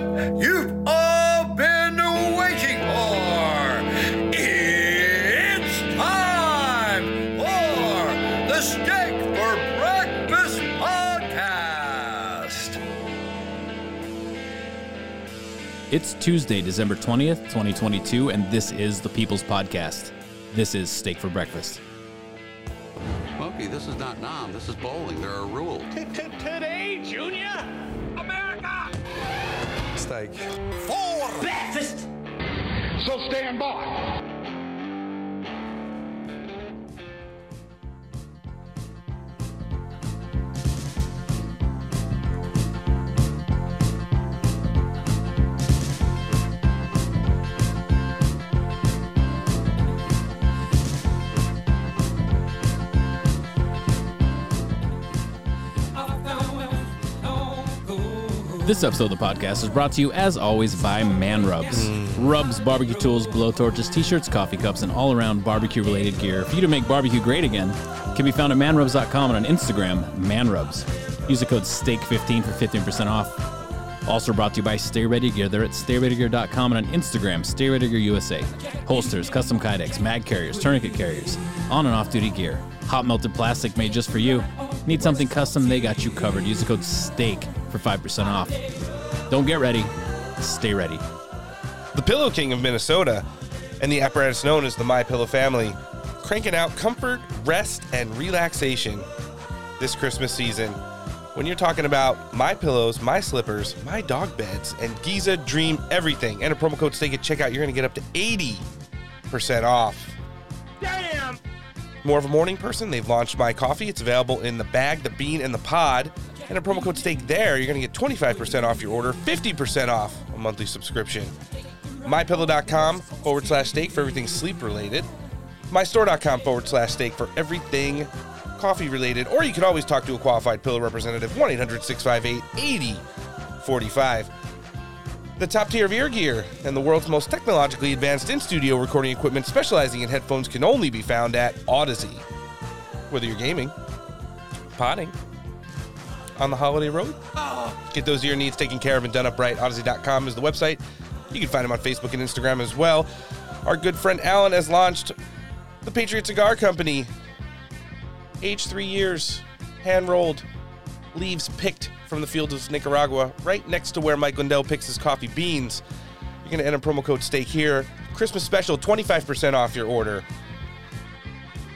moment you've all been waiting for. It's time for the Steak for Breakfast podcast. It's Tuesday, December 20th, 2022, and this is the People's Podcast. This is Steak for Breakfast. Smokey, this is not nom. This is bowling. There are rules. Today, Junior, America. Steak for breakfast. So stand by. This episode of the podcast is brought to you, as always, by Man Rubs. Rubs, barbecue tools, blowtorches, t-shirts, coffee cups, and all-around barbecue-related gear for you to make barbecue great again can be found at manrubs.com and on Instagram, manrubs. Use the code STEAK15 for 15% off. Also brought to you by Stay Ready Gear. They're at StayReadyGear.com and on Instagram, Stay Ready Gear USA. Holsters, custom kydex, mag carriers, tourniquet carriers, on and off-duty gear. Hot melted plastic made just for you. Need something custom? They got you covered. Use the code STEAK for 5% off. Don't get ready. Stay ready. The Pillow King of Minnesota and the apparatus known as the MyPillow family, cranking out comfort, rest, and relaxation this Christmas season. When you're talking about my pillows, my slippers, my dog beds, and Giza Dream Everything, and a promo code STEAK at checkout, you're going to get up to 80% off. Damn! More of a morning person, they've launched My Coffee. It's available in the bag, the bean, and the pod. And a promo code STEAK there, you're going to get 25% off your order, 50% off a monthly subscription. MyPillow.com/STEAK for everything sleep-related. MyStore.com/STEAK for everything coffee-related. Or you can always talk to a qualified pillow representative, 1-800-658-8045. The top tier of ear gear and the world's most technologically advanced in-studio recording equipment specializing in headphones can only be found at Odyssey. Whether you're gaming, potting, on the holiday road. Get those ear needs taken care of and done up right. Odyssey.com is the website. You can find them on Facebook and Instagram as well. Our good friend Alan has launched the Patriot Cigar Company. Aged 3 years, hand-rolled, leaves picked from the fields of Nicaragua, right next to where Mike Lindell picks his coffee beans. You're going to enter promo code STEAK here. Christmas special, 25% off your order.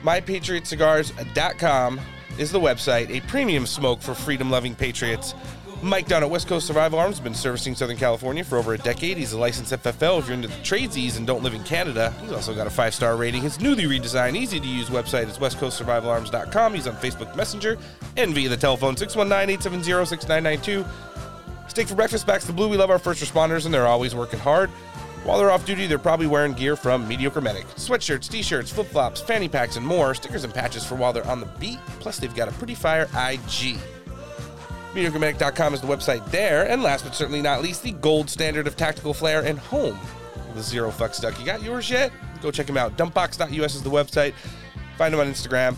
MyPatriotCigars.com is the website, a premium smoke for freedom-loving patriots. Mike down at West Coast Survival Arms has been servicing Southern California for over a decade. He's a licensed FFL if you're into the tradesies and don't live in Canada. He's also got a 5-star rating. His newly redesigned, easy-to-use website is westcoastsurvivalarms.com. He's on Facebook Messenger and via the telephone 619-870-6992. Steak for Breakfast backs the blue. We love our first responders, and they're always working hard. While they're off duty, they're probably wearing gear from Mediocre Medic. Sweatshirts, t-shirts, flip-flops, fanny packs, and more. Stickers and patches for while they're on the beat. Plus, they've got a pretty fire IG. MediocreMedic.com is the website there. And last but certainly not least, the gold standard of tactical flair and home. The zero fucks duck. You got yours yet? Go check them out. DumpBox.us is the website. Find them on Instagram.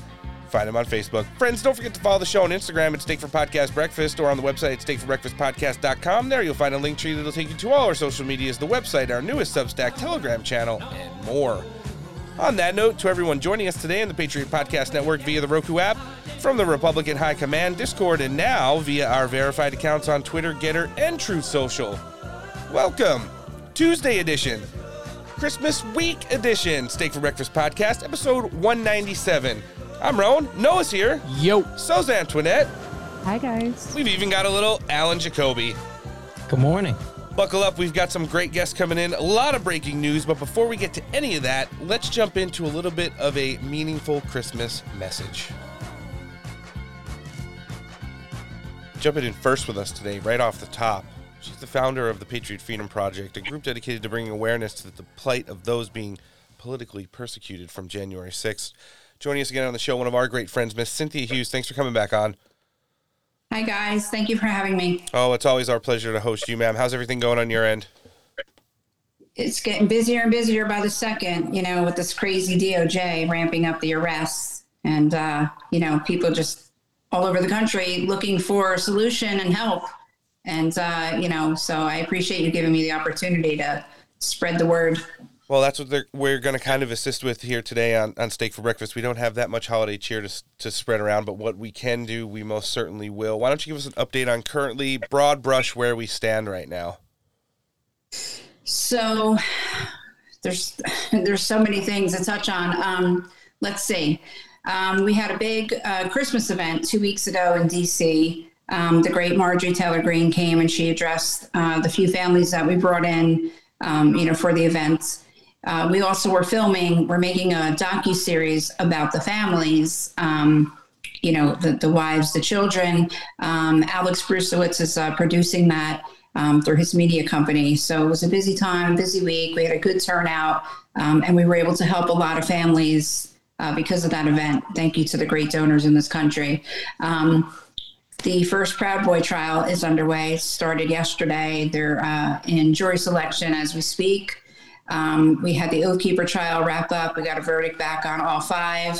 Find them on Facebook. Friends, don't forget to follow the show on Instagram at Steak for Podcast Breakfast or on the website at steakforbreakfastpodcast.com. There you'll find a link tree that'll take you to all our social medias, the website, our newest Substack, Telegram channel, and more. On that note, to everyone joining us today in the Patriot Podcast Network via the Roku app, from the Republican High Command, Discord, and now via our verified accounts on Twitter, Getter, and Truth Social, welcome. Tuesday edition, Christmas week edition, Steak for Breakfast Podcast, episode 197. I'm Rowan. Noah's here. Yo. So's Antoinette. Hi, guys. We've even got a little Alan Jacoby. Good morning. Buckle up. We've got some great guests coming in. A lot of breaking news. But before we get to any of that, let's jump into a little bit of a meaningful Christmas message. Jumping in first with us today, right off the top. She's the founder of the Patriot Freedom Project, a group dedicated to bringing awareness to the plight of those being politically persecuted from January 6th. Joining us again on the show, one of our great friends, Miss Cynthia Hughes. Thanks for coming back on. Hi, guys. Thank you for having me. Oh, it's always our pleasure to host you, ma'am. How's everything going on your end? It's getting busier and busier by the second, you know, with this crazy DOJ ramping up the arrests and, you know, people just all over the country looking for a solution and help. And, you know, so I appreciate you giving me the opportunity to spread the word. Well, that's what we're going to kind of assist with here today on Steak for Breakfast. We don't have that much holiday cheer to spread around, but what we can do, we most certainly will. Why don't you give us an update on currently, broad brush, where we stand right now? So there's so many things to touch on. Let's see. We had a big Christmas event 2 weeks ago in D.C. The great Marjorie Taylor Greene came and she addressed the few families that we brought in, you know, for the event. We also were filming, we're making a docu-series about the families, you know, the wives, the children. Alex Bruesewitz is producing that through his media company. So it was a busy time, busy week. We had a good turnout, and we were able to help a lot of families because of that event. Thank you to the great donors in this country. The first Proud Boy trial is underway, started yesterday. They're in jury selection as we speak. We had the Oath Keeper trial wrap up. We got a verdict back on all five.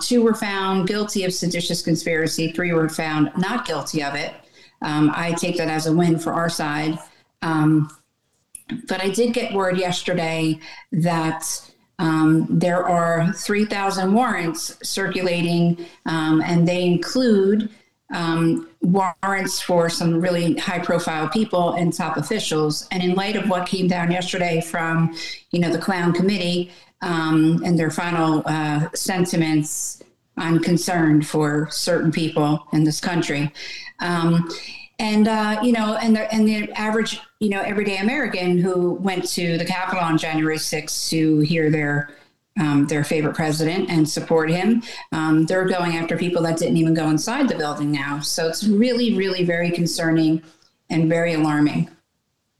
Two were found guilty of seditious conspiracy. Three were found not guilty of it. I take that as a win for our side. But I did get word yesterday that there are 3,000 warrants circulating, and they include warrants for some really high-profile people and top officials. And in light of what came down yesterday from, you know, the Clown Committee and their final sentiments, I'm concerned for certain people in this country. You know, and the average, you know, everyday American who went to the Capitol on January 6th to hear their favorite president and support him. They're going after people that didn't even go inside the building now. So it's really, really very concerning and very alarming.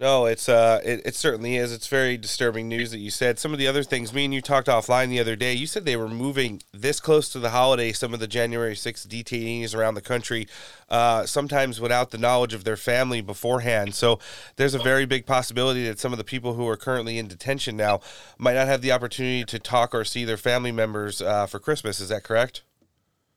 No, it certainly is. It's very disturbing news that you said. Some of the other things, me and you talked offline the other day, you said they were moving this close to the holiday, some of the January 6th detainees around the country, sometimes without the knowledge of their family beforehand. So there's a very big possibility that some of the people who are currently in detention now might not have the opportunity to talk or see their family members for Christmas. Is that correct?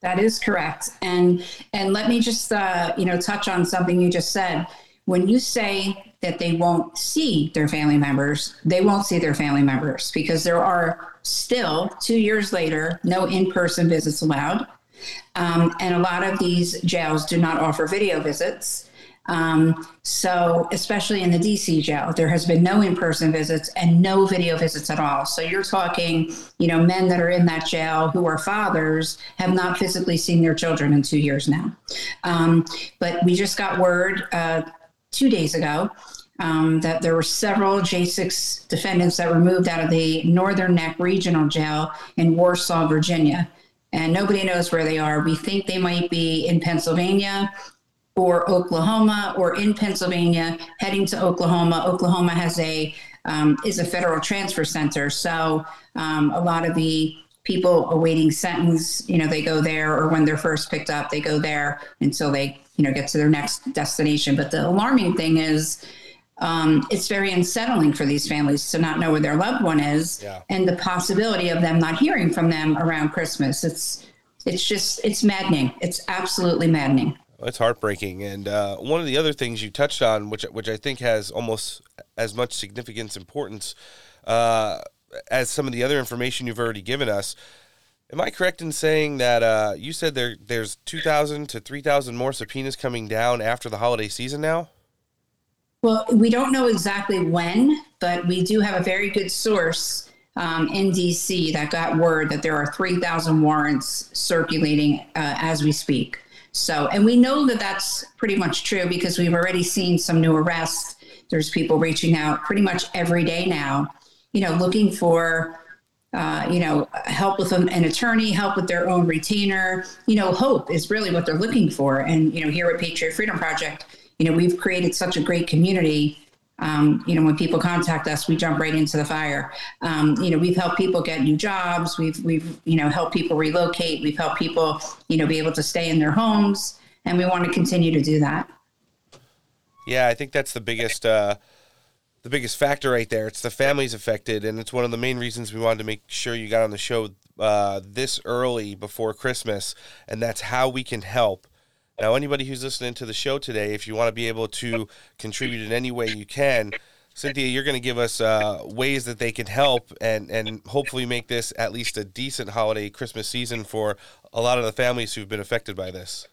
That is correct. And let me just, you know, touch on something you just said. When you say that they won't see their family members, they won't see their family members because there are still, 2 years later, no in-person visits allowed. And a lot of these jails do not offer video visits. So especially in the DC jail, there has been no in-person visits and no video visits at all. So you're talking, you know, men that are in that jail who are fathers have not physically seen their children in 2 years now. But we just got word, 2 days ago, that there were several J6 defendants that were moved out of the Northern Neck Regional Jail in Warsaw, Virginia. And nobody knows where they are. We think they might be in Pennsylvania or Oklahoma or in Pennsylvania, heading to Oklahoma. Oklahoma has is a federal transfer center. So a lot of the people awaiting sentence, you know, they go there, or when they're first picked up, they go there until they, you know, get to their next destination. But the alarming thing is it's very unsettling for these families to not know where their loved one is. Yeah. And the possibility of them not hearing from them around Christmas. It's maddening. It's absolutely maddening. It's heartbreaking. And one of the other things you touched on, which I think has almost as much significance, importance as some of the other information you've already given us. Am I correct in saying that you said there's 2,000 to 3,000 more subpoenas coming down after the holiday season now? Well, we don't know exactly when, but we do have a very good source in D.C. that got word that there are 3,000 warrants circulating as we speak. So, and we know that that's pretty much true because we've already seen some new arrests. There's people reaching out pretty much every day now, you know, looking for you know, help with an attorney, help with their own retainer. You know, hope is really what they're looking for. And, you know, here at Patriot Freedom Project, you know, we've created such a great community. You know, when people contact us, we jump right into the fire. You know, we've helped people get new jobs. We've, you know, helped people relocate. We've helped people, you know, be able to stay in their homes. And we want to continue to do that. Yeah, I think that's the biggest factor right there. It's the families affected, and it's one of the main reasons we wanted to make sure you got on the show this early before Christmas, and that's how we can help Now, anybody who's listening to the show today, if you want to be able to contribute in any way you can, Cynthia, you're going to give us ways that they can help and hopefully make this at least a decent holiday Christmas season for a lot of the families who've been affected by this.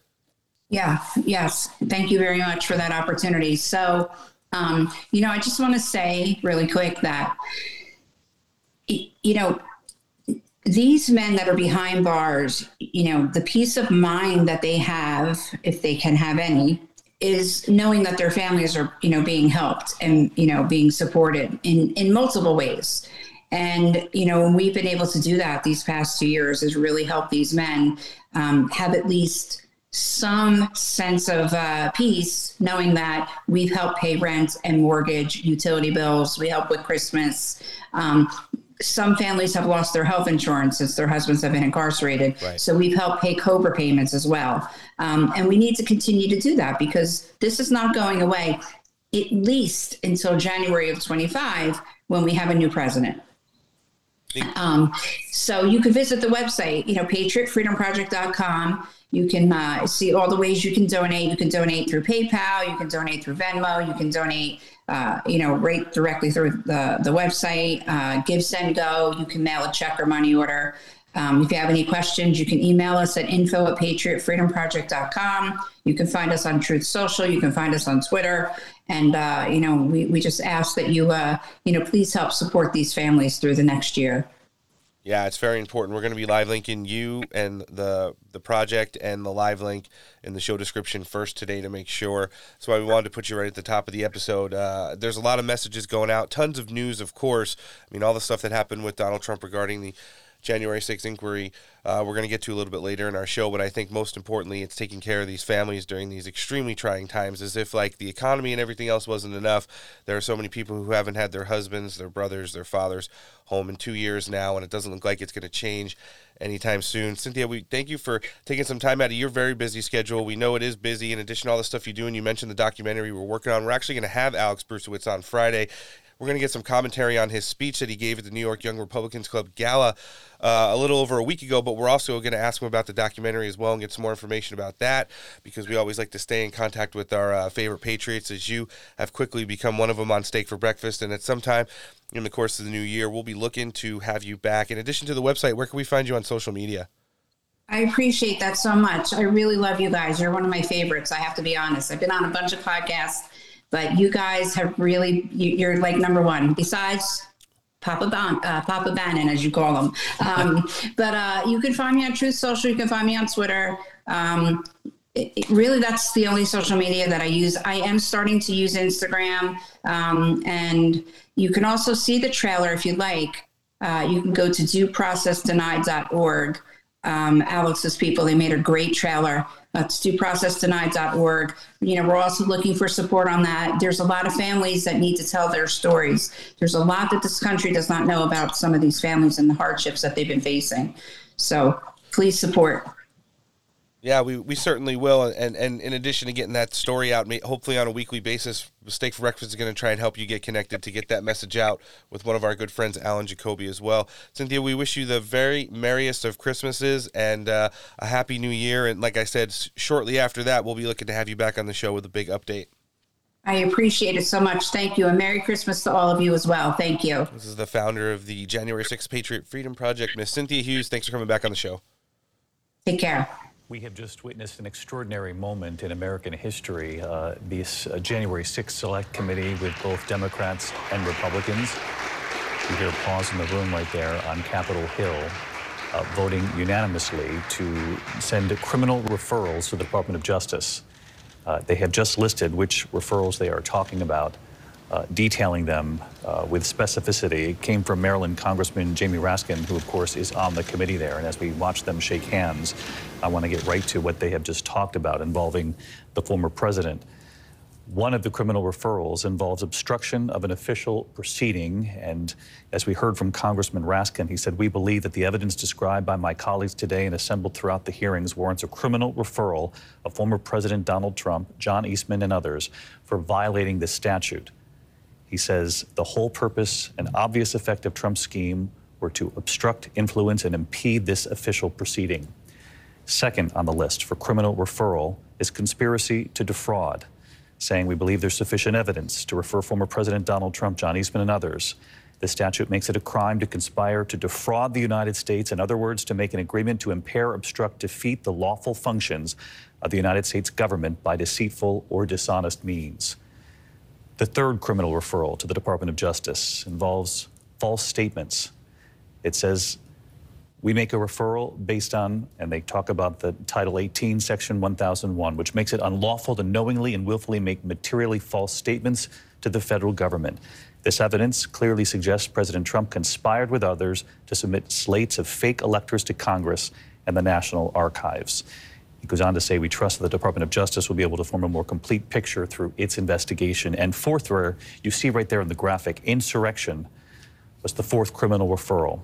Yeah, yes. Thank you very much for that opportunity. So, I just want to say really quick that, these men that are behind bars, the peace of mind that they have, if they can have any, is knowing that their families are, being helped and, being supported in multiple ways. And, we've been able to do that these past 2 years is really help these men have at least some sense of peace, knowing that we've helped pay rent and mortgage, utility bills. We help with Christmas. Some families have lost their health insurance since their husbands have been incarcerated. Right. So we've helped pay COBRA payments as well. And we need to continue to do that because this is not going away, at least until January of 25, when we have a new president. So you can visit the website, patriotfreedomproject.com. You can see all the ways you can donate. You can donate through PayPal. You can donate through Venmo. You can donate, right directly through the website. Give, send, go. You can mail a check or money order. If you have any questions, you can email us at info@patriotfreedomproject.com. You can find us on Truth Social. You can find us on Twitter. And, we just ask that you, please help support these families through the next year. Yeah, it's very important. We're going to be live linking you and the project and the live link in the show description first today to make sure. That's why we wanted to put you right at the top of the episode. There's a lot of messages going out, tons of news, of course. I mean, all the stuff that happened with Donald Trump regarding the January 6th inquiry, we're going to get to a little bit later in our show, but I think most importantly, it's taking care of these families during these extremely trying times. As if like the economy and everything else wasn't enough, there are so many people who haven't had their husbands, their brothers, their fathers home in 2 years now, and it doesn't look like it's going to change anytime soon. Cynthia, we thank you for taking some time out of your very busy schedule. We know it is busy. In addition to all the stuff you do, and you mentioned the documentary we're working on, we're actually going to have Alex Bruesewitz on Friday. We're going to get some commentary on his speech that he gave at the New York Young Republicans Club Gala a little over a week ago, but we're also going to ask him about the documentary as well and get some more information about that, because we always like to stay in contact with our favorite patriots, as you have quickly become one of them on Steak for Breakfast. And at some time in the course of the new year, we'll be looking to have you back. In addition to the website, where can we find you on social media? I appreciate that so much. I really love you guys. You're one of my favorites. I have to be honest. I've been on a bunch of podcasts, but you guys have really, you're like number one, besides Papa Bannon, as you call him. But you can find me on Truth Social. You can find me on Twitter. Really, that's the only social media that I use. I am starting to use Instagram. And you can also see the trailer if you'd like. You can go to dueprocessdenied.org. Alex's people, they made a great trailer. That's dueprocessdenied.org. We're also looking for support on that. There's a lot of families that need to tell their stories. There's a lot that this country does not know about some of these families and the hardships that they've been facing. So please support. Yeah, we certainly will. And in addition to getting that story out, hopefully on a weekly basis, Steak for Breakfast is going to try and help you get connected to get that message out with one of our good friends, Alan Jacoby, as well. Cynthia, we wish you the very merriest of Christmases and a happy new year. And like I said, shortly after that, we'll be looking to have you back on the show with a big update. I appreciate it so much. Thank you. And Merry Christmas to all of you as well. Thank you. This is the founder of the January 6th Patriot Freedom Project, Miss Cynthia Hughes. Thanks for coming back on the show. Take care. We have just witnessed an extraordinary moment in American history, this January 6th Select Committee with both Democrats and Republicans. You hear a pause in the room right there on Capitol Hill, voting unanimously to send criminal referrals to the Department of Justice. They have just listed which referrals they are talking about, detailing them with specificity. It came from Maryland Congressman Jamie Raskin, who, of course, is on the committee there. And as we watch them shake hands, I want to get right to what they have just talked about involving the former president. One of the criminal referrals involves obstruction of an official proceeding. And as we heard from Congressman Raskin, he said, "We believe that the evidence described by my colleagues today and assembled throughout the hearings warrants a criminal referral of former President Donald Trump, John Eastman, and others for violating this statute." He says the whole purpose and obvious effect of Trump's scheme were to obstruct, influence, and impede this official proceeding. Second on the list for criminal referral is conspiracy to defraud, saying we believe there's sufficient evidence to refer former President Donald Trump, John Eastman, and others. The statute makes it a crime to conspire to defraud the United States, in other words, to make an agreement to impair, obstruct, defeat the lawful functions of the United States government by deceitful or dishonest means. The third criminal referral to the Department of Justice involves false statements. It says we make a referral based on, and they talk about the Title 18, Section 1001, which makes it unlawful to knowingly and willfully make materially false statements to the federal government. This evidence clearly suggests President Trump conspired with others to submit slates of fake electors to Congress and the National Archives. He goes on to say, we trust that the Department of Justice will be able to form a more complete picture through its investigation. And fourth, where you see right there in the graphic, insurrection was the fourth criminal referral.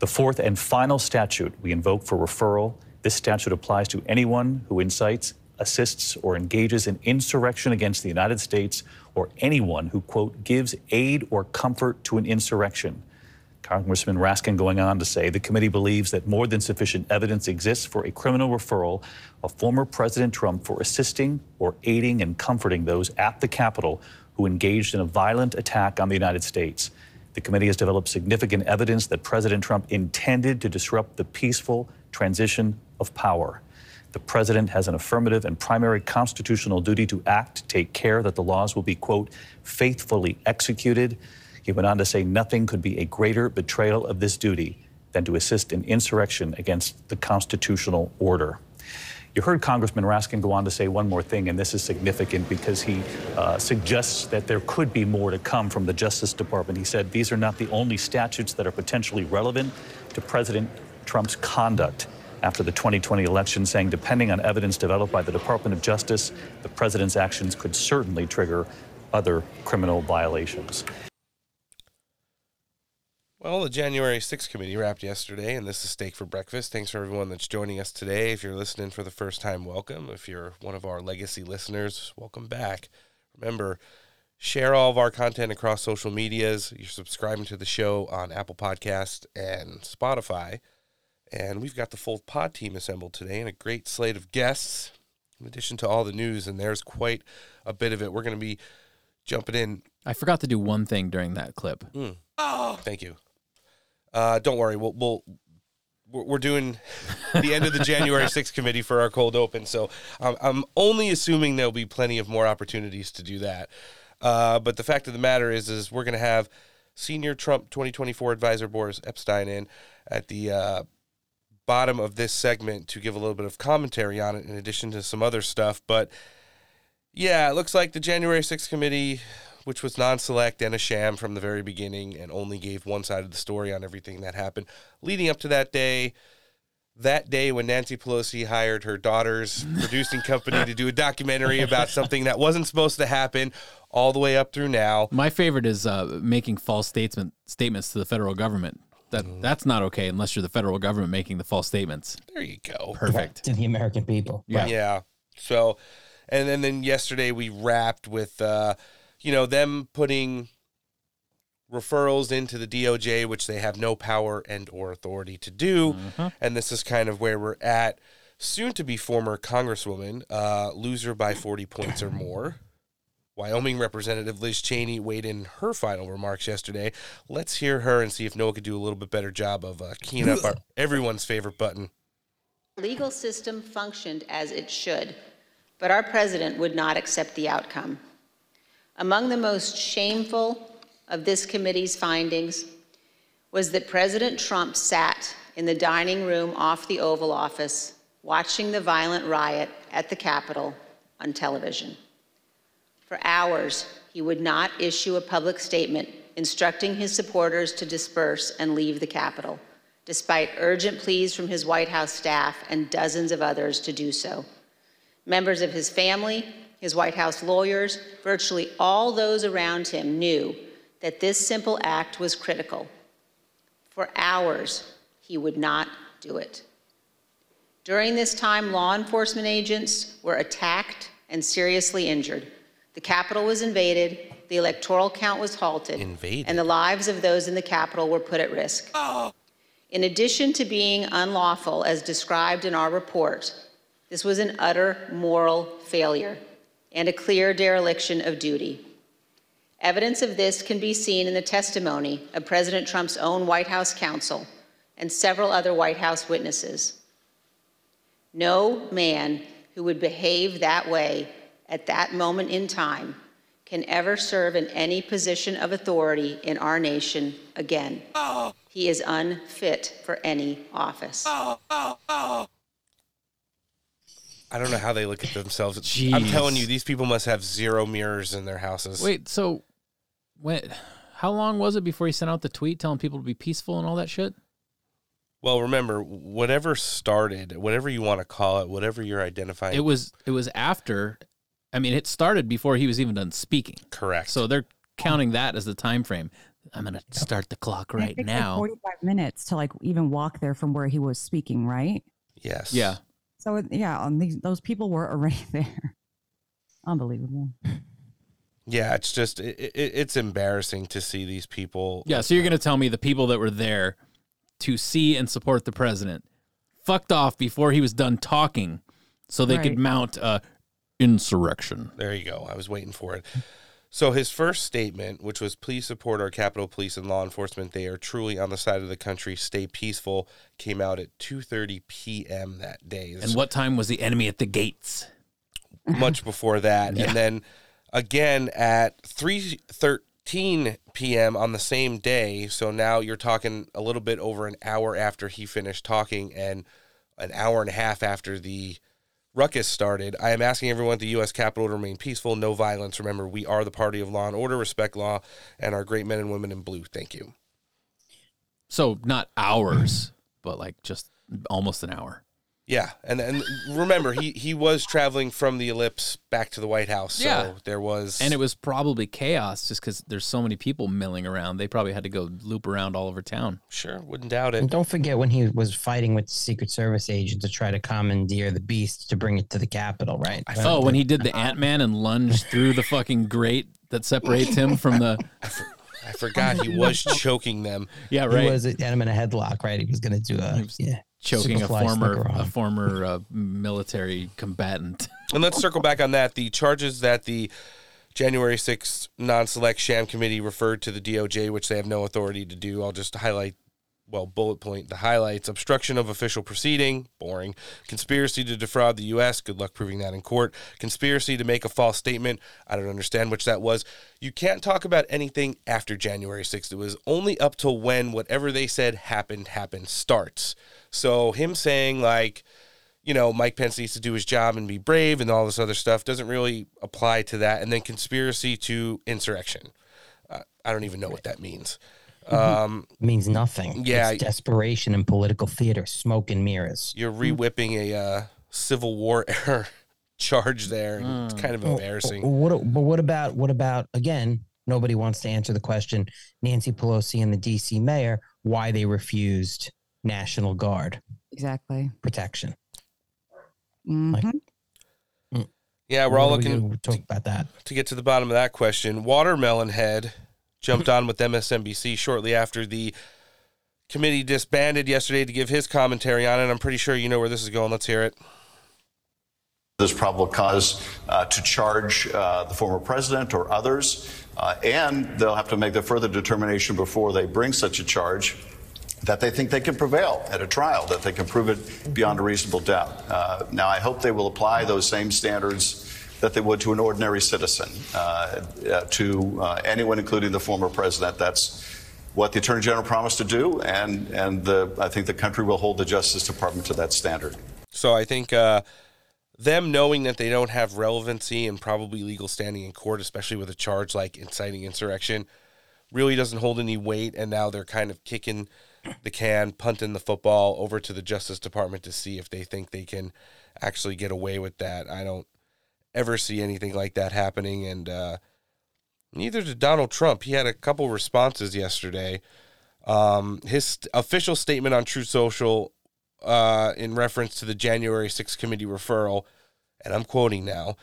The fourth and final statute we invoke for referral, this statute applies to anyone who incites, assists, or engages in insurrection against the United States, or anyone who, quote, gives aid or comfort to an insurrection. Congressman Raskin going on to say, the committee believes that more than sufficient evidence exists for a criminal referral of former President Trump for assisting or aiding and comforting those at the Capitol who engaged in a violent attack on the United States. The committee has developed significant evidence that President Trump intended to disrupt the peaceful transition of power. The president has an affirmative and primary constitutional duty to act, to take care that the laws will be, quote, faithfully executed. He went on to say nothing could be a greater betrayal of this duty than to assist in insurrection against the constitutional order. You heard Congressman Raskin go on to say one more thing, and this is significant because he suggests that there could be more to come from the Justice Department. He said these are not the only statutes that are potentially relevant to President Trump's conduct after the 2020 election, saying depending on evidence developed by the Department of Justice, the president's actions could certainly trigger other criminal violations. Well, the January 6th committee wrapped yesterday, and this is Steak for Breakfast. Thanks for everyone that's joining us today. If you're listening for the first time, welcome. If you're one of our legacy listeners, welcome back. Remember, share all of our content across social medias. You're subscribing to the show on Apple Podcasts and Spotify. And we've got the full pod team assembled today and a great slate of guests, in addition to all the news, and there's quite a bit of it. We're going to be jumping in. I forgot to do one thing during that clip. Oh! Thank you. Don't worry, we're doing the end of the January 6th committee for our cold open, so I'm only assuming there'll be plenty of more opportunities to do that. But the fact of the matter is we're going to have senior Trump 2024 advisor Boris Epshteyn in at the bottom of this segment to give a little bit of commentary on it in addition to some other stuff. But, yeah, it looks like the January 6th committee, which was non-select and a sham from the very beginning and only gave one side of the story on everything that happened leading up to that day when Nancy Pelosi hired her daughter's producing company to do a documentary about something that wasn't supposed to happen, all the way up through now. My favorite is making false statements to the federal government. That's not okay unless you're the federal government making the false statements. There you go. Perfect. To the American people. Yeah. Yeah. So, and then yesterday we wrapped with... them putting referrals into the DOJ, which they have no power and or authority to do. Mm-hmm. And this is kind of where we're at. Soon-to-be former Congresswoman, loser by 40 points or more. Wyoming Representative Liz Cheney weighed in her final remarks yesterday. Let's hear her and see if Noah could do a little bit better job of keying up everyone's favorite button. Legal system functioned as it should, but our president would not accept the outcome. Among the most shameful of this committee's findings was that President Trump sat in the dining room off the Oval Office watching the violent riot at the Capitol on television. For hours, he would not issue a public statement instructing his supporters to disperse and leave the Capitol, despite urgent pleas from his White House staff and dozens of others to do so. Members of his family, his White House lawyers, virtually all those around him knew that this simple act was critical. For hours, he would not do it. During this time, law enforcement agents were attacked and seriously injured. The Capitol was invaded, the electoral count was halted, and the lives of those in the Capitol were put at risk. Oh. In addition to being unlawful, as described in our report, this was an utter moral failure and a clear dereliction of duty. Evidence of this can be seen in the testimony of President Trump's own White House counsel and several other White House witnesses. No man who would behave that way at that moment in time can ever serve in any position of authority in our nation again. Oh. He is unfit for any office. Oh, oh, oh. I don't know how they look at themselves. Jeez. I'm telling you, these people must have zero mirrors in their houses. Wait, so how long was it before he sent out the tweet telling people to be peaceful and all that shit? Well, remember, whatever started, whatever you want to call it, whatever you're identifying. It was after, I mean, it started before he was even done speaking. Correct. So they're counting that as the time frame. I'm going to start the clock right now. Like 45 minutes to like even walk there from where he was speaking, right? Yes. Yeah. So, yeah, those people were already there. Unbelievable. Yeah, it's just, it's embarrassing to see these people. Yeah, so you're going to tell me the people that were there to see and support the president fucked off before he was done talking so they could mount an insurrection. There you go. I was waiting for it. So his first statement, which was, please support our Capitol Police and law enforcement. They are truly on the side of the country. Stay peaceful. Came out at 2:30 p.m. that day. And what time was the enemy at the gates? Much before that. Yeah. And then again at 3:13 p.m. on the same day. So now you're talking a little bit over an hour after he finished talking and an hour and a half after the ruckus started. I am asking everyone at the U.S. Capitol to remain peaceful. No violence. Remember, we are the party of law and order. Respect law and our great men and women in blue. Thank you. So not hours, but like just almost an hour. Yeah. And remember, he was traveling from the ellipse back to the White House. So yeah. There was. And it was probably chaos just because there's so many people milling around. They probably had to go loop around all over town. Sure. Wouldn't doubt it. And don't forget when he was fighting with the Secret Service agent to try to commandeer the beast to bring it to the Capitol, right? When he did the Ant-Man and lunged through the fucking grate that separates him from the. I forgot he was choking them. Yeah, right. He was at him in a headlock, right? He was going to do choking a former military combatant. And let's circle back on that. The charges that the January 6th non-select sham committee referred to the DOJ, which they have no authority to do. I'll just highlight, bullet point the highlights. Obstruction of official proceeding. Boring. Conspiracy to defraud the U.S. Good luck proving that in court. Conspiracy to make a false statement. I don't understand which that was. You can't talk about anything after January 6th. It was only up till when whatever they said happened starts. So him saying like, you know, Mike Pence needs to do his job and be brave and all this other stuff doesn't really apply to that. And then conspiracy to insurrection. I don't even know what that means. It means nothing. Yeah. It's desperation and political theater, smoke and mirrors. You're re-whipping a Civil War era charge there. It's kind of embarrassing. What about, again, nobody wants to answer the question, Nancy Pelosi and the D.C. mayor, why they refused National Guard protection. Mm-hmm. Yeah, we're all looking talk about that. To get to the bottom of that question. Watermelon Head jumped on with MSNBC shortly after the committee disbanded yesterday to give his commentary on it. I'm pretty sure you know where this is going. Let's hear it. This probable cause to charge the former president or others, and they'll have to make the further determination before they bring such a charge that they think they can prevail at a trial, that they can prove it beyond a reasonable doubt. Now, I hope they will apply those same standards that they would to an ordinary citizen, to anyone, including the former president. That's what the Attorney General promised to do, and I think the country will hold the Justice Department to that standard. So I think them knowing that they don't have relevancy and probably legal standing in court, especially with a charge like inciting insurrection, really doesn't hold any weight, and now they're kind of kicking the can, punting the football over to the Justice Department to see if they think they can actually get away with that. I don't ever see anything like that happening, and neither did Donald Trump. He had a couple responses yesterday. His official statement on Truth Social in reference to the January 6th committee referral, and I'm quoting now,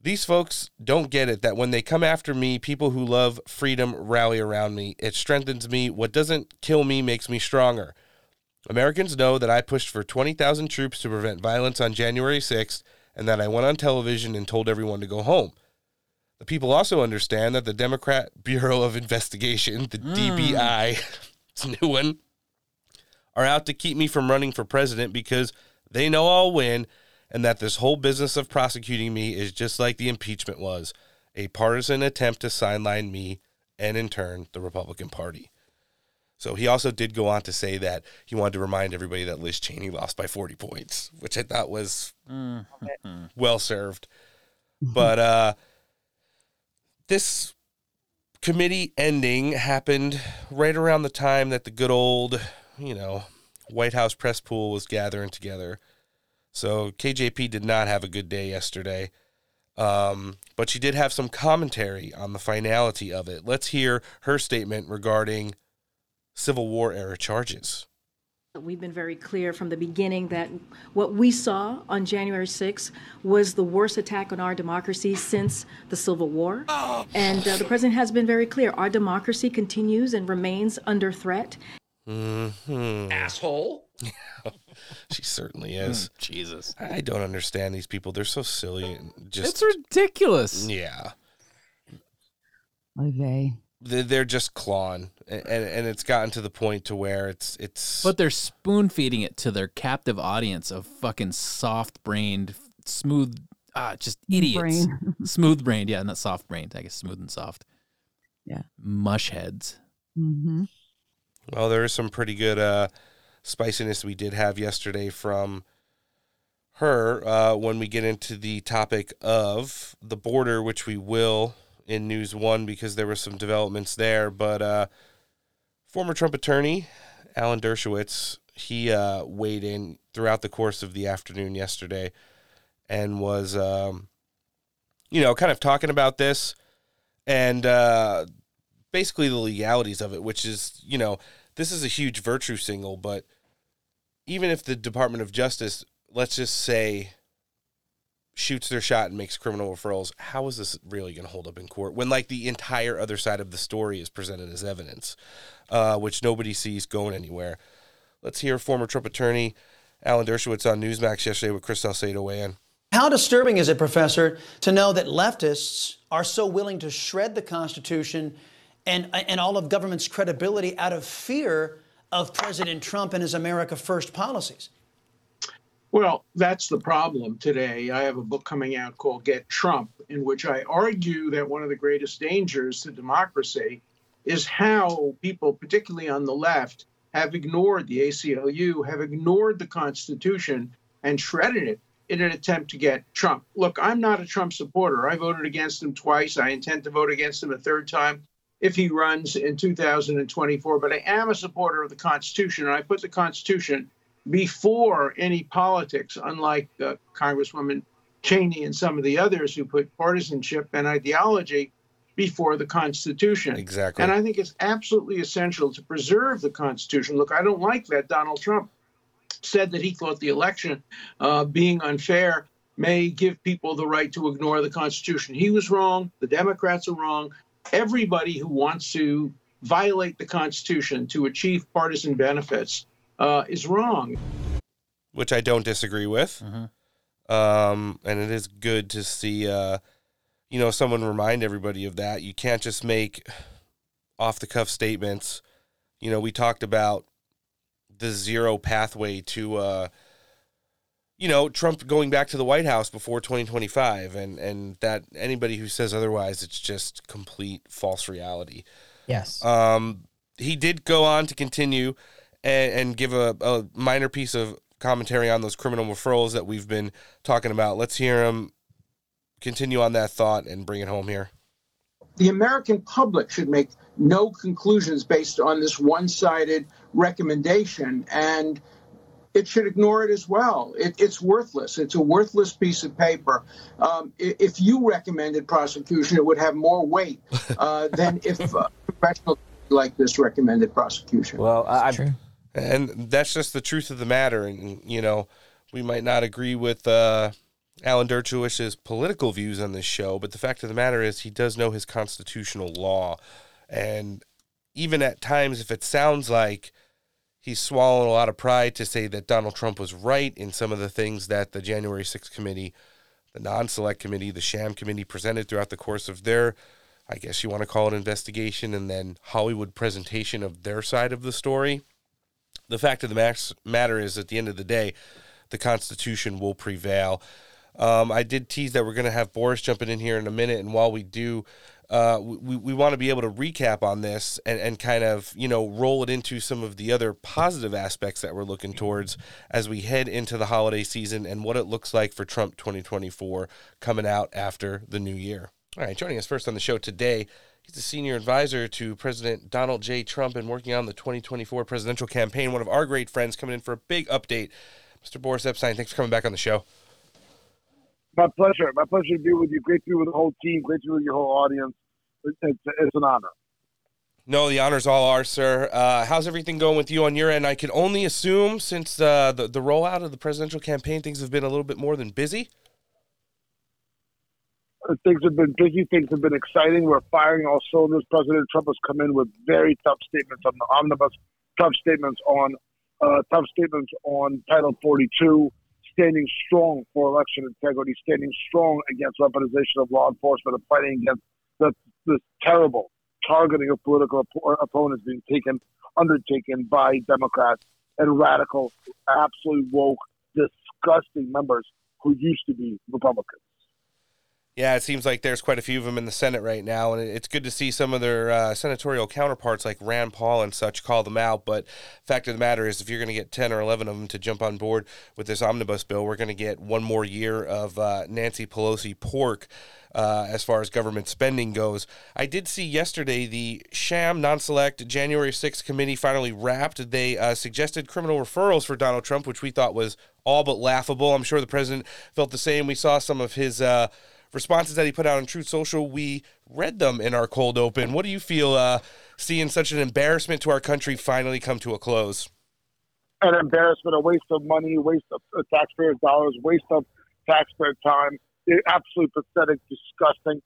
"These folks don't get it that when they come after me, people who love freedom rally around me. It strengthens me. What doesn't kill me makes me stronger. Americans know that I pushed for 20,000 troops to prevent violence on January 6th and that I went on television and told everyone to go home. The people also understand that the Democrat Bureau of Investigation, the DBI, it's a new one, are out to keep me from running for president because they know I'll win and that this whole business of prosecuting me is just like the impeachment was, a partisan attempt to sideline me and, in turn, the Republican Party. So he also did go on to say that he wanted to remind everybody that Liz Cheney lost by 40 points, which I thought was well served. But this committee ending happened right around the time that the good old, you know, White House press pool was gathering together. So KJP did not have a good day yesterday. But she did have some commentary on the finality of it. Let's hear her statement regarding Civil War era charges. We've been very clear from the beginning that what we saw on January 6th was the worst attack on our democracy since the Civil War. And the president has been very clear. Our democracy continues and remains under threat. Asshole. She certainly is. Jesus. I don't understand these people. They're so silly. And just, it's ridiculous. Yeah. Okay. They're just clawing, and it's gotten to the point to where it's. But they're spoon feeding it to their captive audience of fucking soft brained, smooth, just idiots. Smooth brained, yeah, not soft brained. I guess smooth and soft. Yeah, mush heads. Mm-hmm. Well, there is some pretty good spiciness we did have yesterday from her when we get into the topic of the border, which we will. In News One, because there were some developments there, but former Trump attorney Alan Dershowitz, he weighed in throughout the course of the afternoon yesterday and was, kind of talking about this and basically the legalities of it, which is, this is a huge virtue signal, but even if the Department of Justice, let's just say, shoots their shot and makes criminal referrals, how is this really going to hold up in court when, like, the entire other side of the story is presented as evidence, which nobody sees going anywhere? Let's hear former Trump attorney Alan Dershowitz on Newsmax yesterday with Chris Salcedo weigh in. How disturbing is it, Professor, to know that leftists are so willing to shred the Constitution and all of government's credibility out of fear of President Trump and his America First policies? Well, that's the problem today. I have a book coming out called Get Trump, in which I argue that one of the greatest dangers to democracy is how people, particularly on the left, have ignored the ACLU, have ignored the Constitution and shredded it in an attempt to get Trump. Look, I'm not a Trump supporter. I voted against him twice. I intend to vote against him a third time if he runs in 2024. But I am a supporter of the Constitution, and I put the Constitution before any politics, unlike Congresswoman Cheney and some of the others who put partisanship and ideology before the Constitution. Exactly. And I think it's absolutely essential to preserve the Constitution. Look, I don't like that Donald Trump said that he thought the election being unfair may give people the right to ignore the Constitution. He was wrong. The Democrats are wrong. Everybody who wants to violate the Constitution to achieve partisan benefits is wrong. Which I don't disagree with. Mm-hmm. And it is good to see, someone remind everybody of that. You can't just make off-the-cuff statements. You know, we talked about the zero pathway to, Trump going back to the White House before 2025. And that anybody who says otherwise, it's just complete false reality. Yes. He did go on to continue and give a minor piece of commentary on those criminal referrals that we've been talking about. Let's hear him continue on that thought and bring it home here. The American public should make no conclusions based on this one-sided recommendation, and it should ignore it as well. It's worthless. It's a worthless piece of paper. If you recommended prosecution, it would have more weight than if professional like this recommended prosecution. Well, I'm... And that's just the truth of the matter. And, we might not agree with Alan Dershowitz's political views on this show, but the fact of the matter is he does know his constitutional law. And even at times, if it sounds like he swallowed a lot of pride to say that Donald Trump was right in some of the things that the January 6th committee, the non-select committee, the sham committee presented throughout the course of their, I guess you want to call it investigation, and then Hollywood presentation of their side of the story. The fact of the matter is, at the end of the day, the Constitution will prevail. I did tease that we're going to have Boris jumping in here in a minute, and while we do, we want to be able to recap on this and kind of, you know, roll it into some of the other positive aspects that we're looking towards as we head into the holiday season and what it looks like for Trump 2024 coming out after the new year. All right, joining us first on the show today, he's a senior advisor to President Donald J. Trump and working on the 2024 presidential campaign. One of our great friends coming in for a big update, Mr. Boris Epshteyn. Thanks for coming back on the show. My pleasure. My pleasure to be with you. Great to be with the whole team. Great to be with your whole audience. It's an honor. No, the honor's all ours, sir. How's everything going with you on your end? I can only assume since the rollout of the presidential campaign, things have been a little bit more than busy. Things have been busy. Things have been exciting. We're firing all cylinders. President Trump has come in with very tough statements on the omnibus, tough statements on Title 42, standing strong for election integrity, standing strong against weaponization of law enforcement, and fighting against the terrible targeting of political opponents being undertaken by Democrats and radical, absolutely woke, disgusting members who used to be Republicans. Yeah, it seems like there's quite a few of them in the Senate right now, and it's good to see some of their senatorial counterparts like Rand Paul and such call them out, but fact of the matter is if you're going to get 10 or 11 of them to jump on board with this omnibus bill, we're going to get one more year of Nancy Pelosi pork as far as government spending goes. I did see yesterday the sham non-select January 6th committee finally wrapped. They suggested criminal referrals for Donald Trump, which we thought was all but laughable. I'm sure the president felt the same. We saw some of his responses that he put out on Truth Social. We read them in our cold open. What do you feel seeing such an embarrassment to our country finally come to a close? An embarrassment, a waste of money, a waste of taxpayers' dollars, waste of taxpayer time. Absolutely pathetic, disgusting.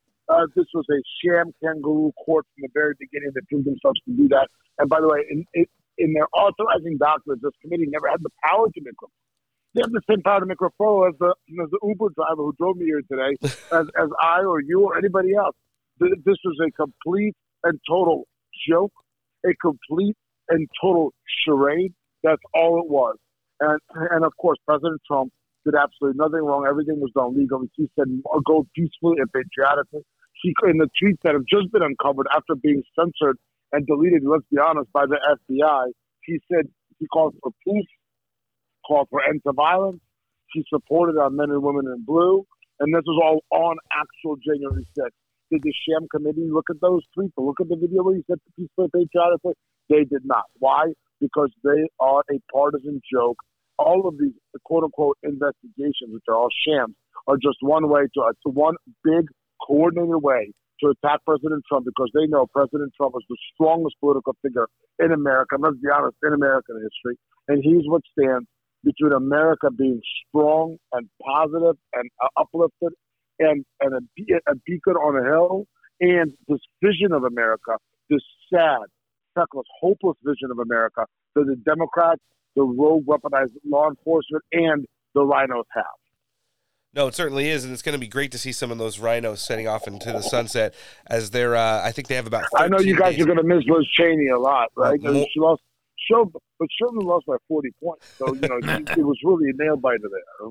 This was a sham kangaroo court from the very beginning that proved themselves to do that. And by the way, in their authorizing documents, this committee never had the power to make them. They have the same power to make referral as the Uber driver who drove me here today, as I or you or anybody else. This was a complete and total joke, a complete and total charade. That's all it was. And of course, President Trump did absolutely nothing wrong. Everything was done legally. He said, go peacefully and patriotically. He, in the tweets that have just been uncovered after being censored and deleted, let's be honest, by the FBI, he said he called for peace, called for end to violence. He supported our men and women in blue. And this was all on actual January 6th. Did the sham committee look at those tweets? Look at the video where he said the peaceful patriotically? They did not. Why? Because they are a partisan joke. All of these quote-unquote investigations, which are all shams, are just one way to one big coordinated way to attack President Trump, because they know President Trump is the strongest political figure in America. Let's be honest, in American history. And he's what stands between America being strong and positive and uplifted and a beacon on a hill, and this vision of America, this sad, feckless, hopeless vision of America that the Democrats, the rogue weaponized law enforcement, and the rhinos have. No, it certainly is, and it's going to be great to see some of those rhinos setting off into the sunset as they're I think they have about 13 I know you guys days. Are going to miss Liz Cheney a lot, right? She lost. But Sherman lost by 40 points, so, you know, it was really a nail-biter there.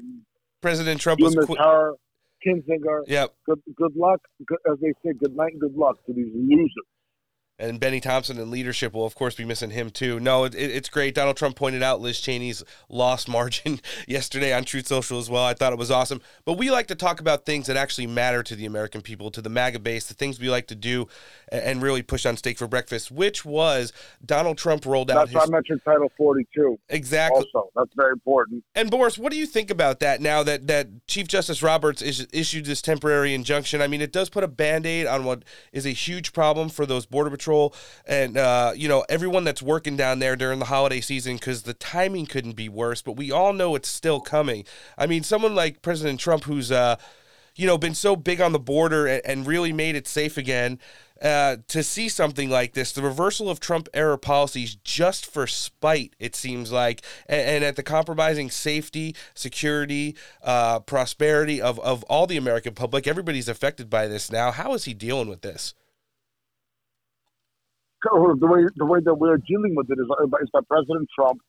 President Trump was Tower, Kinzinger. Yep. Good luck. As they say, good night and good luck to these losers. And Benny Thompson in leadership will, of course, be missing him, too. No, it's great. Donald Trump pointed out Liz Cheney's lost margin yesterday on Truth Social as well. I thought it was awesome. But we like to talk about things that actually matter to the American people, to the MAGA base, the things we like to do and really push on Steak for Breakfast, which was Donald Trump rolled out. That's why I mentioned Title 42. Exactly. Also, that's very important. And, Boris, what do you think about that now that Chief Justice Roberts issued this temporary injunction? I mean, it does put a Band-Aid on what is a huge problem for those Border Patrol and, you know, everyone that's working down there during the holiday season, because the timing couldn't be worse. But we all know it's still coming. I mean, someone like President Trump, who's, you know, been so big on the border and really made it safe again, to see something like this, the reversal of Trump-era policies just for spite, it seems like, and at the compromising safety, security, prosperity of all the American public. Everybody's affected by this now. How is he dealing with this? The way that we're dealing with it is by President Trump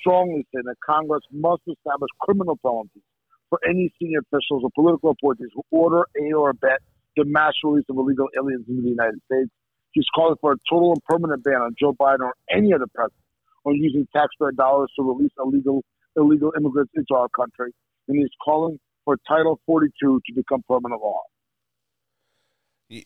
strongly saying that Congress must establish criminal penalties for any senior officials or political appointees who order, aid, or abet the mass release of illegal aliens into the United States. He's calling for a total and permanent ban on Joe Biden or any other president on using taxpayer dollars to release illegal immigrants into our country. And he's calling for Title 42 to become permanent law.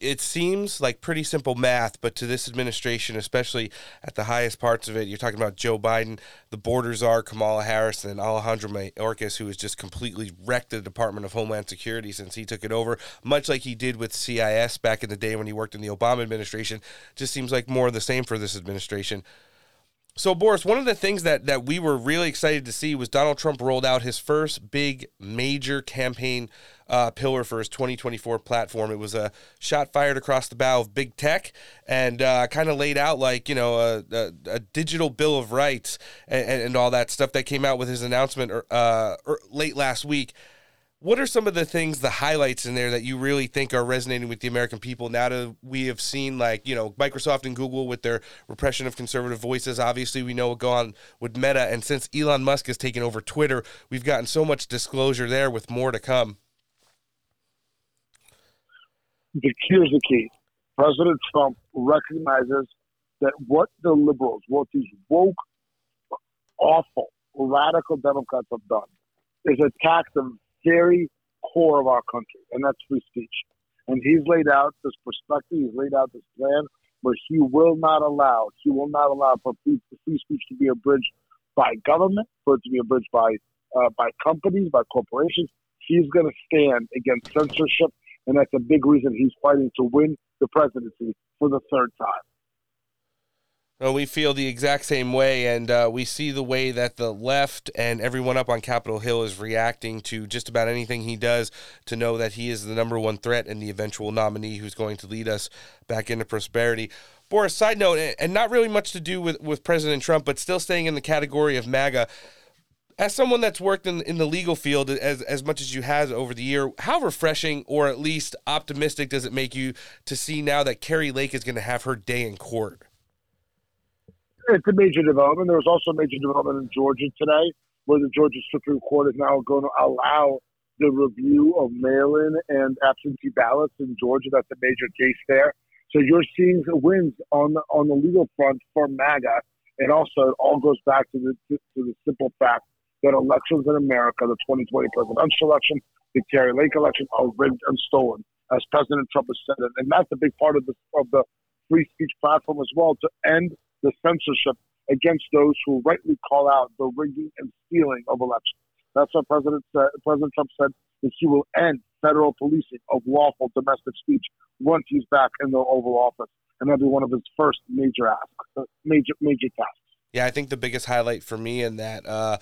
It seems like pretty simple math, but to this administration, especially at the highest parts of it, you're talking about Joe Biden, the border czar Kamala Harris, and Alejandro Mayorkas, who has just completely wrecked the Department of Homeland Security since he took it over, much like he did with CIS back in the day when he worked in the Obama administration. Just seems like more of the same for this administration. So, Boris, one of the things that we were really excited to see was Donald Trump rolled out his first big major campaign pillar for his 2024 platform. It was a shot fired across the bow of big tech and kind of laid out like, you know, a digital Bill of Rights and all that stuff that came out with his announcement late last week. What are some of the things, the highlights in there that you really think are resonating with the American people now that we have seen, like, you know, Microsoft and Google with their repression of conservative voices? Obviously, we know what goes on with Meta. And since Elon Musk has taken over Twitter, we've gotten so much disclosure there with more to come. Here's the key. President Trump recognizes that what the liberals, what these woke, awful, radical Democrats have done is attack the very core of our country, and that's free speech. And he's laid out this perspective, he's laid out this plan, where he will not allow for free speech to be abridged by government, for it to be abridged by companies, by corporations. He's going to stand against censorship. And that's a big reason he's fighting to win the presidency for the third time. Well, we feel the exact same way, and we see the way that the left and everyone up on Capitol Hill is reacting to just about anything he does, to know that he is the number one threat and the eventual nominee who's going to lead us back into prosperity. Boris, side note, and not really much to do with President Trump, but still staying in the category of MAGA, as someone that's worked in the legal field as much as you have over the year, how refreshing or at least optimistic does it make you to see now that Carrie Lake is going to have her day in court? It's a major development. There was also a major development in Georgia today, where the Georgia Supreme Court is now going to allow the review of mail-in and absentee ballots in Georgia. That's a major case there. So you're seeing the wins on the legal front for MAGA. And also, it all goes back to the simple fact that elections in America, the 2020 presidential election, the Carrie Lake election, are rigged and stolen, as President Trump has said. And that's a big part of the free speech platform as well, to end the censorship against those who rightly call out the rigging and stealing of elections. That's what President Trump said, that he will end federal policing of lawful domestic speech once he's back in the Oval Office. And that'll be one of his first major tasks. Yeah, I think the biggest highlight for me in that,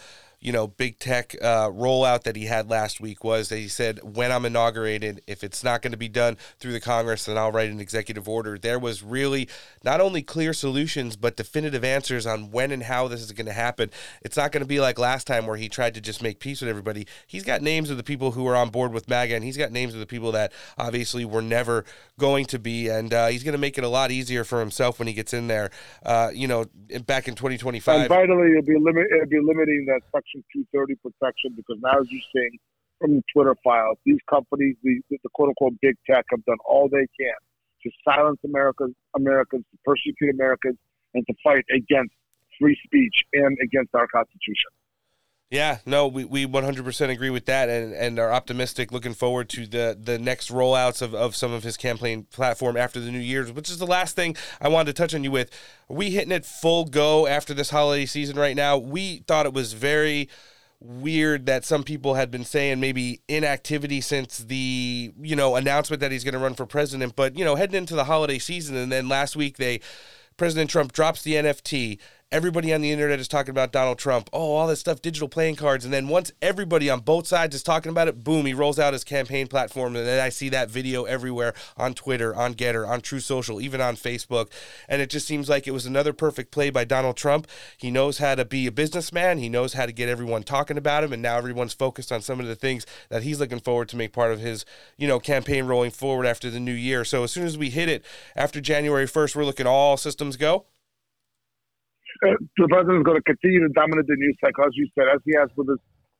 big tech rollout that he had last week was that he said, when I'm inaugurated, if it's not going to be done through the Congress, then I'll write an executive order. There was really not only clear solutions, but definitive answers on when and how this is going to happen. It's not going to be like last time where he tried to just make peace with everybody. He's got names of the people who are on board with MAGA, and he's got names of the people that obviously were never going to be. And he's going to make it a lot easier for himself when he gets in there, back in 2020. And vitally, it'll be limiting that Section 230 protection, because now, as you're seeing from the Twitter files, these companies, the quote-unquote big tech, have done all they can to silence Americans, to persecute Americans, and to fight against free speech and against our Constitution. Yeah, no, we 100% agree with that, and are optimistic, looking forward to the next rollouts of some of his campaign platform after the New Year's, which is the last thing I wanted to touch on you with. Are we hitting it full go after this holiday season right now? We thought it was very weird that some people had been saying maybe inactivity since the, announcement that he's going to run for president, but, heading into the holiday season, and then last week President Trump drops the NFT, everybody on the internet is talking about Donald Trump. Oh, all that stuff, digital playing cards. And then once everybody on both sides is talking about it, boom, he rolls out his campaign platform. And then I see that video everywhere on Twitter, on Getter, on Truth Social, even on Facebook. And it just seems like it was another perfect play by Donald Trump. He knows how to be a businessman. He knows how to get everyone talking about him. And now everyone's focused on some of the things that he's looking forward to make part of his, you know, campaign rolling forward after the new year. So as soon as we hit it, after January 1st, we're looking all systems go. The president is going to continue to dominate the news cycle, as you said, as he has with his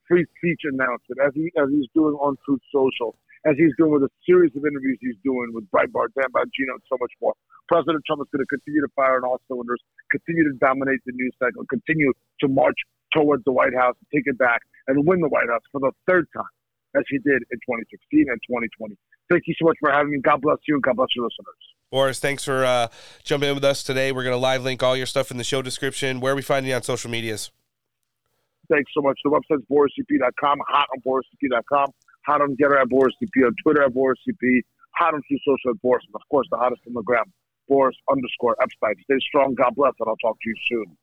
free speech announcement, as he's doing on Truth Social, as he's doing with a series of interviews he's doing with Breitbart, Dan Bongino, and so much more. President Trump is going to continue to fire on all cylinders, continue to dominate the news cycle, continue to march towards the White House, take it back, and win the White House for the third time, as he did in 2016 and 2020. Thank you so much for having me. God bless you, and God bless your listeners. Boris, thanks for jumping in with us today. We're going to live link all your stuff in the show description. Where are we finding you on social medias? Thanks so much. The website's BorisCP.com, hot on BorisCP.com, hot on Getter at BorisCP, on Twitter at BorisCP, hot on Truth Social at Boris, and of course the hottest on the gram, Boris_Epshteyn. Stay strong, God bless, and I'll talk to you soon.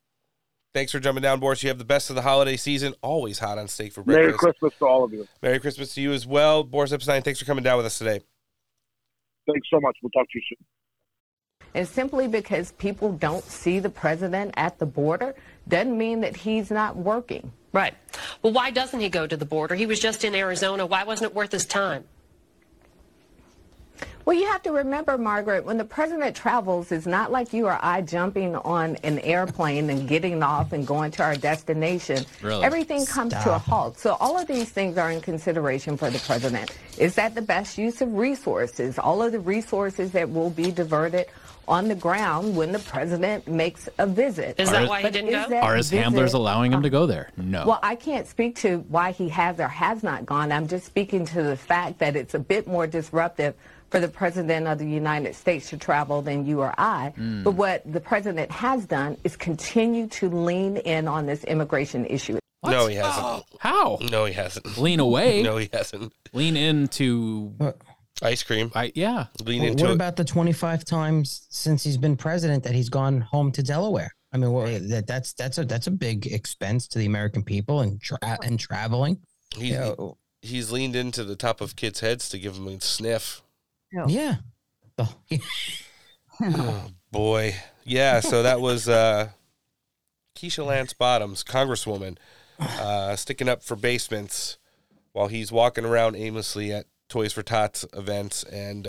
Thanks for jumping down, Boris. You have the best of the holiday season. Always hot on steak for breakfast. Merry Christmas to all of you. Merry Christmas to you as well. Boris Epshteyn, thanks for coming down with us today. Thanks so much. We'll talk to you soon. And simply because people don't see the president at the border doesn't mean that he's not working. Right. Well, why doesn't he go to the border? He was just in Arizona. Why wasn't it worth his time? Well, you have to remember, Margaret, when the president travels, it's not like you or I jumping on an airplane and getting off and going to our destination. Really? Everything comes to a halt. So all of these things are in consideration for the president. Is that the best use of resources? All of the resources that will be diverted on the ground when the president makes a visit. Is that why he didn't go? Are his handlers allowing him to go there? No. Well, I can't speak to why he has or has not gone. I'm just speaking to the fact that it's a bit more disruptive for the president of the United States to travel than you or I. Mm. But what the president has done is continue to lean in on this immigration issue. What? No, he hasn't. Oh. How? No, he hasn't. Lean away? No, he hasn't. Lean into... ice cream. Yeah. Lean into what about the 25 times since he's been president that he's gone home to Delaware? I mean, that's a big expense to the American people and traveling. He's leaned into the top of kids' heads to give them a sniff. Yeah. Oh, boy. Yeah, so that was Keisha Lance Bottoms, Congresswoman, sticking up for basements while he's walking around aimlessly at Toys for Tots events, and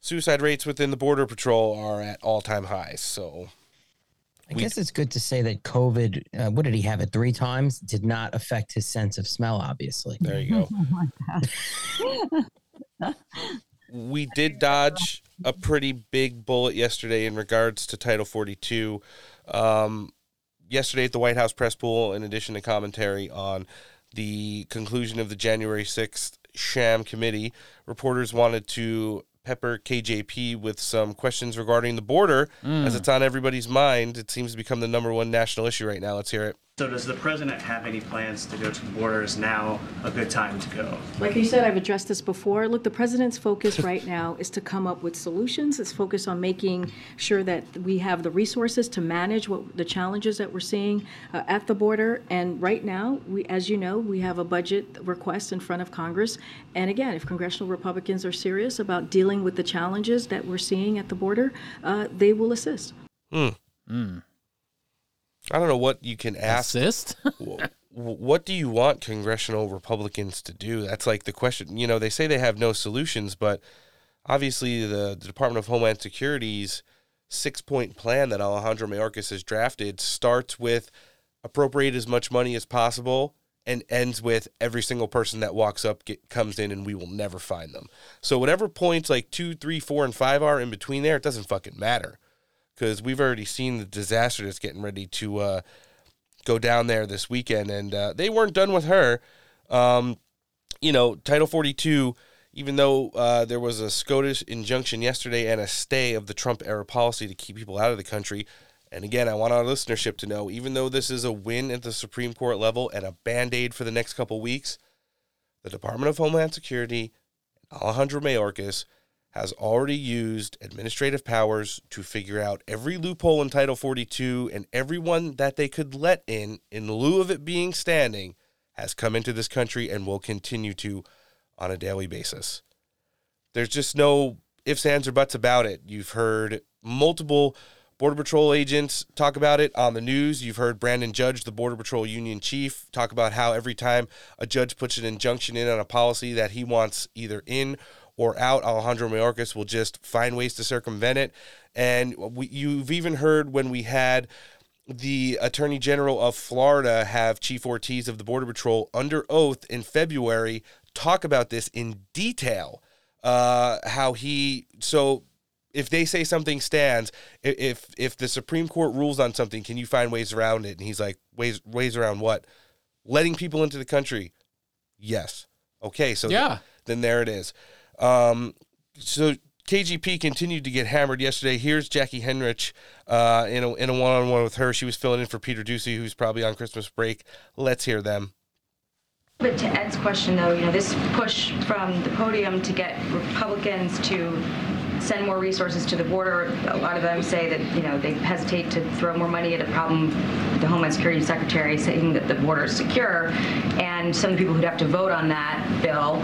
suicide rates within the Border Patrol are at all-time highs. So I guess it's good to say that COVID, what did he have it 3 times, did not affect his sense of smell, obviously. There you go. Oh my God. We did dodge a pretty big bullet yesterday in regards to Title 42. Yesterday at the White House press pool, in addition to commentary on the conclusion of the January 6th sham committee, reporters wanted to pepper KJP with some questions regarding the border, as it's on everybody's mind. It seems to become the #1 national issue right now. Let's hear it. So does the president have any plans to go to the border? Is now a good time to go? Like you said, I've addressed this before. Look, the president's focus right now is to come up with solutions. It's focused on making sure that we have the resources to manage what the challenges that we're seeing at the border. And right now, we, as you know, we have a budget request in front of Congress. And again, if congressional Republicans are serious about dealing with the challenges that we're seeing at the border, they will assist. I don't know what you can ask. Assist? What do you want congressional Republicans to do? That's like the question. You know, they say they have no solutions, but obviously the Department of Homeland Security's 6-point plan that Alejandro Mayorkas has drafted starts with appropriate as much money as possible and ends with every single person that walks up comes in and we will never find them. So whatever points like 2, 3, 4, and 5 are in between there, it doesn't fucking matter. Because we've already seen the disaster that's getting ready to go down there this weekend. And they weren't done with her. You know, Title 42, even though there was a SCOTUS injunction yesterday and a stay of the Trump-era policy to keep people out of the country. And again, I want our listenership to know, even though this is a win at the Supreme Court level and a Band-Aid for the next couple weeks, the Department of Homeland Security, Alejandro Mayorkas, has already used administrative powers to figure out every loophole in Title 42, and everyone that they could let in lieu of it being standing, has come into this country and will continue to on a daily basis. There's just no ifs, ands, or buts about it. You've heard multiple Border Patrol agents talk about it on the news. You've heard Brandon Judge, the Border Patrol union chief, talk about how every time a judge puts an injunction in on a policy that he wants either in or out, Alejandro Mayorkas will just find ways to circumvent it. And you've even heard when we had the Attorney General of Florida have Chief Ortiz of the Border Patrol under oath in February talk about this in detail, so if they say something stands, if the Supreme Court rules on something, can you find ways around it? And he's like, ways around what? Letting people into the country. Yes. Okay, so yeah. Then there it is. So KGP continued to get hammered yesterday. Here's Jackie Henrich in a one-on-one with her. She was filling in for Peter Ducey, who's probably on Christmas break. Let's hear them. But to Ed's question, though, this push from the podium to get Republicans to send more resources to the border, a lot of them say that, they hesitate to throw more money at a problem. The Homeland Security Secretary saying that the border is secure, and some of the people who'd have to vote on that bill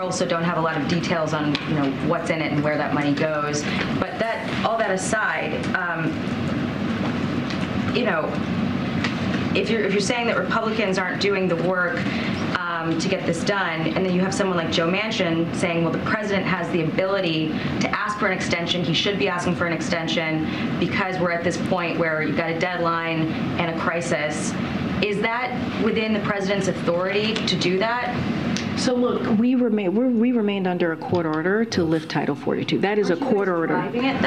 also don't have a lot of details on, what's in it and where that money goes. But all that aside, if you're saying that Republicans aren't doing the work to get this done, and then you have someone like Joe Manchin saying, well, the president has the ability to ask for an extension. He should be asking for an extension because we're at this point where you've got a deadline and a crisis. Is that within the president's authority to do that? So look, we remained under a court order to lift Title 42. That is a court order.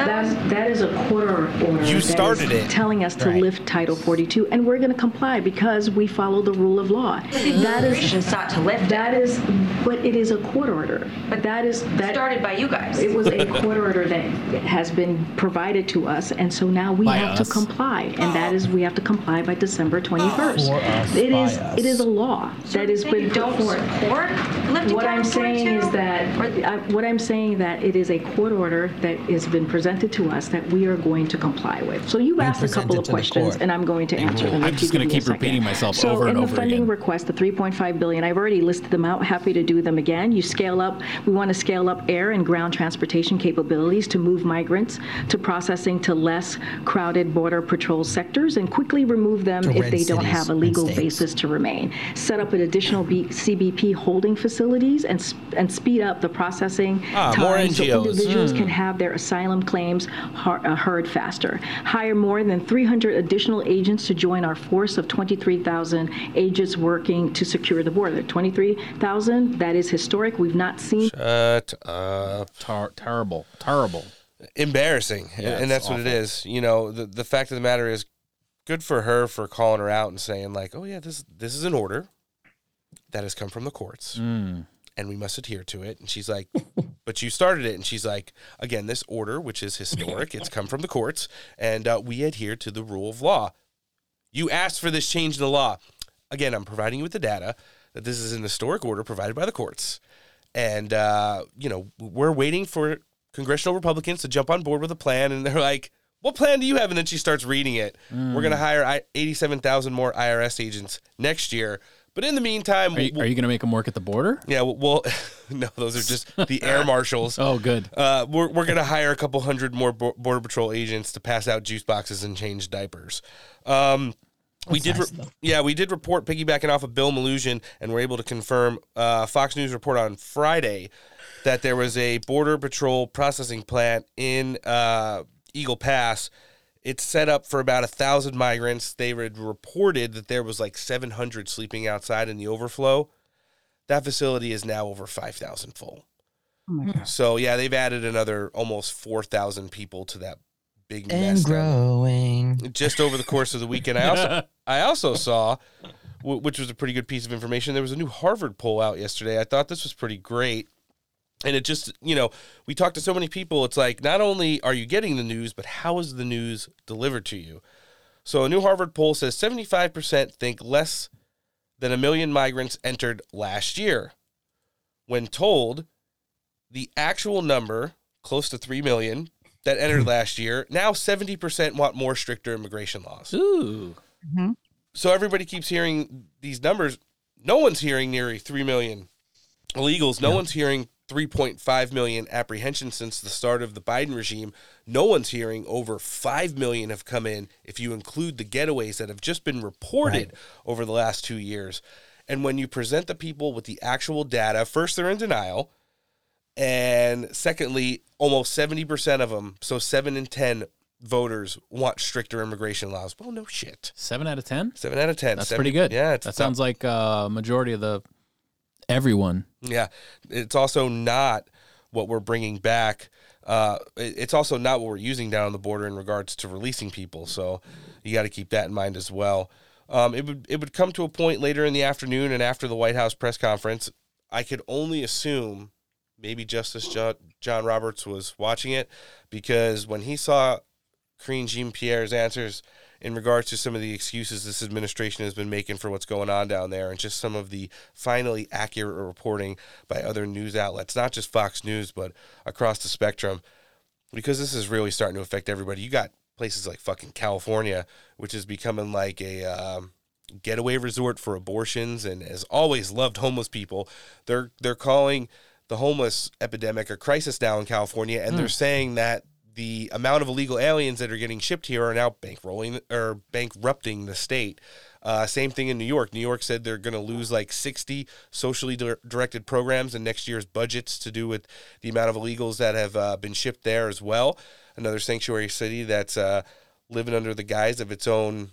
That is a court order. You started it, telling us to lift Title 42, and we're going to comply because we follow the rule of law. That is sought to lift. That is, but it is a court order. But that started by you guys. It was a court order that has been provided to us, and so now we have to comply, and that is we have to comply by December 21st. It is a law that has been put forth. What I'm saying is that it is a court order that has been presented to us that we are going to comply with. So you asked a couple of questions, and I'm going to answer them. I'm just going to keep repeating myself over and over again. So in the funding request, the $3.5 billion, I've already listed them out. Happy to do them again. You scale up. We want to scale up air and ground transportation capabilities to move migrants to processing to less crowded border patrol sectors and quickly remove them if they don't have a legal basis to remain. Set up an additional CBP holding facilities and speed up the processing time so individuals can have their asylum claims heard faster. Hire more than 300 additional agents to join our force of 23,000 agents working to secure the border. 23,000, that is historic. We've not seen. Shut up. Terrible. Embarrassing. Yeah, and that's awful. What it is. The fact of the matter is, good for her for calling her out and saying like, oh yeah, this is an order that has come from the courts, and we must adhere to it. And she's like, but you started it. And she's like, again, this order, which is historic, it's come from the courts, and we adhere to the rule of law. You asked for this change in the law. Again, I'm providing you with the data that this is an historic order provided by the courts. And, we're waiting for congressional Republicans to jump on board with a plan. And they're like, what plan do you have? And then she starts reading it. We're going to hire 87,000 more IRS agents next year. But in the meantime, are you going to make them work at the border? Yeah, well, no, those are just the air marshals. Oh, good. We're going to hire a couple hundred more border patrol agents to pass out juice boxes and change diapers. We did report, piggybacking off of Bill Maloogian, and we're able to confirm Fox News report on Friday that there was a border patrol processing plant in Eagle Pass. It's set up for about 1,000 migrants. They had reported that there was like 700 sleeping outside in the overflow. That facility is now over 5,000 full. Oh my God. So, yeah, they've added another almost 4,000 people to that big mess. And growing. Just over the course of the weekend. I also saw, which was a pretty good piece of information, there was a new Harvard poll out yesterday. I thought this was pretty great. And it just, we talk to so many people, it's like, not only are you getting the news, but how is the news delivered to you? So a new Harvard poll says 75% think less than 1 million migrants entered last year. When told, the actual number close to 3 million that entered last year. Now 70% want more stricter immigration laws. Ooh. Mm-hmm. So everybody keeps hearing these numbers. No one's hearing nearly 3 million illegals. No one's hearing 3.5 million apprehensions since the start of the Biden regime. No one's hearing over 5 million have come in if you include the getaways that have just been reported over the last 2 years. And when you present the people with the actual data, first, they're in denial. And secondly, almost 70% of them, so 7 in 10 voters, want stricter immigration laws. Well, no shit. 7 out of 10? 7 out of 10. That's pretty good. Yeah. That sounds like a majority of the... Everyone. Yeah. It's also not what we're bringing back. It's also not what we're using down on the border in regards to releasing people. So you got to keep that in mind as well. It would come to a point later in the afternoon and after the White House press conference. I could only assume maybe Justice John Roberts was watching it, because when he saw Karine Jean-Pierre's answers in regards to some of the excuses this administration has been making for what's going on down there, and just some of the finally accurate reporting by other news outlets, not just Fox News, but across the spectrum, because this is really starting to affect everybody. You got places like fucking California, which is becoming like a getaway resort for abortions, and has always loved homeless people. They're calling the homeless epidemic a crisis now in California, and they're saying that the amount of illegal aliens that are getting shipped here are now bankrupting the state. Same thing in New York. New York said they're going to lose like 60 socially directed programs in next year's budgets to do with the amount of illegals that have been shipped there as well. Another sanctuary city that's living under the guise of its own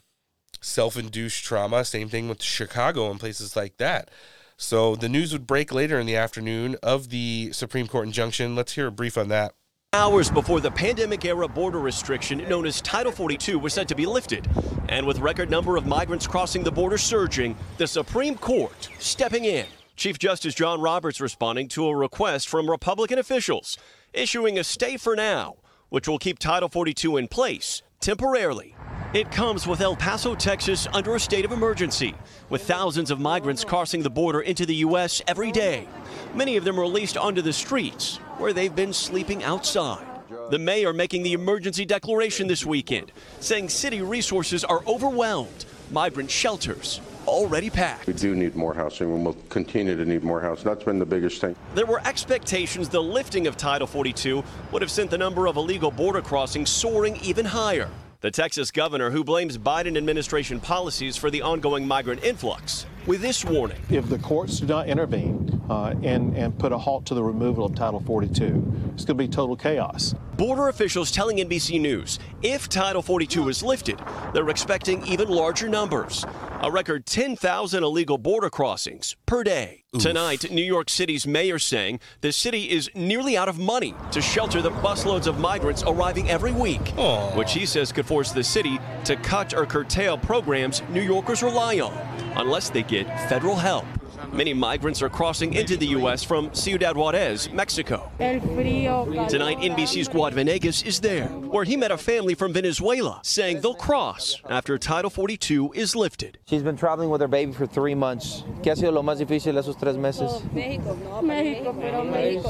self-induced trauma. Same thing with Chicago and places like that. So the news would break later in the afternoon of the Supreme Court injunction. Let's hear a brief on that. Hours before the pandemic-era border restriction known as Title 42 was set to be lifted, and with record number of migrants crossing the border surging, the Supreme Court stepping in. Chief Justice John Roberts responding to a request from Republican officials, issuing a stay for now, which will keep Title 42 in place temporarily. It comes with El Paso, Texas, under a state of emergency, with thousands of migrants crossing the border into the U.S. every day. Many of them released onto the streets, where they've been sleeping outside. The mayor making the emergency declaration this weekend, saying city resources are overwhelmed, migrant shelters already packed. We do need more housing, and we'll continue to need more housing. That's been the biggest thing. There were expectations the lifting of Title 42 would have sent the number of illegal border crossings soaring even higher. The Texas governor, who blames Biden administration policies for the ongoing migrant influx, with this warning. If the courts do not intervene and put a halt to the removal of Title 42, it's going to be total chaos. Border officials telling NBC News if Title 42 is lifted, they're expecting even larger numbers. A record 10,000 illegal border crossings per day. Oof. Tonight, New York City's mayor saying the city is nearly out of money to shelter the busloads of migrants arriving every week, which he says could force the city to cut or curtail programs New Yorkers rely on, unless they get federal help. Many migrants are crossing into the U.S. from Ciudad Juarez, Mexico. Tonight, NBC's Gad Venegas is there, where he met a family from Venezuela saying they'll cross after Title 42 is lifted. She's been traveling with her baby for 3 months. ¿Qué ha sido lo más difícil esos 3 meses?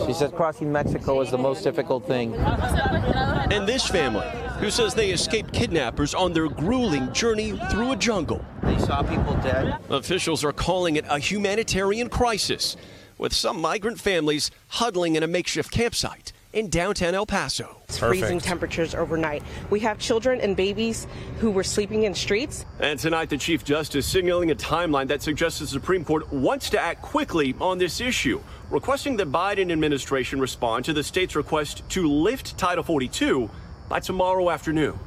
She says crossing Mexico is the most difficult thing. And this family, who says they escaped kidnappers on their grueling journey through a jungle. They saw people dead. Officials are calling it a humanitarian crisis, with some migrant families huddling in a makeshift campsite in downtown El Paso. It's freezing temperatures overnight. We have children and babies who were sleeping in streets. And tonight, the Chief Justice signaling a timeline that suggests the Supreme Court wants to act quickly on this issue, requesting the Biden administration respond to the state's request to lift Title 42 by tomorrow afternoon.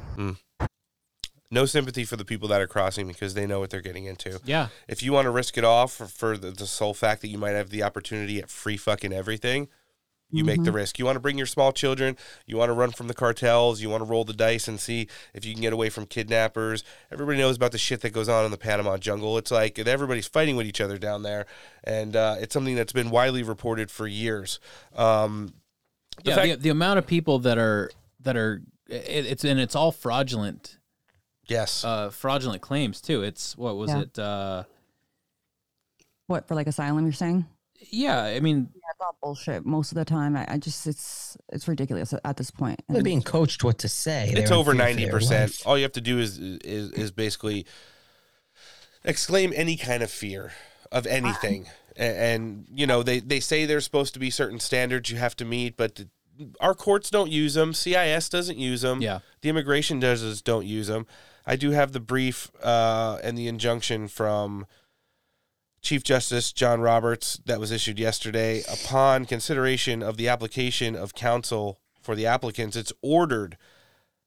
No sympathy for the people that are crossing, because they know what they're getting into. Yeah. If you want to risk it all for the sole fact that you might have the opportunity at free fucking everything, you make the risk. You want to bring your small children. You want to run from the cartels. You want to roll the dice and see if you can get away from kidnappers. Everybody knows about the shit that goes on in the Panama jungle. It's like everybody's fighting with each other down there, and it's something that's been widely reported for years. The amount of people that are all fraudulent. Yes. Fraudulent claims too. It's what was it? What, for like asylum, you're saying? Yeah, I mean, all bullshit most of the time. I just, it's ridiculous at this point. They're being coached what to say. It's over 90%. All you have to do is basically exclaim any kind of fear of anything. And you know, they say there's supposed to be certain standards you have to meet, but our courts don't use them. CIS doesn't use them. Yeah. The immigration judges don't use them. I do have the brief and the injunction from Chief Justice John Roberts that was issued yesterday. Upon consideration of the application of counsel for the applicants, it's ordered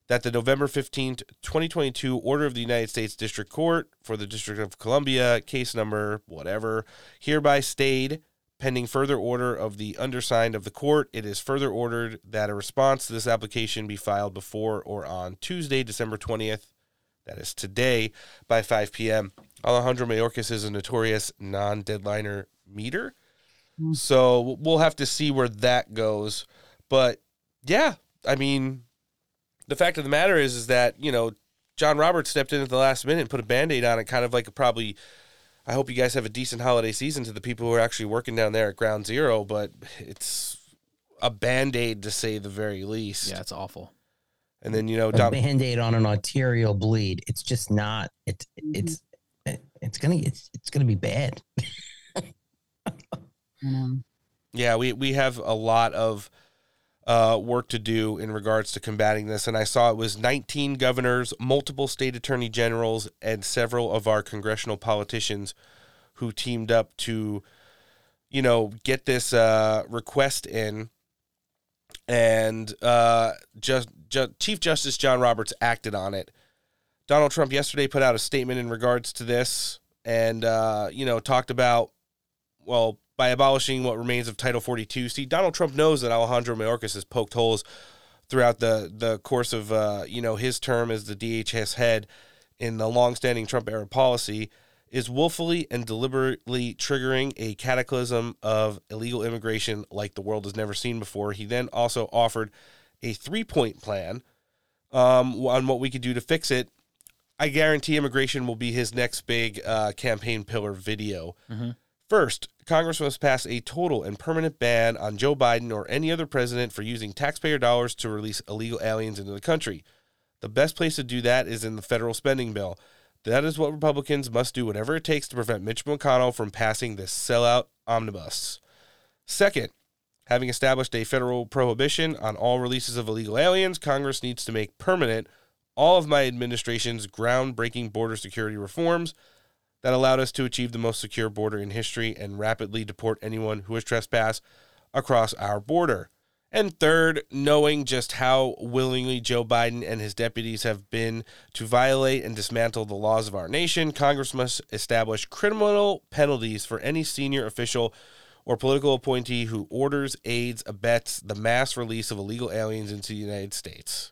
that the November 15th, 2022 order of the United States District Court for the District of Columbia, case number whatever, hereby stayed pending further order of the undersigned of the court. It is further ordered that a response to this application be filed before or on Tuesday, December 20th, that is today, by 5 p.m. Alejandro Mayorkas is a notorious non-deadliner meter, so we'll have to see where that goes. But, yeah, I mean, the fact of the matter is that, you know, John Roberts stepped in at the last minute and put a Band-Aid on it, kind of like a probably, I hope you guys have a decent holiday season to the people who are actually working down there at Ground Zero, but it's a Band-Aid to say the very least. Yeah, it's awful. And then, you know, a Band-Aid on an arterial bleed. It's just not, it's gonna be bad. Yeah, we have a lot of work to do in regards to combating this. And I saw it was 19 governors, multiple state attorney generals, and several of our congressional politicians who teamed up to, you know, get this request in. And Chief Justice John Roberts acted on it. Donald Trump yesterday put out a statement in regards to this and, you know, talked about, well, by abolishing what remains of Title 42. See, Donald Trump knows that Alejandro Mayorkas has poked holes throughout the course of, you know, his term as the DHS head in the longstanding Trump-era policy is willfully and deliberately triggering a cataclysm of illegal immigration like the world has never seen before. He then also offered a three-point plan on what we could do to fix it. I guarantee immigration will be his next big campaign pillar video. Mm-hmm. First, Congress must pass a total and permanent ban on Joe Biden or any other president for using taxpayer dollars to release illegal aliens into the country. The best place to do that is in the federal spending bill. That is what Republicans must do whatever it takes to prevent Mitch McConnell from passing this sellout omnibus. Second, having established a federal prohibition on all releases of illegal aliens, Congress needs to make permanent all of my administration's groundbreaking border security reforms that allowed us to achieve the most secure border in history and rapidly deport anyone who has trespassed across our border. And third, knowing just how willingly Joe Biden and his deputies have been to violate and dismantle the laws of our nation, Congress must establish criminal penalties for any senior official or political appointee who orders, aids, abets the mass release of illegal aliens into the United States.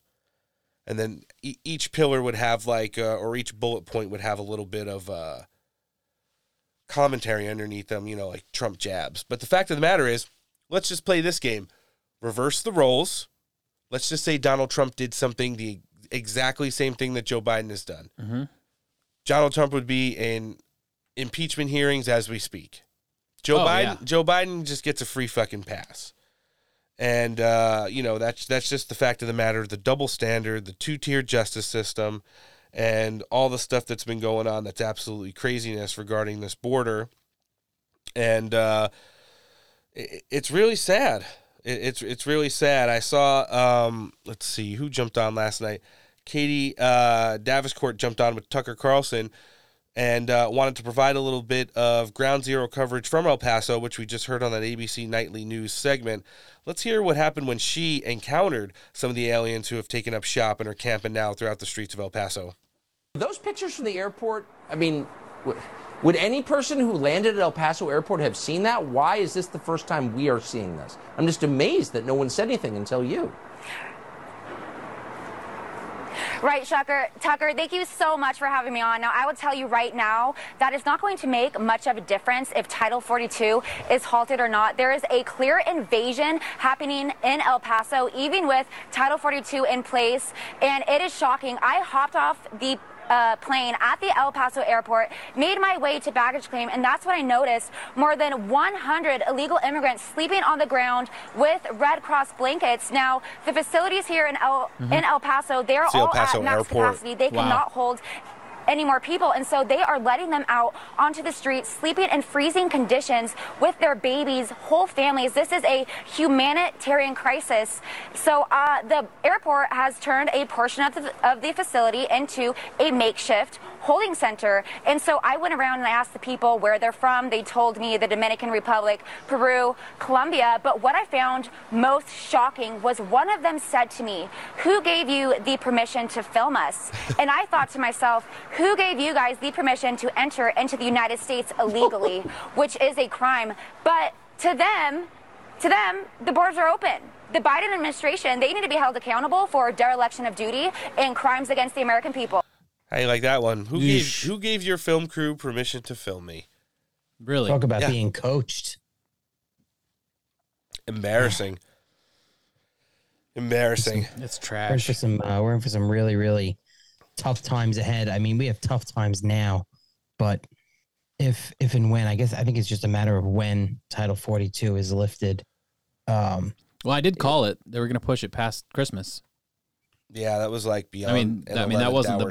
And then each pillar would have like, or each bullet point would have a little bit of commentary underneath them, you know, like Trump jabs. But the fact of the matter is, let's just play this game. Reverse the roles. Let's just say Donald Trump did something, the exactly same thing that Joe Biden has done. Mm-hmm. Donald Trump would be in impeachment hearings as we speak. Joe Biden just gets a free fucking pass. And, you know, that's just the fact of the matter, the double standard, the two-tier justice system, and all the stuff that's been going on that's absolutely craziness regarding this border. And it's really sad. It's really sad. I saw, let's see, who jumped on last night? Katie Davenport jumped on with Tucker Carlson and wanted to provide a little bit of Ground Zero coverage from El Paso, which we just heard on that ABC Nightly News segment. Let's hear what happened when she encountered some of the aliens who have taken up shop and are camping now throughout the streets of El Paso. Those pictures from the airport, I mean, would any person who landed at El Paso Airport have seen that? Why is this the first time we are seeing this? I'm just amazed that no one said anything until you. Right, Tucker, thank you so much for having me on. Now, I will tell you right now that it's not going to make much of a difference if Title 42 is halted or not. There is a clear invasion happening in El Paso, even with Title 42 in place, and it is shocking. I hopped off the plane at the El Paso airport, made my way to baggage claim, and that's when I noticed more than 100 illegal immigrants sleeping on the ground with Red Cross blankets. Now, the facilities here in El Paso, they're all at max capacity. They cannot hold any more people, and so they are letting them out onto the street, sleeping in freezing conditions with their babies, whole families. This is a humanitarian crisis. So the airport has turned a portion of the facility into a makeshift holding center. And so I went around and I asked the people where they're from. They told me the Dominican Republic, Peru, Colombia. But what I found most shocking was one of them said to me, "Who gave you the permission to film us?" And I thought to myself, who gave you guys the permission to enter into the United States illegally, which is a crime? But to them, the borders are open. The Biden administration, they need to be held accountable for dereliction of duty and crimes against the American people. I like that one. Who gave your film crew permission to film me? Really? Talk about being coached. Embarrassing. Embarrassing. That's trash. We're in for some really, really tough times ahead. I mean, we have tough times now, but if and when, I think it's just a matter of when Title 42 is lifted. Well, I did call it. They were going to push it past Christmas. Yeah, that was like beyond. I mean, that wasn't the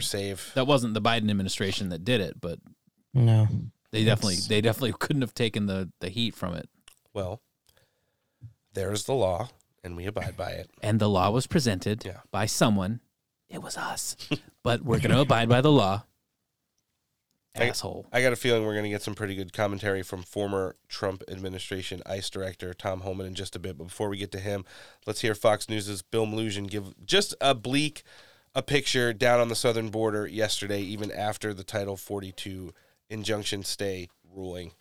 Biden administration that did it, but no, they definitely couldn't have taken the heat from it. Well, there's the law, and we abide by it. And the law was presented by someone. It was us, but we're going to abide by the law. Asshole. I got a feeling we're going to get some pretty good commentary from former Trump administration ICE director Tom Homan in just a bit. But before we get to him, let's hear Fox News' Bill Mnuchin give just a picture down on the southern border yesterday, even after the Title 42 injunction stay ruling.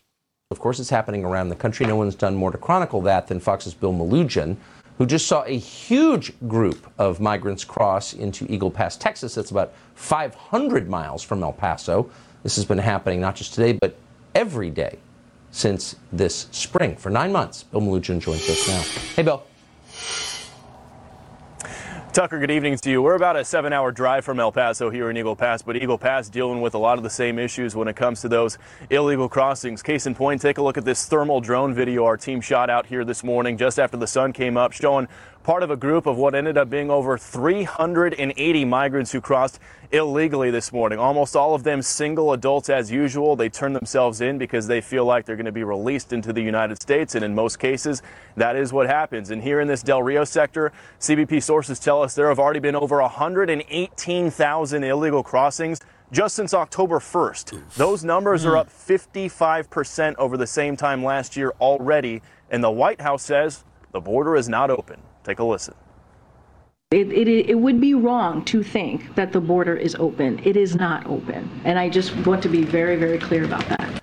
Of course, it's happening around the country. No one's done more to chronicle that than Fox's Bill Mnuchin, who just saw a huge group of migrants cross into Eagle Pass, Texas. That's about 500 miles from El Paso. This has been happening not just today, but every day since this spring. For 9 months, Bill Mnuchin joins us now. Hey, Bill. Tucker, good evening to you. We're about a 7-hour drive from El Paso here in Eagle Pass, but Eagle Pass dealing with a lot of the same issues when it comes to those illegal crossings. Case in point, take a look at this thermal drone video our team shot out here this morning just after the sun came up, showing part of a group of what ended up being over 380 migrants who crossed illegally this morning. Almost all of them single adults as usual. They turn themselves in because they feel like they're going to be released into the United States, and in most cases, that is what happens. And here in this Del Rio sector, CBP sources tell us there have already been over 118,000 illegal crossings just since October 1st. Those numbers are up 55% over the same time last year already, and the White House says the border is not open. Take a listen. It would be wrong to think that the border is open. It is not open. And I just want to be very, very clear about that.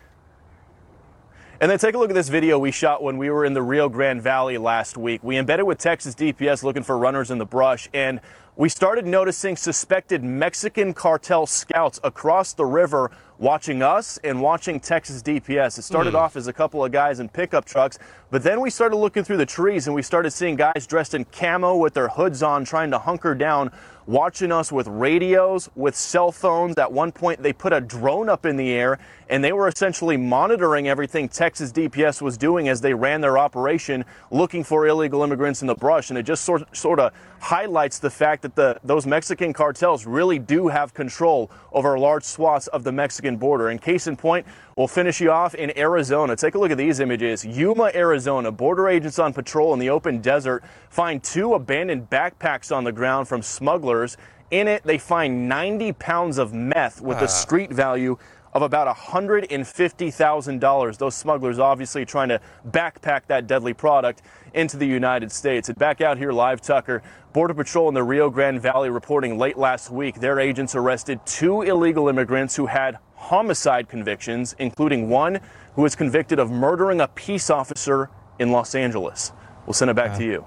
And then take a look at this video we shot when we were in the Rio Grande Valley last week. We embedded with Texas DPS looking for runners in the brush, and we started noticing suspected Mexican cartel scouts across the river watching us and watching Texas DPS. It started off as a couple of guys in pickup trucks, but then we started looking through the trees and we started seeing guys dressed in camo with their hoods on, trying to hunker down, watching us with radios, with cell phones. At one point, they put a drone up in the air and they were essentially monitoring everything Texas DPS was doing as they ran their operation looking for illegal immigrants in the brush. And it just sort of highlights the fact that those Mexican cartels really do have control over large swaths of the Mexican border. And case in point, we'll finish you off in Arizona. Take a look at these images. Yuma, Arizona. Border agents on patrol in the open desert find two abandoned backpacks on the ground from smugglers. In it, they find 90 pounds of meth with a street value of about $150,000. Those smugglers obviously trying to backpack that deadly product into the United States. And back out here live, Tucker, Border Patrol in the Rio Grande Valley reporting late last week, their agents arrested two illegal immigrants who had homicide convictions, including one who was convicted of murdering a peace officer in Los Angeles. We'll send it back to you.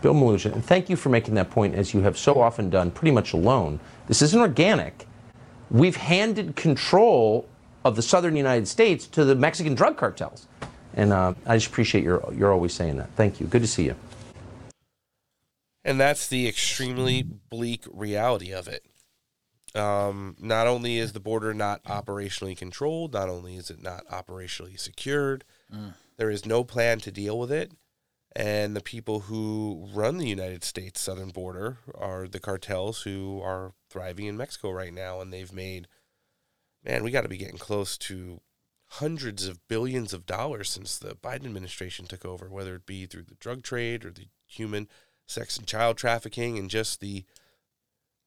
Bill Mnuchin, and thank you for making that point, as you have so often done, pretty much alone. This isn't organic. We've handed control of the southern United States to the Mexican drug cartels. And I just appreciate you're always saying that. Thank you. Good to see you. And that's the extremely bleak reality of it. Not only is the border not operationally controlled, not only is it not operationally secured, there is no plan to deal with it. And the people who run the United States southern border are the cartels who are thriving in Mexico right now. And they've made, man, we got to be getting close to hundreds of billions of dollars since the Biden administration took over, whether it be through the drug trade or the human sex and child trafficking and just the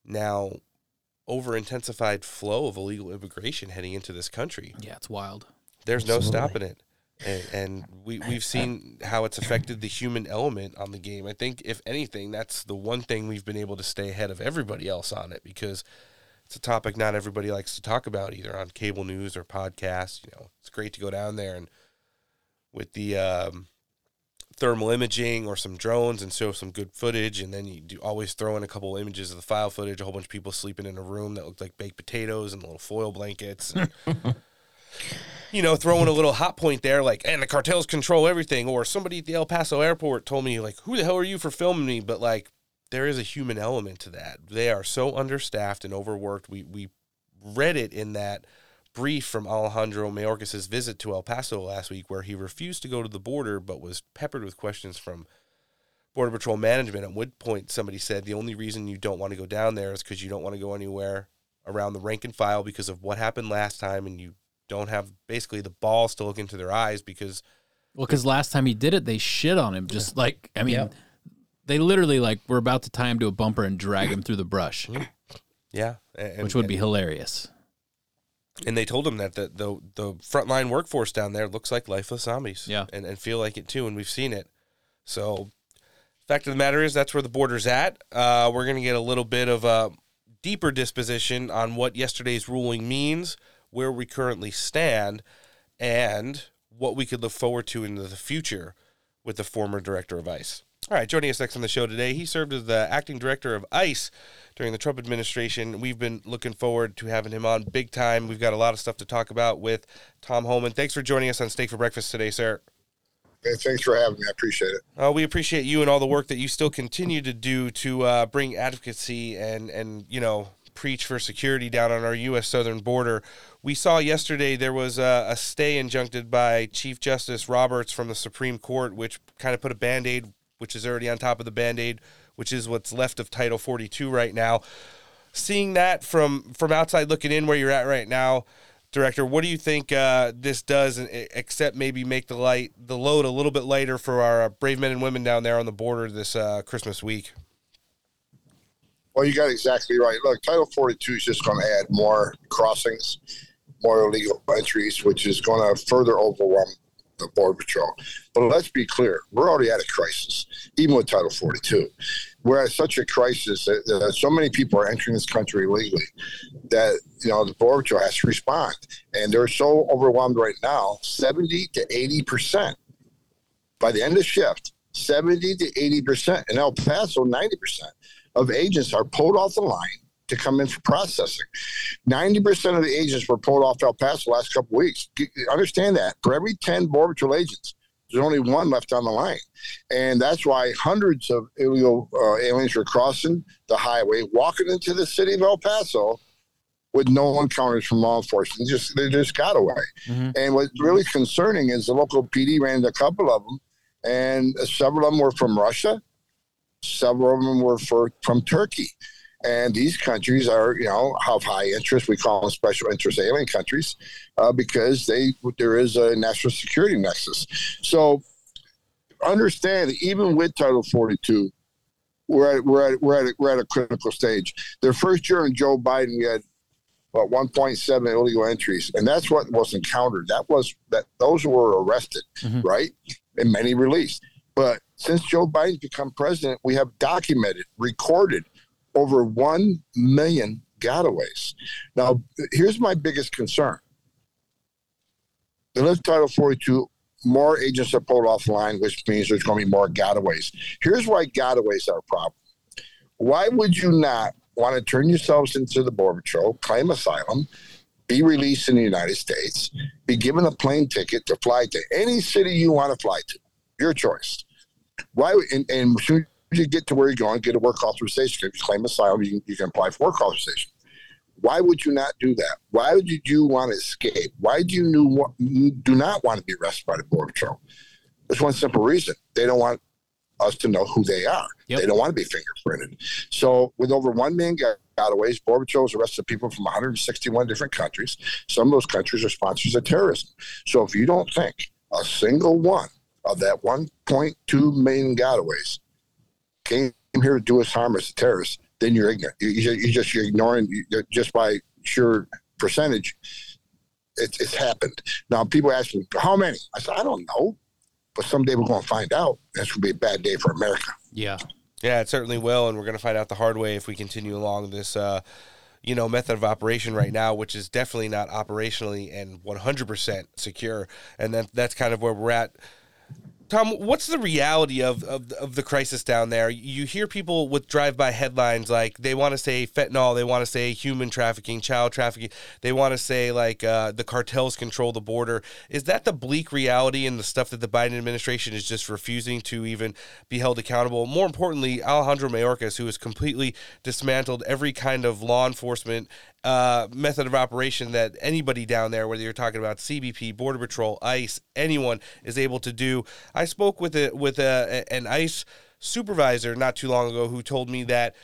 now over-intensified flow of illegal immigration heading into this country. Yeah, it's wild. There's Absolutely. No stopping it. And we've seen how it's affected the human element on the game. I think, if anything, that's the one thing we've been able to stay ahead of everybody else on it, because it's a topic not everybody likes to talk about, either on cable news or podcasts. You know, it's great to go down there and with the thermal imaging or some drones and show some good footage, and then you do always throw in a couple of images of the file footage, a whole bunch of people sleeping in a room that looked like baked potatoes and little foil blankets. And, you know, throwing a little hot point there, like, and the cartels control everything, or somebody at the El Paso airport told me, like, who the hell are you for filming me? But, like, there is a human element to that. They are so understaffed and overworked. We read it in that brief from Alejandro Mayorkas' visit to El Paso last week, where he refused to go to the border but was peppered with questions from Border Patrol management. At one point, somebody said, the only reason you don't want to go down there is because you don't want to go anywhere around the rank and file because of what happened last time, and you don't have basically the balls to look into their eyes because... Well, because last time he did it, they shit on him. Just like, I mean, they literally like were about to tie him to a bumper and drag him through the brush. Yeah. And, which would be hilarious. And they told him that the frontline workforce down there looks like lifeless zombies. Yeah. And feel like it too, and we've seen it. So, fact of the matter is that's where the border's at. We're going to get a little bit of a deeper disposition on what yesterday's ruling means, where we currently stand, and what we could look forward to into the future with the former director of ICE. All right, joining us next on the show today, he served as the acting director of ICE during the Trump administration. We've been looking forward to having him on big time. We've got a lot of stuff to talk about with Tom Homan. Thanks for joining us on Steak for Breakfast today, sir. Hey, thanks for having me. I appreciate it. We appreciate you and all the work that you still continue to do to bring advocacy and you know, preach for security down on our U.S. southern border. We saw yesterday there was a stay injuncted by Chief Justice Roberts from the Supreme Court, which kind of put a Band-Aid, which is already on top of the Band-Aid, which is what's left of Title 42 right now. Seeing that from outside looking in where you're at right now, Director, what do you think this does, except maybe make the load a little bit lighter for our brave men and women down there on the border this Christmas week? Well, you got exactly right. Look, Title 42 is just going to add more crossings, more illegal entries, which is going to further overwhelm the Border Patrol. But let's be clear, we're already at a crisis, even with Title 42. We're at such a crisis that so many people are entering this country illegally that, you know, the Border Patrol has to respond. And they're so overwhelmed right now, 70 to 80%. By the end of shift, 70 to 80%. In El Paso, 90%. Of agents are pulled off the line to come in for processing. 90% of the agents were pulled off El Paso the last couple of weeks. Understand that. For every 10 Border Patrol agents, there's only one left on the line. And that's why hundreds of illegal aliens were crossing the highway, walking into the city of El Paso with no encounters from law enforcement. They just got away. Mm-hmm. And what's really concerning is the local PD ran into a couple of them, and several of them were from Russia. Several of them were from Turkey. And these countries are, you know, have high interest. We call them special interest alien countries because there is a national security nexus. So understand that even with Title 42, we're at a critical stage. Their first year in Joe Biden, we had 1.7 illegal entries, and that's what was encountered. Those were arrested, mm-hmm. right, and many released. But since Joe Biden's become president, we have documented, recorded over 1 million gotaways. Now, here's my biggest concern. They lift Title 42, more agents are pulled offline, which means there's going to be more gotaways. Here's why gotaways are a problem. Why would you not want to turn yourselves into the Border Patrol, claim asylum, be released in the United States, be given a plane ticket to fly to any city you want to fly to? Your choice. Why? And as soon as you get to where you're going, get a work authorization. If you claim asylum, you can apply for work authorization. Why would you not do that? Why would you want to escape? Why do you do not want to be arrested by the Border Patrol? There's one simple reason. They don't want us to know who they are. Yep. They don't want to be fingerprinted. So with over 1 million gotaways, Border Patrol has arrested people from 161 different countries. Some of those countries are sponsors of terrorism. So if you don't think a single one of that 1.2 million gotaways came here to do us harm as a terrorist, then you're ignorant. You're ignoring just by sheer percentage. It's happened. Now, people ask me, how many? I said, I don't know. But someday we're going to find out. This will be a bad day for America. Yeah. Yeah, it certainly will. And we're going to find out the hard way if we continue along this, method of operation right now, which is definitely not operationally and 100% secure. And that's kind of where we're at. Tom, what's the reality of the crisis down there? You hear people with drive-by headlines like they want to say fentanyl, they want to say human trafficking, child trafficking. They want to say the cartels control the border. Is that the bleak reality and the stuff that the Biden administration is just refusing to even be held accountable? More importantly, Alejandro Mayorkas, who has completely dismantled every kind of law enforcement method of operation that anybody down there, whether you're talking about CBP, Border Patrol, ICE, anyone is able to do. I spoke with an ICE supervisor not too long ago who told me that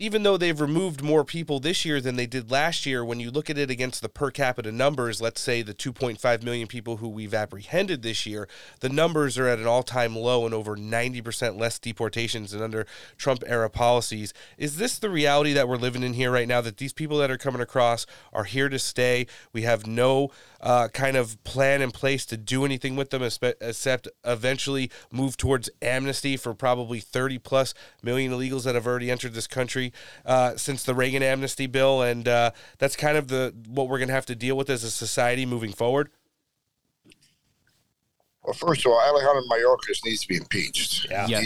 even though they've removed more people this year than they did last year, when you look at it against the per capita numbers, let's say the 2.5 million people who we've apprehended this year, the numbers are at an all-time low and over 90% less deportations than under Trump-era policies. Is this the reality that we're living in here right now, that these people that are coming across are here to stay? We have no kind of plan in place to do anything with them except eventually move towards amnesty for probably 30-plus million illegals that have already entered this country since the Reagan amnesty bill, and that's kind of what we're going to have to deal with as a society moving forward? Well, first of all, Alejandro Mayorkas needs to be impeached. Yeah. Yes.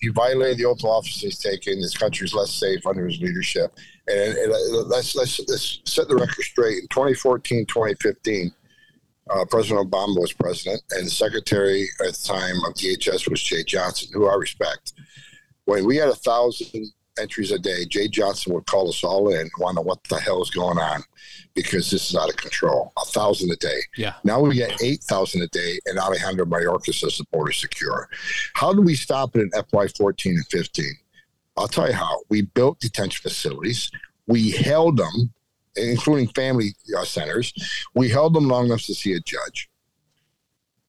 He violated the oath of office he's taken. This country's less safe under his leadership. And let's set the record straight. In 2014, 2015, President Obama was president, and the secretary at the time of DHS was Jay Johnson, who I respect. When we had 1,000 entries a day, Jay Johnson would call us all in and want to know what the hell is going on, because this is out of control. 1,000 a day. Yeah. Now we get 8,000 a day, and Alejandro Mayorkas says the border is secure. How do we stop it in FY14 and 15? I'll tell you how. We built detention facilities. We held them, including family centers. We held them long enough to see a judge.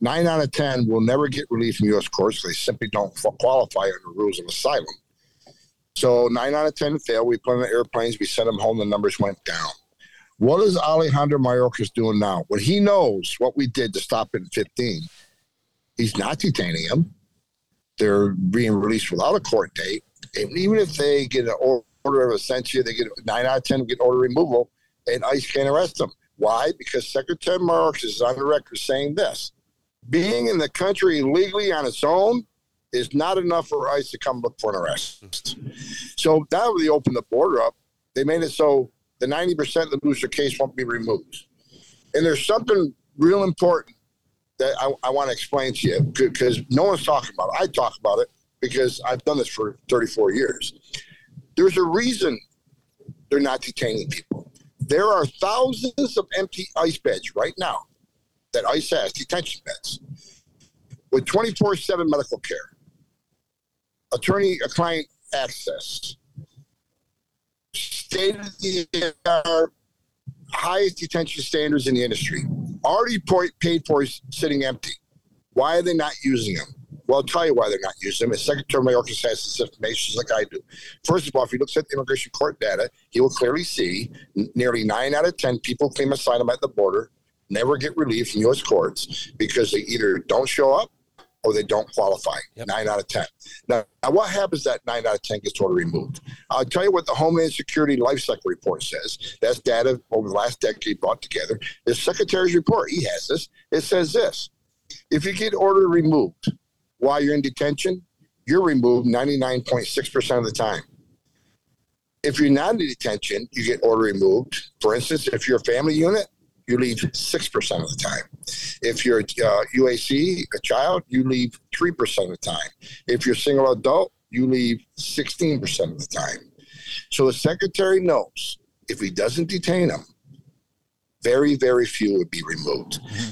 9 out of 10 will never get relief from U.S. courts. They simply don't qualify under rules of asylum. So 9 out of 10 fail. We put them in airplanes. We sent them home. The numbers went down. What is Alejandro Mayorkas doing now? When he knows what we did to stop in 15, he's not detaining them. They're being released without a court date. And even if they get an order of absentia, they get 9 out of 10 get order removal, and ICE can't arrest them. Why? Because Secretary Mayorkas is on the record saying this: being in the country illegally on its own is not enough for ICE to come look for an arrest. So now they open the border up. They made it so the 90% that lose their case won't be removed. And there's something real important that I want to explain to you, because no one's talking about it. I talk about it because I've done this for 34 years. There's a reason they're not detaining people. There are thousands of empty ICE beds right now that ICE has, detention beds, with 24/7 medical care, attorney-client access, state-of-the-art, highest detention standards in the industry, already paid for, sitting empty. Why are they not using them? Well, I'll tell you why they're not using them. And Secretary Mayorkas has this information like I do. First of all, if he looks at the immigration court data, he will clearly see nearly 9 out of 10 people claim asylum at the border never get relief from U.S. courts because they either don't show up or they don't qualify. Yep. 9 out of 10. Now, what happens that 9 out of 10 gets order removed? I'll tell you what the Homeland Security Life Cycle Report says. That's data over the last decade brought together. The Secretary's report, he has this. It says this: if you get order removed while you're in detention, you're removed 99.6% of the time. If you're not in detention, you get order removed. For instance, if you're a family unit, you leave 6% of the time. If you're UAC, a child, you leave 3% of the time. If you're a single adult, you leave 16% of the time. So the secretary knows if he doesn't detain them, very, very few would be removed. Mm-hmm.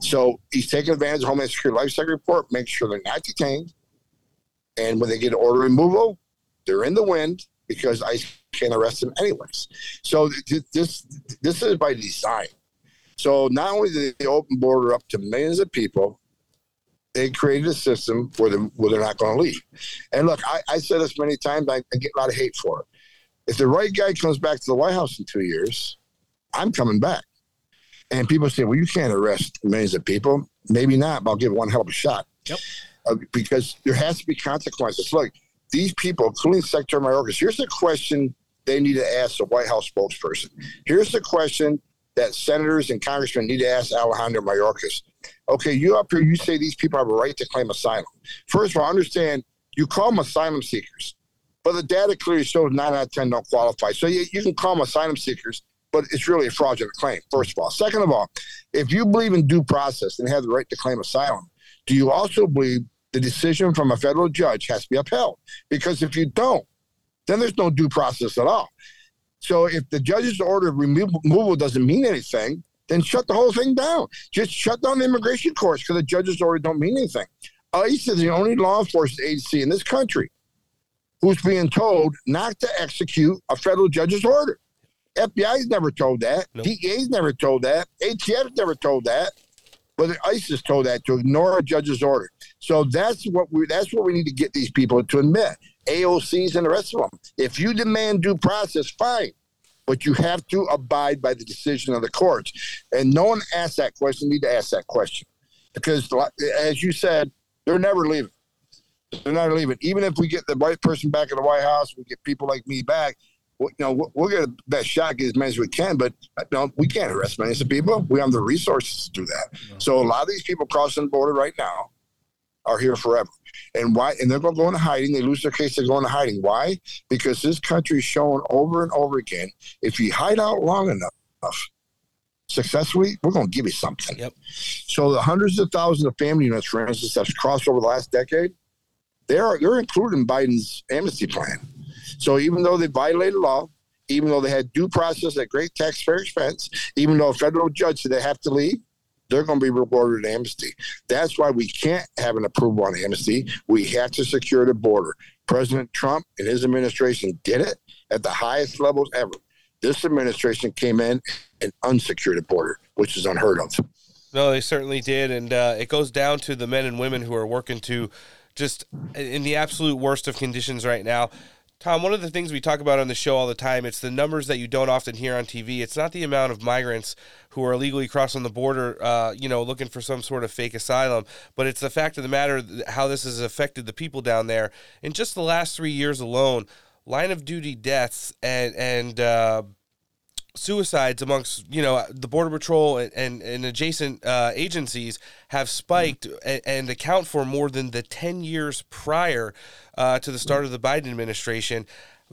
So he's taking advantage of Homeland Security Life Cycle Report, make sure they're not detained. And when they get an order removal, they're in the wind because ICE can't arrest them anyways. So this is by design. So not only did they open border up to millions of people, they created a system where they're not going to leave. And look, I said this many times, I get a lot of hate for it. If the right guy comes back to the White House in 2 years, I'm coming back. And people say, well, you can't arrest millions of people. Maybe not, but I'll give one hell of a shot. Yep. Because there has to be consequences. Look, these people, including Secretary Mayorkas, here's the question they need to ask the White House spokesperson. Here's the question that senators and congressmen need to ask Alejandro Mayorkas. Okay, you up here, you say these people have a right to claim asylum. First of all, understand, you call them asylum seekers, but the data clearly shows 9 out of 10 don't qualify. So you can call them asylum seekers, but it's really a fraudulent claim, first of all. Second of all, if you believe in due process and have the right to claim asylum, do you also believe the decision from a federal judge has to be upheld? Because if you don't, then there's no due process at all. So if the judge's order of removal doesn't mean anything, then shut the whole thing down. Just shut down the immigration courts because the judge's order don't mean anything. ICE is the only law enforcement agency in this country who's being told not to execute a federal judge's order. FBI's never told that. Nope. DEA's never told that. ATF's never told that. But ICE is told that, to ignore a judge's order. So that's what we need to get these people to admit. AOCs and the rest of them. If you demand due process, fine. But you have to abide by the decision of the courts. And no one asked that question. Need to ask that question. Because, as you said, they're never leaving. They're not leaving. Even if we get the right person back in the White House, we get people like me back, we'll get the best shot at as many as we can, but we can't arrest millions of people. We have the resources to do that. Yeah. So a lot of these people crossing the border right now are here forever. And why? And they're going to go into hiding. They lose their case, they're going to hiding. Why? Because this country's shown over and over again, if you hide out long enough, successfully, we're going to give you something. Yep. So the hundreds of thousands of family units, for instance, that's crossed over the last decade, they're included in Biden's amnesty plan. So even though they violated law, even though they had due process at great taxpayer expense, even though a federal judge said they have to leave, they're going to be rewarded amnesty. That's why we can't have an approval on amnesty. We have to secure the border. President Trump and his administration did it at the highest levels ever. This administration came in and unsecured the border, which is unheard of. No, they certainly did. And it goes down to the men and women who are working to just in the absolute worst of conditions right now. Tom, one of the things we talk about on the show all the time, it's the numbers that you don't often hear on TV. It's not the amount of migrants who are illegally crossing the border, looking for some sort of fake asylum, but it's the fact of the matter how this has affected the people down there. In just the last 3 years alone, line of duty deaths and suicides amongst, the Border Patrol and adjacent agencies have spiked and account for more than the 10 years prior to the start of the Biden administration.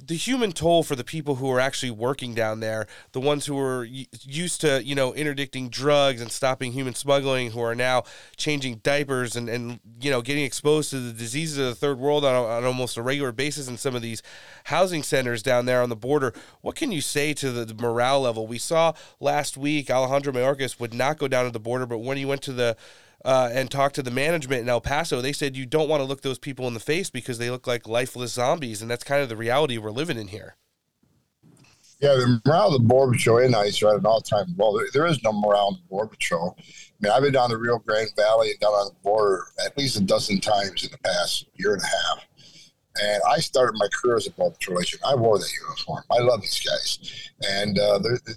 The human toll for the people who are actually working down there, the ones who are used to, interdicting drugs and stopping human smuggling, who are now changing diapers and getting exposed to the diseases of the third world on almost a regular basis in some of these housing centers down there on the border. What can you say to the morale level? We saw last week Alejandro Mayorkas would not go down to the border, but when he went to the and talked to the management in El Paso, they said you don't want to look those people in the face because they look like lifeless zombies, and that's kind of the reality we're living in here. Yeah, the morale of the Border Patrol and ICE are at an all-time low. There is no morale in the Border Patrol. I mean, I've been down the Rio Grande Valley and down on the border at least a dozen times in the past year and a half, and I started my career as a Border Patrol agent. I wore that uniform. I love these guys, and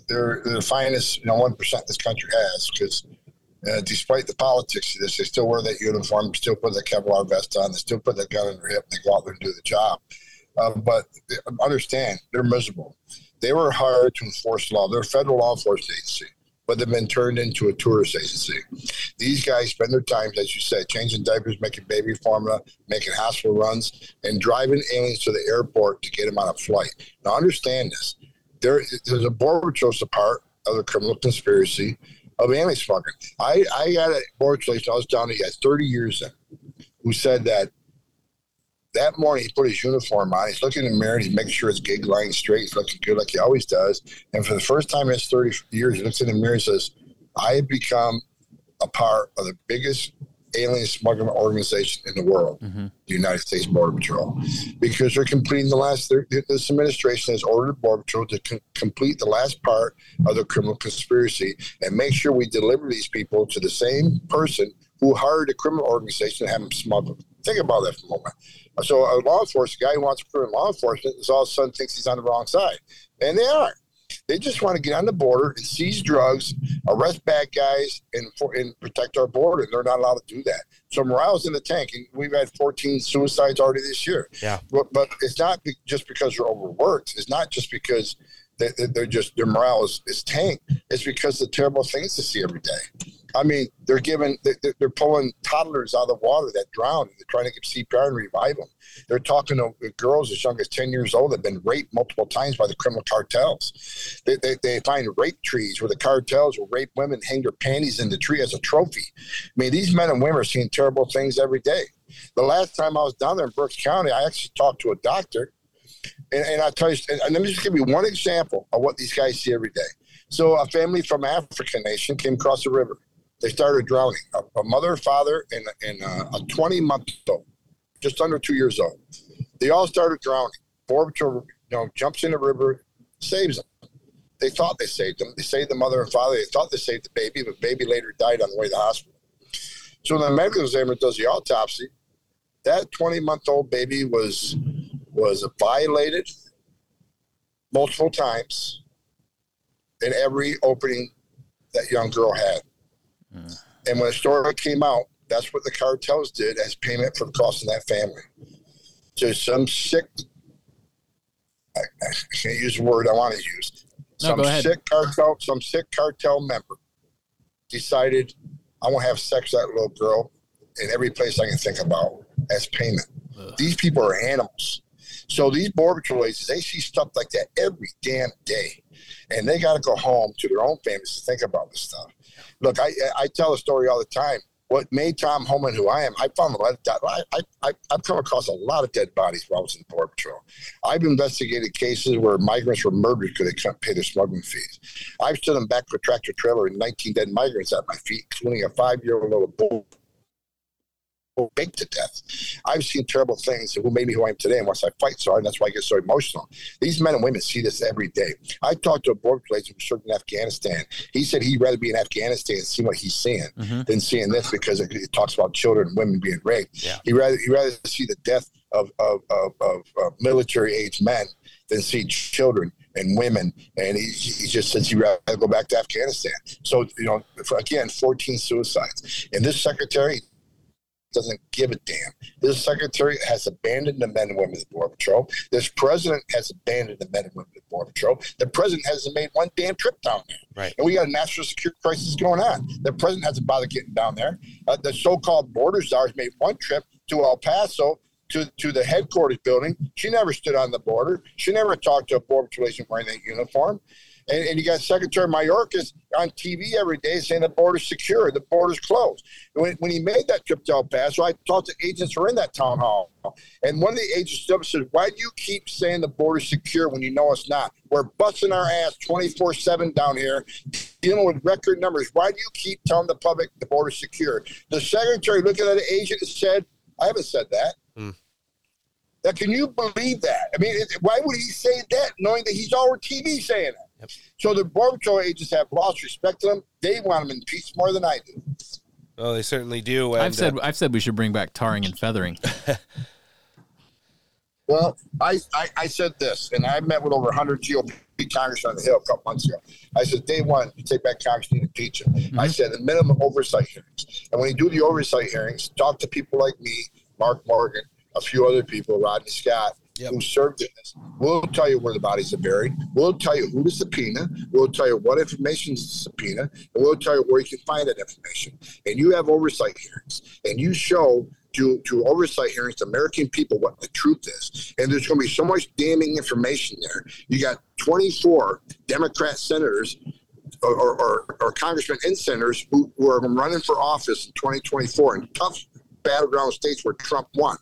they're the finest 1% this country has because despite the politics of this, they still wear that uniform, still put the Kevlar vest on, they still put that gun in their hip, and they go out there and do the job. But understand, they're miserable. They were hired to enforce law. They're a federal law enforcement agency, but they've been turned into a tourist agency. These guys spend their time, as you said, changing diapers, making baby formula, making hospital runs, and driving aliens to the airport to get them on a flight. Now, understand this. There's a Border Patrol part of the criminal conspiracy of anti-smuggling. I got a board relation I was down there 30 years in, who said that That morning, he put his uniform on. He's looking in the mirror. He's making sure his gig line's straight. He's looking good like he always does. And for the first time in his 30 years, he looks in the mirror and says, I have become a part of the biggest alien smuggling organization in the world, the United States Border Patrol, because they're completing the last, this administration has ordered the Border Patrol to complete the last part of the criminal conspiracy and make sure we deliver these people to the same person who hired a criminal organization and have them smuggled. Think about that for a moment. So a law enforcement guy who wants to career in law enforcement is all of a sudden thinks he's on the wrong side. And they are. They just want to get on the border and seize drugs, arrest bad guys, and protect our border. They're not allowed to do that. So morale's in the tank, and we've had 14 suicides already this year. Yeah. But it's not just because they're overworked. It's not just because they're just their morale is tanked. It's because of the terrible things they see every day. I mean, they're pulling toddlers out of the water that drowned. They're trying to give CPR and revive them. They're talking to girls as young as 10 years old that have been raped multiple times by the criminal cartels. They find rape trees where the cartels will rape women, hang their panties in the tree as a trophy. I mean, these men and women are seeing terrible things every day. The last time I was down there in Berks County, I actually talked to a doctor. And I tell you, and let me just give you one example of what these guys see every day. So a family from African nation came across the river. They started drowning. A mother, father, and a 20-month-old, just under 2 years old. They all started drowning. Border Patrol, jumps in the river, saves them. They thought they saved them. They saved the mother and father. They thought they saved the baby, but the baby later died on the way to the hospital. So when the medical examiner does the autopsy, that 20-month-old baby was violated multiple times in every opening that young girl had. And when the story came out, that's what the cartels did as payment for the cost of that family. So some sick, I can't use the word I want to use. Some sick cartel member decided, I want to have sex with that little girl in every place I can think about as payment. These people are animals. So these Border Patrol agents, they see stuff like that every damn day. And they got to go home to their own families to think about this stuff. Look, I tell a story all the time. What made Tom Homan who I am, I found a lot of I've come across a lot of dead bodies while I was in the Border Patrol. I've investigated cases where migrants were murdered because they couldn't pay their smuggling fees. I've stood them back for a tractor trailer and 19 dead migrants at my feet, including a 5-year-old little bull. Baked to death. I've seen terrible things who made me who I am today, and once I fight so hard, and that's why I get so emotional. These men and women see this every day. I talked to a border agent who served in Afghanistan. He said he'd rather be in Afghanistan and see what he's seeing than seeing this because it talks about children and women being raped. Yeah. He'd rather see the death of military-aged men than see children and women, and he just says he'd rather go back to Afghanistan. So, again, 14 suicides. And this secretary doesn't give a damn. This secretary has abandoned the men and women of the Border Patrol. This president has abandoned the men and women of the Border Patrol. The president hasn't made one damn trip down there. Right. And we got a national security crisis going on. The president hasn't bothered getting down there. The so-called border czars made one trip to El Paso to the headquarters building. She never stood on the border. She never talked to a Border Patrol agent wearing that uniform. And you got Secretary Mayorkas on TV every day saying the border's secure, the border's closed. When he made that trip to El Paso, I talked to agents who were in that town hall. And one of the agents stood up and said, why do you keep saying the border's secure when you know it's not? We're busting our ass 24/7 down here, dealing with record numbers. Why do you keep telling the public the border's secure? The secretary looked at the agent and said, I haven't said that. Now, can you believe that? I mean, why would he say that knowing that he's over TV saying it? So the Border Patrol agents have lost respect to them. They want them impeached more than I do. Oh, well, they certainly do. And I've said we should bring back tarring and feathering. Well, I said this, and I met with over 100 GOP congressmen on the Hill a couple months ago. I said, day one, you take back Congress, you need to impeach them. I said, the minimum oversight hearings. And when you do the oversight hearings, talk to people like me, Mark Morgan, a few other people, Rodney Scott, who served in this. We'll tell you where the bodies are buried. We'll tell you who to subpoena. We'll tell you what information is to subpoena. And we'll tell you where you can find that information. And you have oversight hearings. And you show to oversight hearings the American people what the truth is. And there's going to be so much damning information there. You got 24 Democrat senators or congressmen and senators who are running for office in 2024 in tough battleground states where Trump won.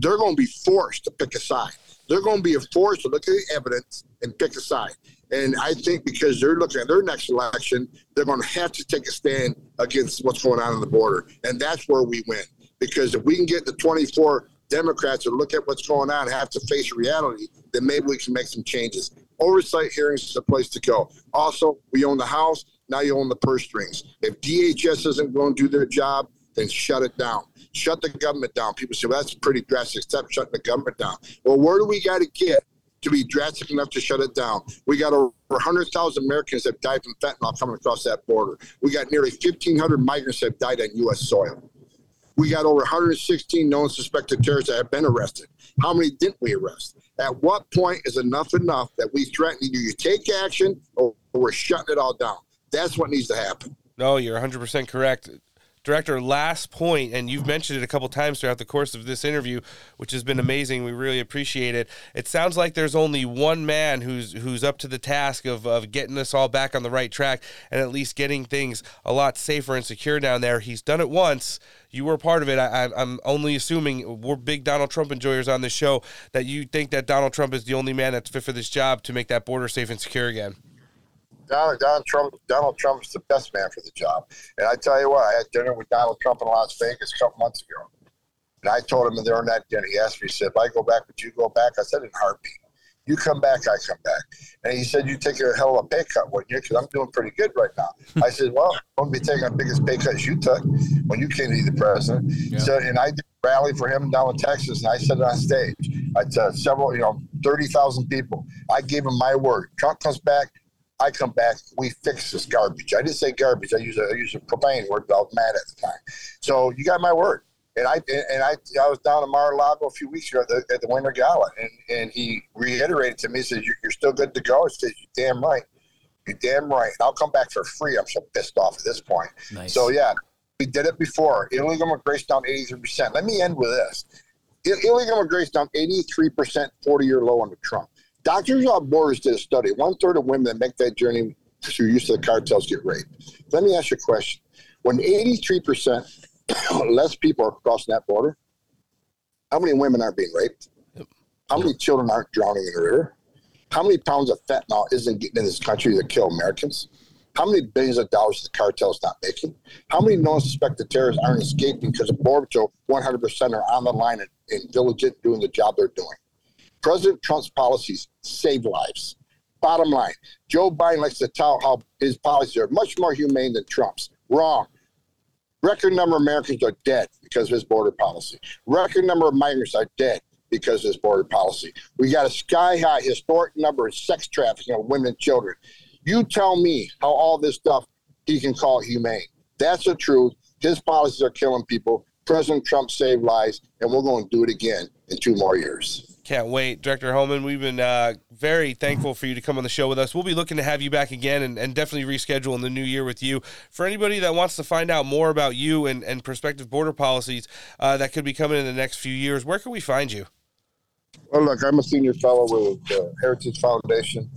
They're going to be forced to pick a side. They're going to be forced to look at the evidence and pick a side. And I think because they're looking at their next election, they're going to have to take a stand against what's going on the border. And that's where we win. Because if we can get the 24 Democrats to look at what's going on and have to face reality, then maybe we can make some changes. Oversight hearings is the place to go. Also, we own the House. Now you own the purse strings. If DHS isn't going to do their job, then shut it down. Shut the government down. People say, well, that's a pretty drastic step, shutting the government down. Well, where do we got to get to be drastic enough to shut it down? We got over 100,000 Americans that died from fentanyl coming across that border. We got nearly 1,500 migrants that died on U.S. soil. We got over 116 known suspected terrorists that have been arrested. How many didn't we arrest? At what point is enough that we threaten either you take action or we're shutting it all down? That's what needs to happen. No, you're 100% correct. Director, last point, and you've mentioned it a couple times throughout the course of this interview, which has been amazing. We really appreciate it. It sounds like there's only one man who's up to the task of getting us all back on the right track and at least getting things a lot safer and secure down there. He's done it once. You were part of it. I'm only assuming, we're big Donald Trump enjoyers on this show, that you think that Donald Trump is the only man that's fit for this job to make that border safe and secure again. Donald Trump's the best man for the job. And I tell you what, I had dinner with Donald Trump in Las Vegas a couple months ago. And I told him there on that dinner, he asked me, he said, if I go back, would you go back? I said, in a heartbeat. You come back, I come back. And he said, you take a hell of a pay cut, wouldn't you? Because I'm doing pretty good right now. I said, well, I'm going to be taking the biggest pay cut you took when you came to be the president. Yeah. So, and I did a rally for him down in Texas, and I said it on stage. I said, 30,000 people. I gave him my word. Trump comes back. I come back, we fix this garbage. I didn't say garbage. I use a profane word, but I was mad at the time. So you got my word. And I was down in Mar-a-Lago a few weeks ago at the Winter Gala, and he reiterated to me, he says, you're still good to go? I said, you're damn right. You're damn right. And I'll come back for free. I'm so pissed off at this point. Nice. So, yeah, we did it before. Illegal immigration down 83%. Let me end with this. Illegal immigration down 83%, 40-year low under Trump. Doctors Without Borders did a study. 1/3 of women that make that journey through use of the cartels get raped. Let me ask you a question. When 83% less people are crossing that border, how many women aren't being raped? How many children aren't drowning in the river? How many pounds of fentanyl isn't getting in this country to kill Americans? How many billions of dollars the cartel's not making? How many known suspected terrorists aren't escaping because the Border Patrol 100% are on the line and diligent doing the job they're doing? President Trump's policies save lives. Bottom line, Joe Biden likes to tout how his policies are much more humane than Trump's. Wrong. Record number of Americans are dead because of his border policy. Record number of migrants are dead because of his border policy. We got a sky-high historic number of sex trafficking of women and children. You tell me how all this stuff he can call humane. That's the truth. His policies are killing people. President Trump saved lives, and we're going to do it again in 2 more years. Can't wait. Director Homan, we've been very thankful for you to come on the show with us. We'll be looking to have you back again and definitely reschedule in the new year with you. For anybody that wants to find out more about you and prospective border policies that could be coming in the next few years, where can we find you? Well, look, I'm a senior fellow with Heritage Foundation.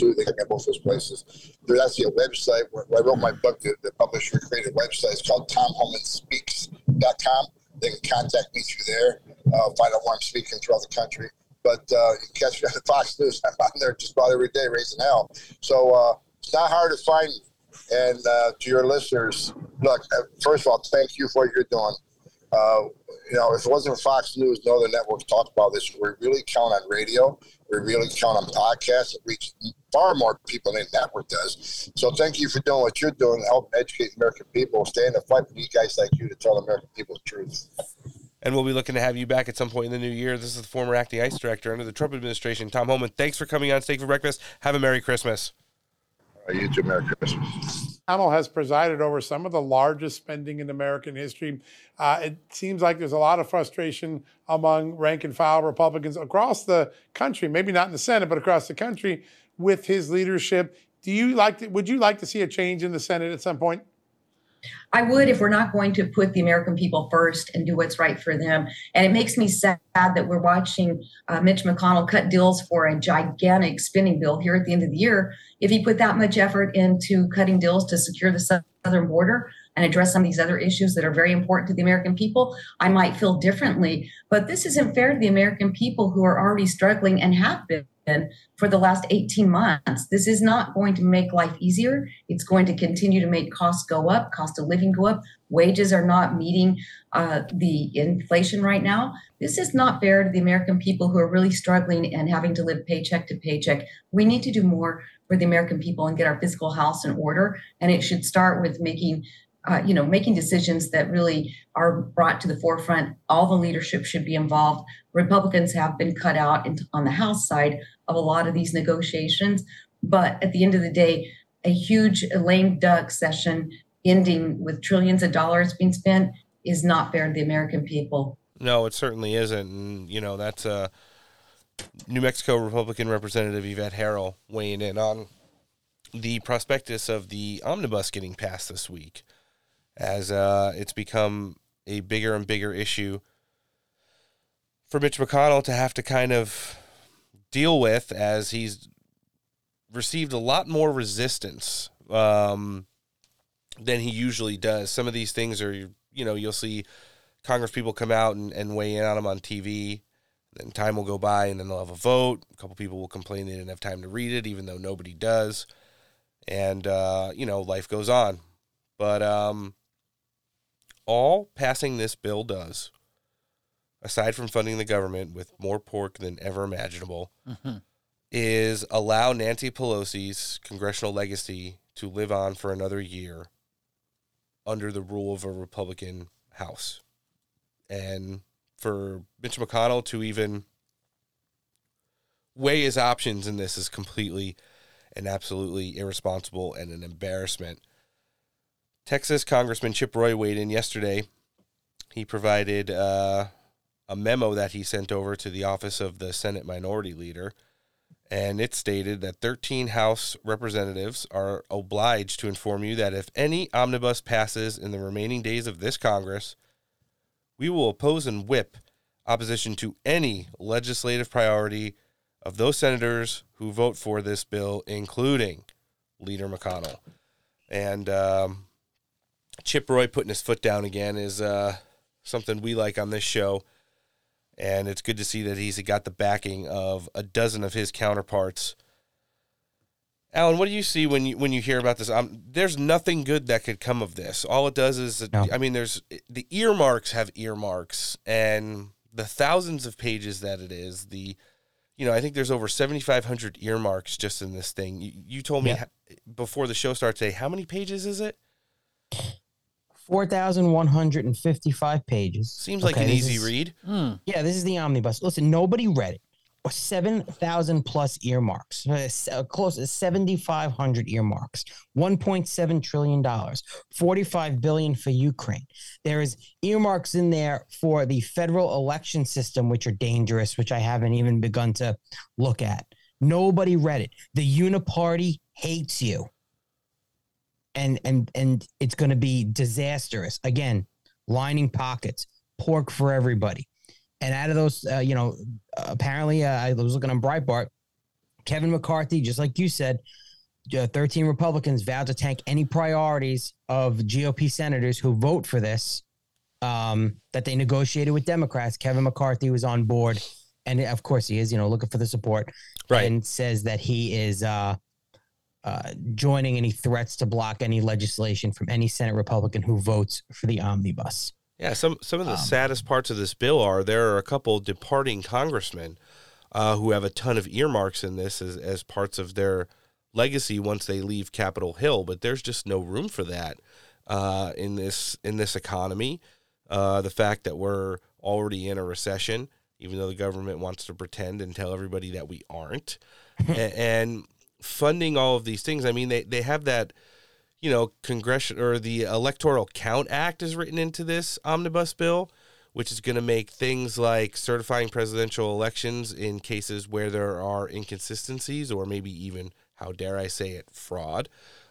They got both those places. There's actually a website where I wrote my book. The publisher created a website. It's called TomHomanSpeaks.com. They can contact me through there, find out where I'm speaking throughout the country. But you can catch me on the Fox News. I'm on there just about every day raising hell. So it's not hard to find me. And to your listeners, look, first of all, thank you for what you're doing. If it wasn't Fox News, no other networks talk about this. We really count on radio. We really count on podcasts that reach far more people than the network does. So thank you for doing what you're doing to help educate American people, stay in the fight with you guys like you to tell the American people the truth. And we'll be looking to have you back at some point in the new year. This is the former acting ICE director under the Trump administration, Tom Homan. Thanks for coming on Steak for Breakfast. Have a Merry Christmas. You too. Merry Christmas. McConnell has presided over some of the largest spending in American history. It seems like there's a lot of frustration among rank and file Republicans across the country, maybe not in the Senate, but across the country with his leadership. Would you like to see a change in the Senate at some point? I would if we're not going to put the American people first and do what's right for them. And it makes me sad that we're watching Mitch McConnell cut deals for a gigantic spending bill here at the end of the year. If he put that much effort into cutting deals to secure the southern border and address some of these other issues that are very important to the American people, I might feel differently. But this isn't fair to the American people who are already struggling and have been for the last 18 months. This is not going to make life easier. It's going to continue to make costs go up, cost of living go up. Wages are not meeting the inflation right now. This is not fair to the American people who are really struggling and having to live paycheck to paycheck. We need to do more for the American people and get our fiscal house in order. And it should start with making decisions that really are brought to the forefront. All the leadership should be involved. Republicans have been cut out on the House side of a lot of these negotiations. But at the end of the day, a huge lame duck session ending with trillions of dollars being spent is not fair to the American people. No, it certainly isn't. And, you know, that's New Mexico Republican Representative Yvette Harrell weighing in on the prospectus of the omnibus getting passed this week, as it's become a bigger and bigger issue for Mitch McConnell to have to kind of deal with, as he's received a lot more resistance than he usually does. Some of these things are, you know, you'll see Congress people come out and weigh in on them on TV, then time will go by and then they'll have a vote. A couple people will complain they didn't have time to read it, even though nobody does. And, you know, life goes on. But all passing this bill does, aside from funding the government with more pork than ever imaginable, is allow Nancy Pelosi's congressional legacy to live on for another year under the rule of a Republican House. And for Mitch McConnell to even weigh his options in this is completely and absolutely irresponsible and an embarrassment. Texas Congressman Chip Roy weighed in yesterday. He provided a memo that he sent over to the office of the Senate Minority Leader, and it stated that 13 House representatives are obliged to inform you that if any omnibus passes in the remaining days of this Congress, we will oppose and whip opposition to any legislative priority of those senators who vote for this bill, including Leader McConnell. And Chip Roy putting his foot down again is something we like on this show, and it's good to see that he's got the backing of a dozen of his counterparts. Alan, what do you see when you hear about this? There's nothing good that could come of this. All it does is, there's the earmarks have earmarks, and the thousands of pages that it is. I think there's over 7,500 earmarks just in this thing. You told me before the show started today, how many pages is it? 4,155 pages. Seems like an easy read. Yeah, this is the omnibus. Listen, nobody read it. 7,000 plus earmarks, close to 7,500 earmarks, $1.7 trillion, $45 billion for Ukraine. There is earmarks in there for the federal election system, which are dangerous, which I haven't even begun to look at. Nobody read it. The Uniparty hates you. And it's going to be disastrous. Again, lining pockets, pork for everybody. And out of those, apparently I was looking on Breitbart, Kevin McCarthy, just like you said, 13 Republicans vowed to tank any priorities of GOP senators who vote for this, that they negotiated with Democrats. Kevin McCarthy was on board. And of course he is, looking for the support. Right. And says that he is joining any threats to block any legislation from any Senate Republican who votes for the omnibus. Yeah, some of the saddest parts of this bill are there are a couple departing congressmen who have a ton of earmarks in this as parts of their legacy once they leave Capitol Hill, but there's just no room for that in this economy. The fact that we're already in a recession, even though the government wants to pretend and tell everybody that we aren't, and funding all of these things. I mean, they have that, Congressional or the Electoral Count Act is written into this omnibus bill, which is going to make things like certifying presidential elections in cases where there are inconsistencies or maybe even, how dare I say it, fraud,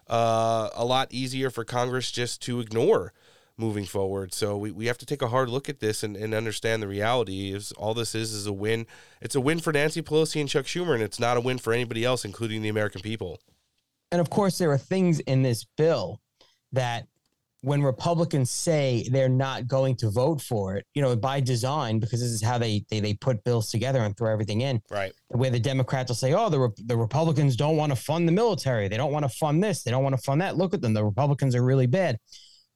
a lot easier for Congress just to ignore moving forward. So we have to take a hard look at this and understand the reality is all this is a win. It's a win for Nancy Pelosi and Chuck Schumer, and it's not a win for anybody else, including the American people. And of course, there are things in this bill that when Republicans say they're not going to vote for it, you know, by design, because this is how they put bills together and throw everything in. Right. Where the Democrats will say, oh, the Republicans don't want to fund the military. They don't want to fund this. They don't want to fund that. Look at them. The Republicans are really bad.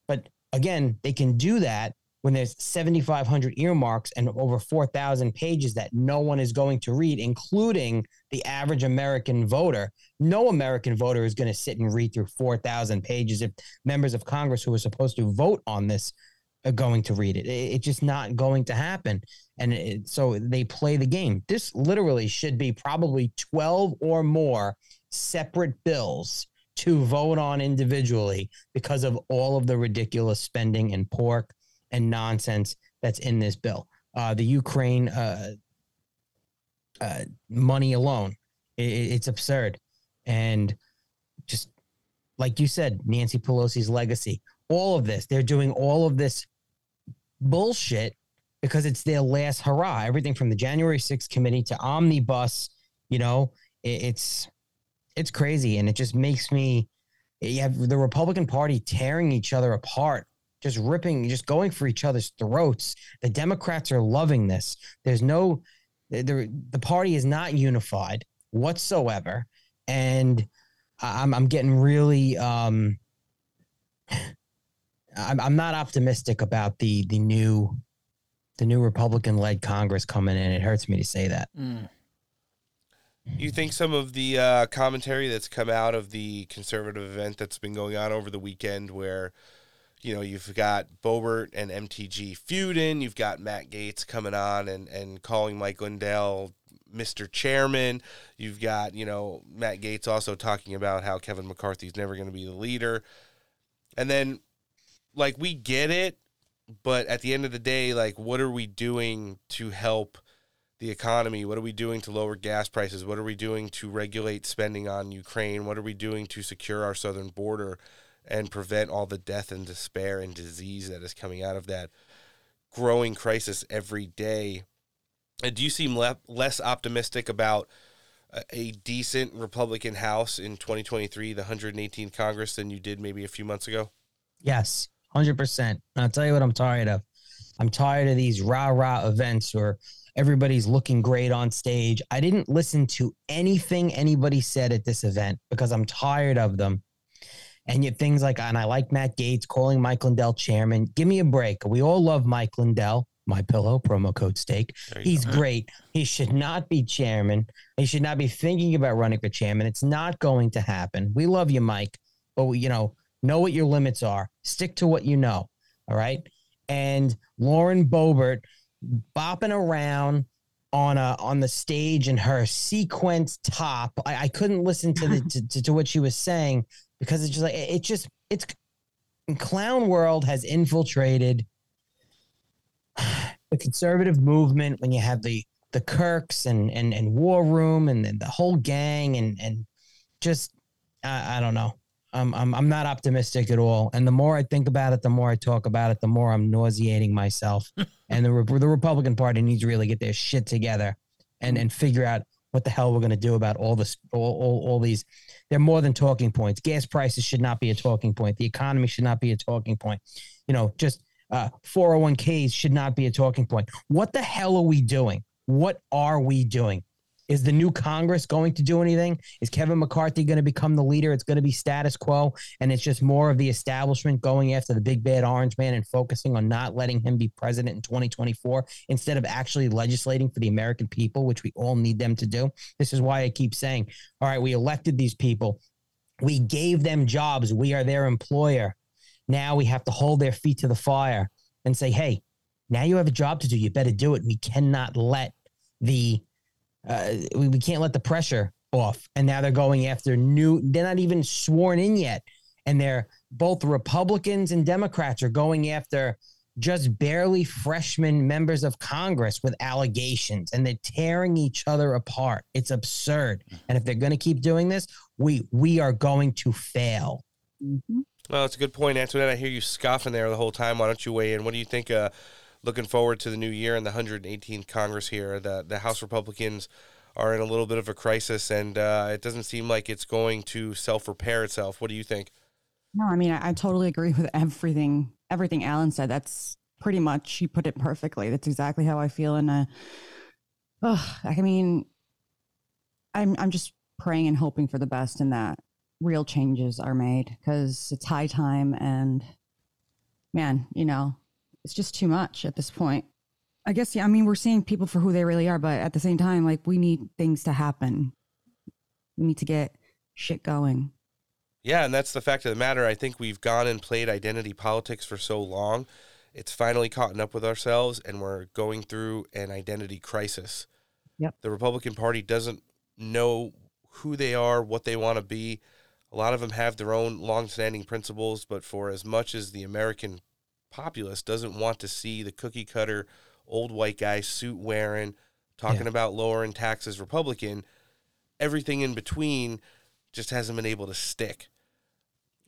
But again, they can do that when there's 7,500 earmarks and over 4,000 pages that no one is going to read, including the average American voter. No American voter is going to sit and read through 4,000 pages if members of Congress who are supposed to vote on this are going to read it. It's just not going to happen. And so they play the game. This literally should be probably 12 or more separate bills to vote on individually because of all of the ridiculous spending and pork and nonsense that's in this bill. The Ukraine money alone, it's absurd. And just like you said, Nancy Pelosi's legacy, all of this, they're doing all of this bullshit because it's their last hurrah. Everything from the January 6th committee to omnibus, you know, it's crazy. And it just makes me, you have the Republican Party tearing each other apart, just ripping, just going for each other's throats. The Democrats are loving this. There's no, the party is not unified whatsoever. And I'm getting really, I'm not optimistic about the new Republican-led Congress coming in. It hurts me to say that. Mm. You think some of the commentary that's come out of the conservative event that's been going on over the weekend where, you know, you've got Boebert and MTG feuding, you've got Matt Gaetz coming on and calling Mike Lindell Mr. Chairman. You've got, you know, Matt Gaetz also talking about how Kevin McCarthy's never going to be the leader. And then, like, we get it, but at the end of the day, like, what are we doing to help the economy? What are we doing to lower gas prices? What are we doing to regulate spending on Ukraine? What are we doing to secure our southern border and prevent all the death and despair and disease that is coming out of that growing crisis every day? And do you seem less optimistic about a decent Republican House in 2023, the 118th Congress, than you did maybe a few months ago? Yes, 100%. I'll tell you what I'm tired of. I'm tired of these rah-rah events where everybody's looking great on stage. I didn't listen to anything anybody said at this event because I'm tired of them. And yet things like, and I like Matt Gaetz calling Mike Lindell chairman. Give me a break. We all love Mike Lindell. MyPillow, promo code STEAK. He's great. He should not be chairman. He should not be thinking about running for chairman. It's not going to happen. We love you, Mike. But, we, you know what your limits are. Stick to what you know. All right? And Lauren Boebert bopping around on the stage in her sequence top. I couldn't listen to the to what she was saying. Because it's just like, it's clown world has infiltrated the conservative movement when you have the Kirks and War Room and the whole gang and just, I don't know. I'm not optimistic at all. And the more I think about it, the more I talk about it, the more I'm nauseating myself. And the Republican Party needs to really get their shit together and figure out what the hell we're going to do about all this, all these. They're more than talking points. Gas prices should not be a talking point. The economy should not be a talking point. You know, just 401ks should not be a talking point. What the hell are we doing? What are we doing? Is the new Congress going to do anything? Is Kevin McCarthy going to become the leader? It's going to be status quo, and it's just more of the establishment going after the big bad orange man and focusing on not letting him be president in 2024 instead of actually legislating for the American people, which we all need them to do. This is why I keep saying, all right, we elected these people. We gave them jobs. We are their employer. Now we have to hold their feet to the fire and say, hey, now you have a job to do. You better do it. We cannot let we can't let the pressure off. And now they're going after they're not even sworn in yet. And they're both Republicans and Democrats are going after just barely freshman members of Congress with allegations, and they're tearing each other apart. It's absurd. And if they're going to keep doing this, we are going to fail. Mm-hmm. Well, that's a good point, Antoinette. I hear you scoffing there the whole time. Why don't you weigh in? What do you think, looking forward to the new year and the 118th Congress here? The House Republicans are in a little bit of a crisis, and it doesn't seem like it's going to self-repair itself. What do you think? No, I mean, I totally agree with everything Alan said. That's pretty much, she put it perfectly. That's exactly how I feel. And I mean, I'm just praying and hoping for the best in that real changes are made, because it's high time. And man, you know, it's just too much at this point. I guess, yeah, I mean, we're seeing people for who they really are, but at the same time, like, we need things to happen. We need to get shit going. Yeah, and that's the fact of the matter. I think we've gone and played identity politics for so long. It's finally caught up with ourselves, and we're going through an identity crisis. Yep. The Republican Party doesn't know who they are, what they want to be. A lot of them have their own longstanding principles, but for as much as the American populace doesn't want to see the cookie-cutter, old white guy, suit-wearing, talking about lowering taxes Republican, everything in between just hasn't been able to stick.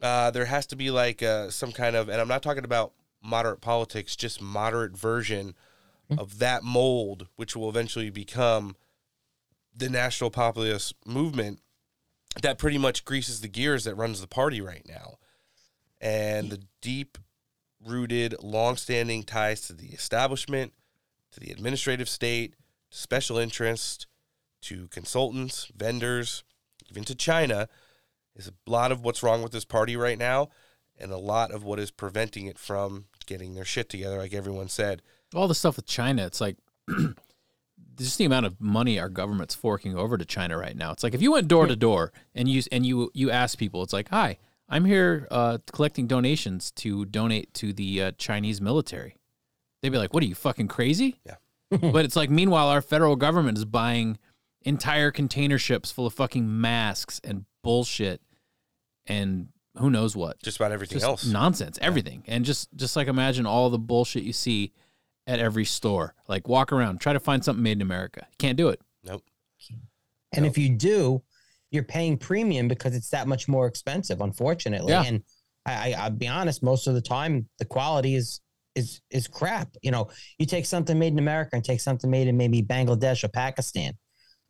There has to be like some kind of, and I'm not talking about moderate politics, just moderate version of that mold, which will eventually become the national populist movement that pretty much greases the gears that runs the party right now. And the deep-rooted, long-standing ties to the establishment, to the administrative state, to special interests, to consultants, vendors, even to China, is a lot of what's wrong with this party right now, and a lot of what is preventing it from getting their shit together, like everyone said. All the stuff with China, it's like just the amount of money our government's forking over to China right now. It's like if you went door to door and you asked people, it's like, hi, I'm here collecting donations to donate to the Chinese military. They'd be like, what are you, fucking crazy? Yeah. But it's like, meanwhile, our federal government is buying entire container ships full of fucking masks and bullshit and who knows what. Just about everything just else. Nonsense, everything. Yeah. And just like imagine all the bullshit you see at every store. Like walk around, try to find something made in America. Can't do it. Nope. And if you do, you're paying premium because it's that much more expensive, unfortunately. Yeah. And I'll be honest, most of the time the quality is crap. You know, you take something made in America and take something made in maybe Bangladesh or Pakistan.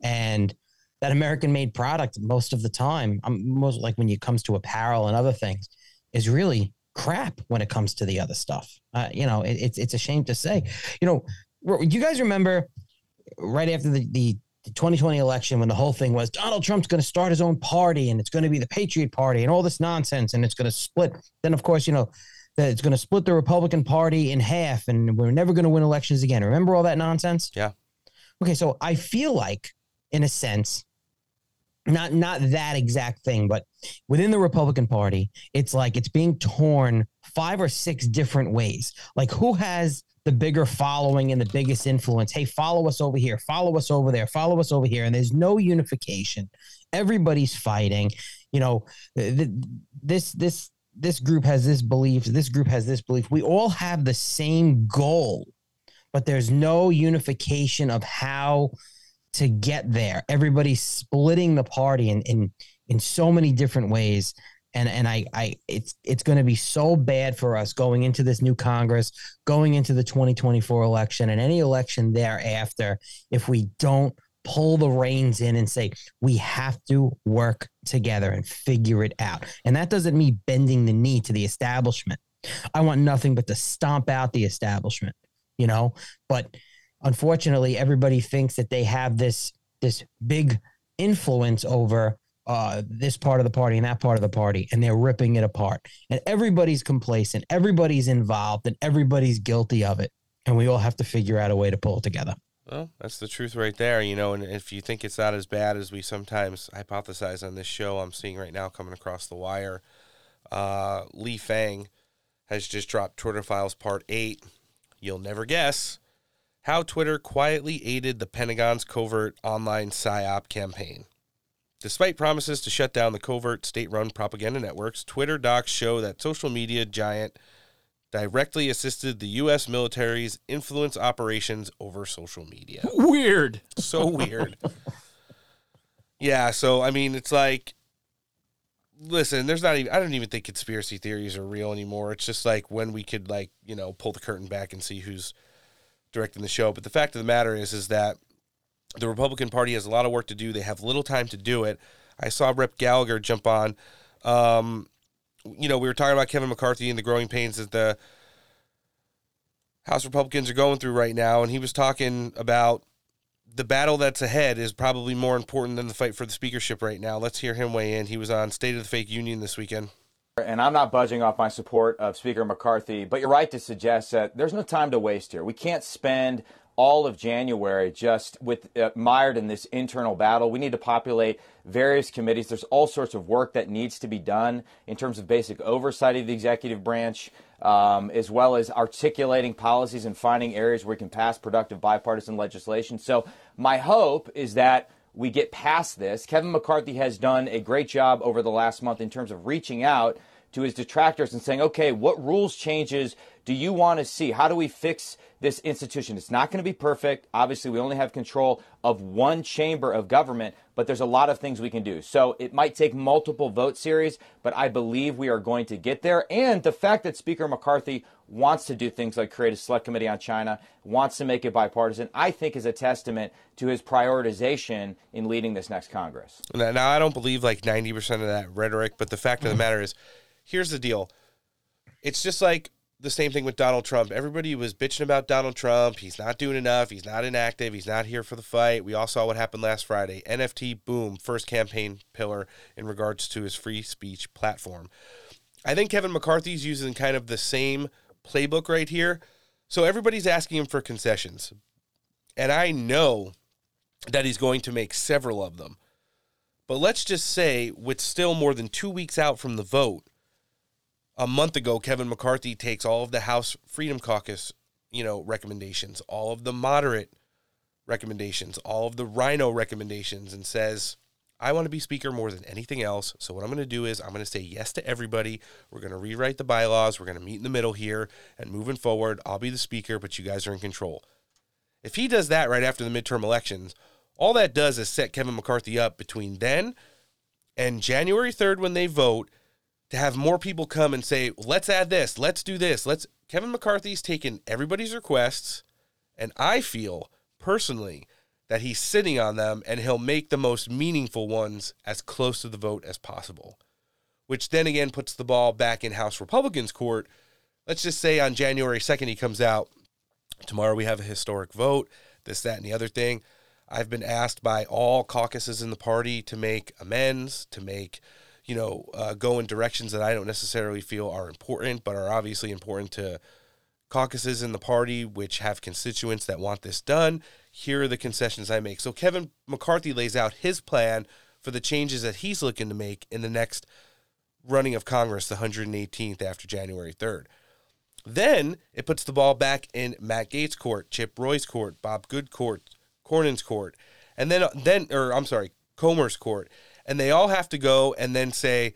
And that American-made product, most of the time, most like when it comes to apparel and other things, is really crap when it comes to the other stuff. You know, it's a shame to say. You know, do you guys remember right after the 2020 election when the whole thing was Donald Trump's going to start his own party and it's going to be the Patriot Party and all this nonsense and it's going to split? Then, of course, you know, that it's going to split the Republican Party in half and we're never going to win elections again. Remember all that nonsense? Yeah. Okay, so I feel like, in a sense, not that exact thing, but within the Republican Party, it's like it's being torn 5 or 6 different ways. Like who has the bigger following and the biggest influence? Hey, follow us over here, follow us over there, follow us over here. And there's no unification. Everybody's fighting. You know, this group has this belief. This group has this belief. We all have the same goal, but there's no unification of how to get there. Everybody's splitting the party in so many different ways. And it's going to be so bad for us going into this new Congress, going into the 2024 election and any election thereafter, if we don't pull the reins in and say, we have to work together and figure it out. And that doesn't mean bending the knee to the establishment. I want nothing but to stomp out the establishment, you know, but unfortunately, everybody thinks that they have this big influence over this part of the party and that part of the party, and they're ripping it apart. And everybody's complacent, everybody's involved, and everybody's guilty of it. And we all have to figure out a way to pull it together. Well, that's the truth right there, you know, and if you think it's not as bad as we sometimes hypothesize on this show, I'm seeing right now coming across the wire, Lee Fang has just dropped Twitter Files Part 8. You'll never guess how Twitter quietly aided the Pentagon's covert online PSYOP campaign. Despite promises to shut down the covert state-run propaganda networks, Twitter docs show that social media giant directly assisted the U.S. military's influence operations over social media. Weird. So weird. Yeah, so, I mean, it's like listen, there's not even, I don't even think conspiracy theories are real anymore. It's just like when we could, like, you know, pull the curtain back and see who's directing the show. But the fact of the matter is that the Republican Party has a lot of work to do. They have little time to do it. I saw Rep. Gallagher jump on. You know, we were talking about Kevin McCarthy and the growing pains that the House Republicans are going through right now, and he was talking about the battle that's ahead is probably more important than the fight for the speakership right now. Let's hear him weigh in. He was on State of the Fake Union this weekend. And I'm not budging off my support of Speaker McCarthy, but you're right to suggest that there's no time to waste here. We can't spend all of January just with mired in this internal battle. We need to populate various committees. There's all sorts of work that needs to be done in terms of basic oversight of the executive branch, as well as articulating policies and finding areas where we can pass productive bipartisan legislation. So my hope is that we get past this. Kevin McCarthy has done a great job over the last month in terms of reaching out to his detractors and saying, okay, what rules changes do you want to see? How do we fix this institution? It's not going to be perfect. Obviously, we only have control of one chamber of government, but there's a lot of things we can do. So it might take multiple vote series, but I believe we are going to get there. And the fact that Speaker McCarthy wants to do things like create a select committee on China, wants to make it bipartisan, I think is a testament to his prioritization in leading this next Congress. Now, I don't believe like 90% of that rhetoric, but the fact of the matter is, here's the deal. It's just like the same thing with Donald Trump. Everybody was bitching about Donald Trump. He's not doing enough. He's not inactive. He's not here for the fight. We all saw what happened last Friday. NFT, boom, first campaign pillar in regards to his free speech platform. I think Kevin McCarthy's using kind of the same playbook right here. So everybody's asking him for concessions. And I know that he's going to make several of them. But let's just say with still more than 2 weeks out from the vote, a month ago, Kevin McCarthy takes all of the House Freedom Caucus, you know, recommendations, all of the moderate recommendations, all of the rhino recommendations, and says, I want to be speaker more than anything else. So what I'm going to do is I'm going to say yes to everybody. We're going to rewrite the bylaws. We're going to meet in the middle here. And moving forward, I'll be the speaker, but you guys are in control. If he does that right after the midterm elections, all that does is set Kevin McCarthy up between then and January 3rd when they vote to have more people come and say, let's add this, let's do this. Kevin McCarthy's taken everybody's requests, and I feel personally that he's sitting on them, and he'll make the most meaningful ones as close to the vote as possible, which then again puts the ball back in House Republicans' court. Let's just say on January 2nd he comes out, tomorrow we have a historic vote, this, that, and the other thing. I've been asked by all caucuses in the party to make amends, to make go in directions that I don't necessarily feel are important, but are obviously important to caucuses in the party, which have constituents that want this done. Here are the concessions I make. So Kevin McCarthy lays out his plan for the changes that he's looking to make in the next running of Congress, the 118th after January 3rd. Then it puts the ball back in Matt Gaetz's court, Chip Roy's court, Bob Good's court, Cornyn's court, and then Comer's court. And they all have to go and then say,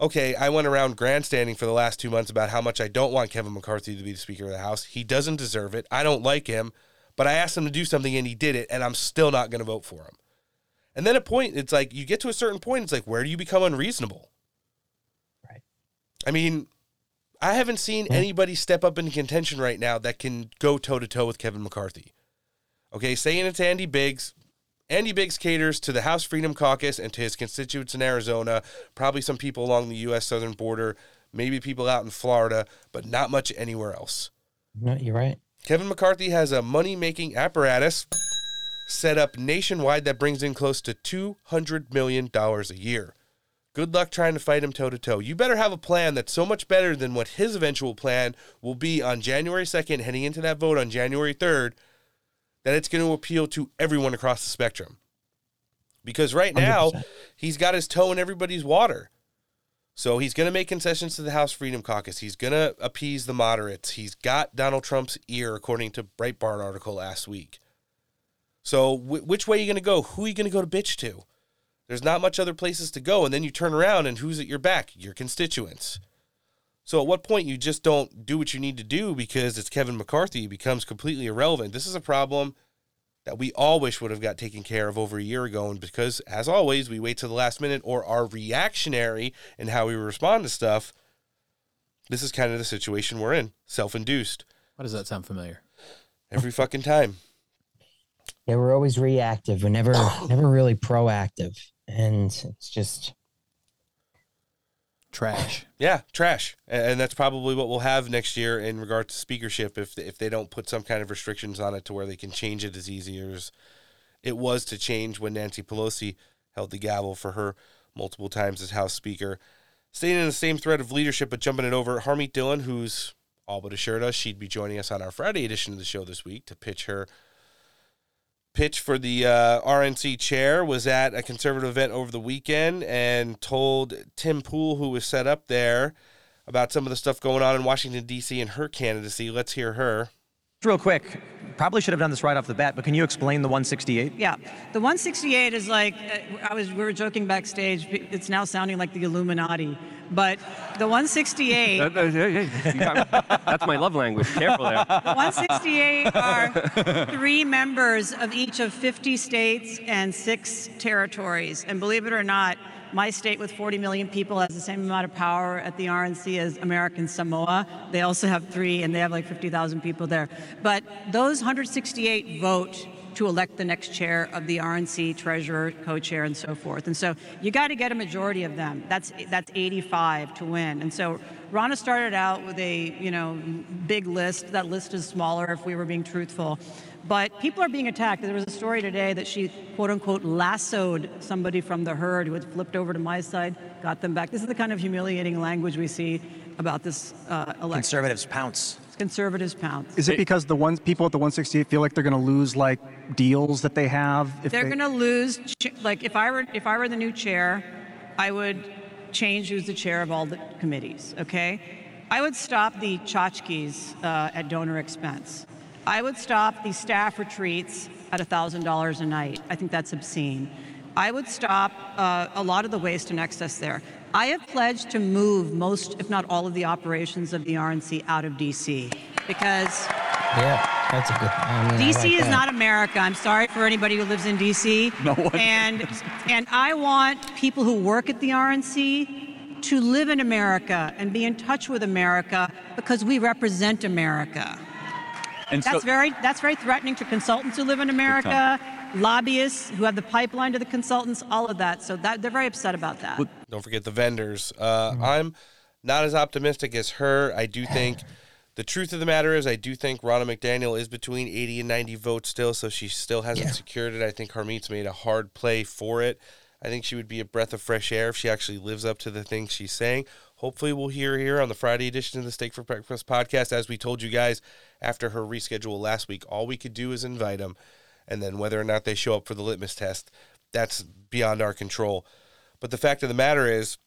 okay, I went around grandstanding for the last 2 months about how much I don't want Kevin McCarthy to be the Speaker of the House. He doesn't deserve it. I don't like him, but I asked him to do something and he did it, and I'm still not going to vote for him. And then it's like you get to a certain point, it's like, where do you become unreasonable? Right. I mean, I haven't seen anybody step up in contention right now that can go toe-to-toe with Kevin McCarthy. Okay, saying it's Andy Biggs. Andy Biggs caters to the House Freedom Caucus and to his constituents in Arizona, probably some people along the U.S. southern border, maybe people out in Florida, but not much anywhere else. No, you're right. Kevin McCarthy has a money-making apparatus set up nationwide that brings in close to $200 million a year. Good luck trying to fight him toe-to-toe. You better have a plan that's so much better than what his eventual plan will be on January 2nd, heading into that vote on January 3rd, that it's going to appeal to everyone across the spectrum. Because right now, 100%. He's got his toe in everybody's water. So he's going to make concessions to the House Freedom Caucus. He's going to appease the moderates. He's got Donald Trump's ear, according to Breitbart article last week. So which way are you going to go? Who are you going to go to bitch to? There's not much other places to go. And then you turn around, and who's at your back? Your constituents. So at what point you just don't do what you need to do because it's Kevin McCarthy becomes completely irrelevant. This is a problem that we all wish would have got taken care of over a year ago. And because, as always, we wait to the last minute or are reactionary in how we respond to stuff, this is kind of the situation we're in, self-induced. Why does that sound familiar? Every fucking time. Yeah, we're always reactive. We're never really proactive. And it's just... trash. Yeah, trash. And that's probably what we'll have next year in regard to speakership if they don't put some kind of restrictions on it to where they can change it as easy as it was to change when Nancy Pelosi held the gavel for her multiple times as House Speaker. Staying in the same thread of leadership but jumping it over, Harmeet Dhillon, who's all but assured us she'd be joining us on our Friday edition of the show this week to pitch her pitch for the RNC chair, was at a conservative event over the weekend and told Tim Pool, who was set up there, about some of the stuff going on in Washington, D.C. and her candidacy. Let's hear her. Real quick, probably should have done this right off the bat, but can you explain the 168? Yeah, the 168 is like, we were joking backstage, it's now sounding like the Illuminati, but the 168... That's my love language, careful there. The 168 are 3 members of each of 50 states and 6 territories, and believe it or not, my state with 40 million people has the same amount of power at the RNC as American Samoa. They also have 3, and they have like 50,000 people there. But those 168 vote to elect the next chair of the RNC, treasurer, co-chair, and so forth. And so you got to get a majority of them. That's 85 to win. And so Ronna started out with a big list. That list is smaller if we were being truthful. But people are being attacked. There was a story today that she, quote unquote, lassoed somebody from the herd who had flipped over to my side, got them back. This is the kind of humiliating language we see about this election. Conservatives pounce. Conservatives pounce. Is it because the ones people at the 168 feel like they're going to lose like deals that they have? They're going to lose. Like if I were the new chair, I would change who's the chair of all the committees. Okay, I would stop the tchotchkes at donor expense. I would stop the staff retreats at $1,000 a night. I think that's obscene. I would stop a lot of the waste and excess there. I have pledged to move most, if not all, of the operations of the RNC out of D.C. because that's a good, D.C. is not America. I'm sorry for anybody who lives in D.C. No one and I want people who work at the RNC to live in America and be in touch with America because we represent America. And that's very threatening to consultants who live in America, lobbyists who have the pipeline to the consultants, all of that. So they're very upset about that. Don't forget the vendors. I'm not as optimistic as her. I do think the truth of the matter is I do think Ronna McDaniel is between 80 and 90 votes still, so she still hasn't secured it. I think Harmeet's made a hard play for it. I think she would be a breath of fresh air if she actually lives up to the things she's saying. Hopefully we'll hear here on the Friday edition of the Steak for Breakfast podcast. As we told you guys, after her reschedule last week, all we could do is invite them. And then whether or not they show up for the litmus test, that's beyond our control. But the fact of the matter is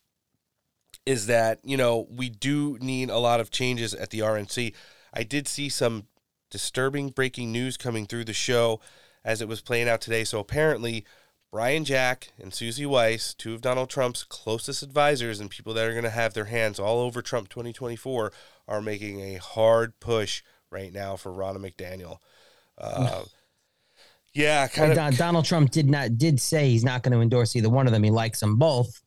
that, we do need a lot of changes at the RNC. I did see some disturbing breaking news coming through the show as it was playing out today. So apparently Brian Jack and Susie Weiss, 2 of Donald Trump's closest advisors and people that are going to have their hands all over Trump 2024, are making a hard push right now for Ronna McDaniel. Donald Trump did say he's not going to endorse either one of them. He likes them both,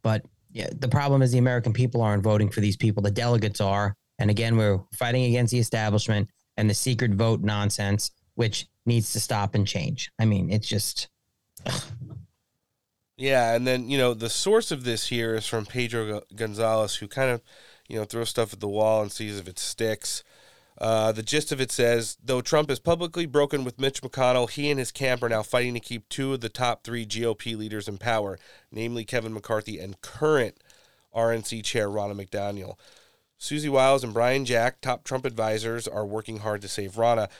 but the problem is the American people aren't voting for these people. The delegates are, and again, we're fighting against the establishment and the secret vote nonsense, which needs to stop and change. I mean, it's just. Yeah, and then, the source of this here is from Pedro Gonzalez, who kind of, throws stuff at the wall and sees if it sticks. The gist of it says, though Trump has publicly broken with Mitch McConnell, he and his camp are now fighting to keep 2 of the top 3 GOP leaders in power, namely Kevin McCarthy and current RNC chair Ronna McDaniel. Susie Wiles and Brian Jack, top Trump advisors, are working hard to save Ronna,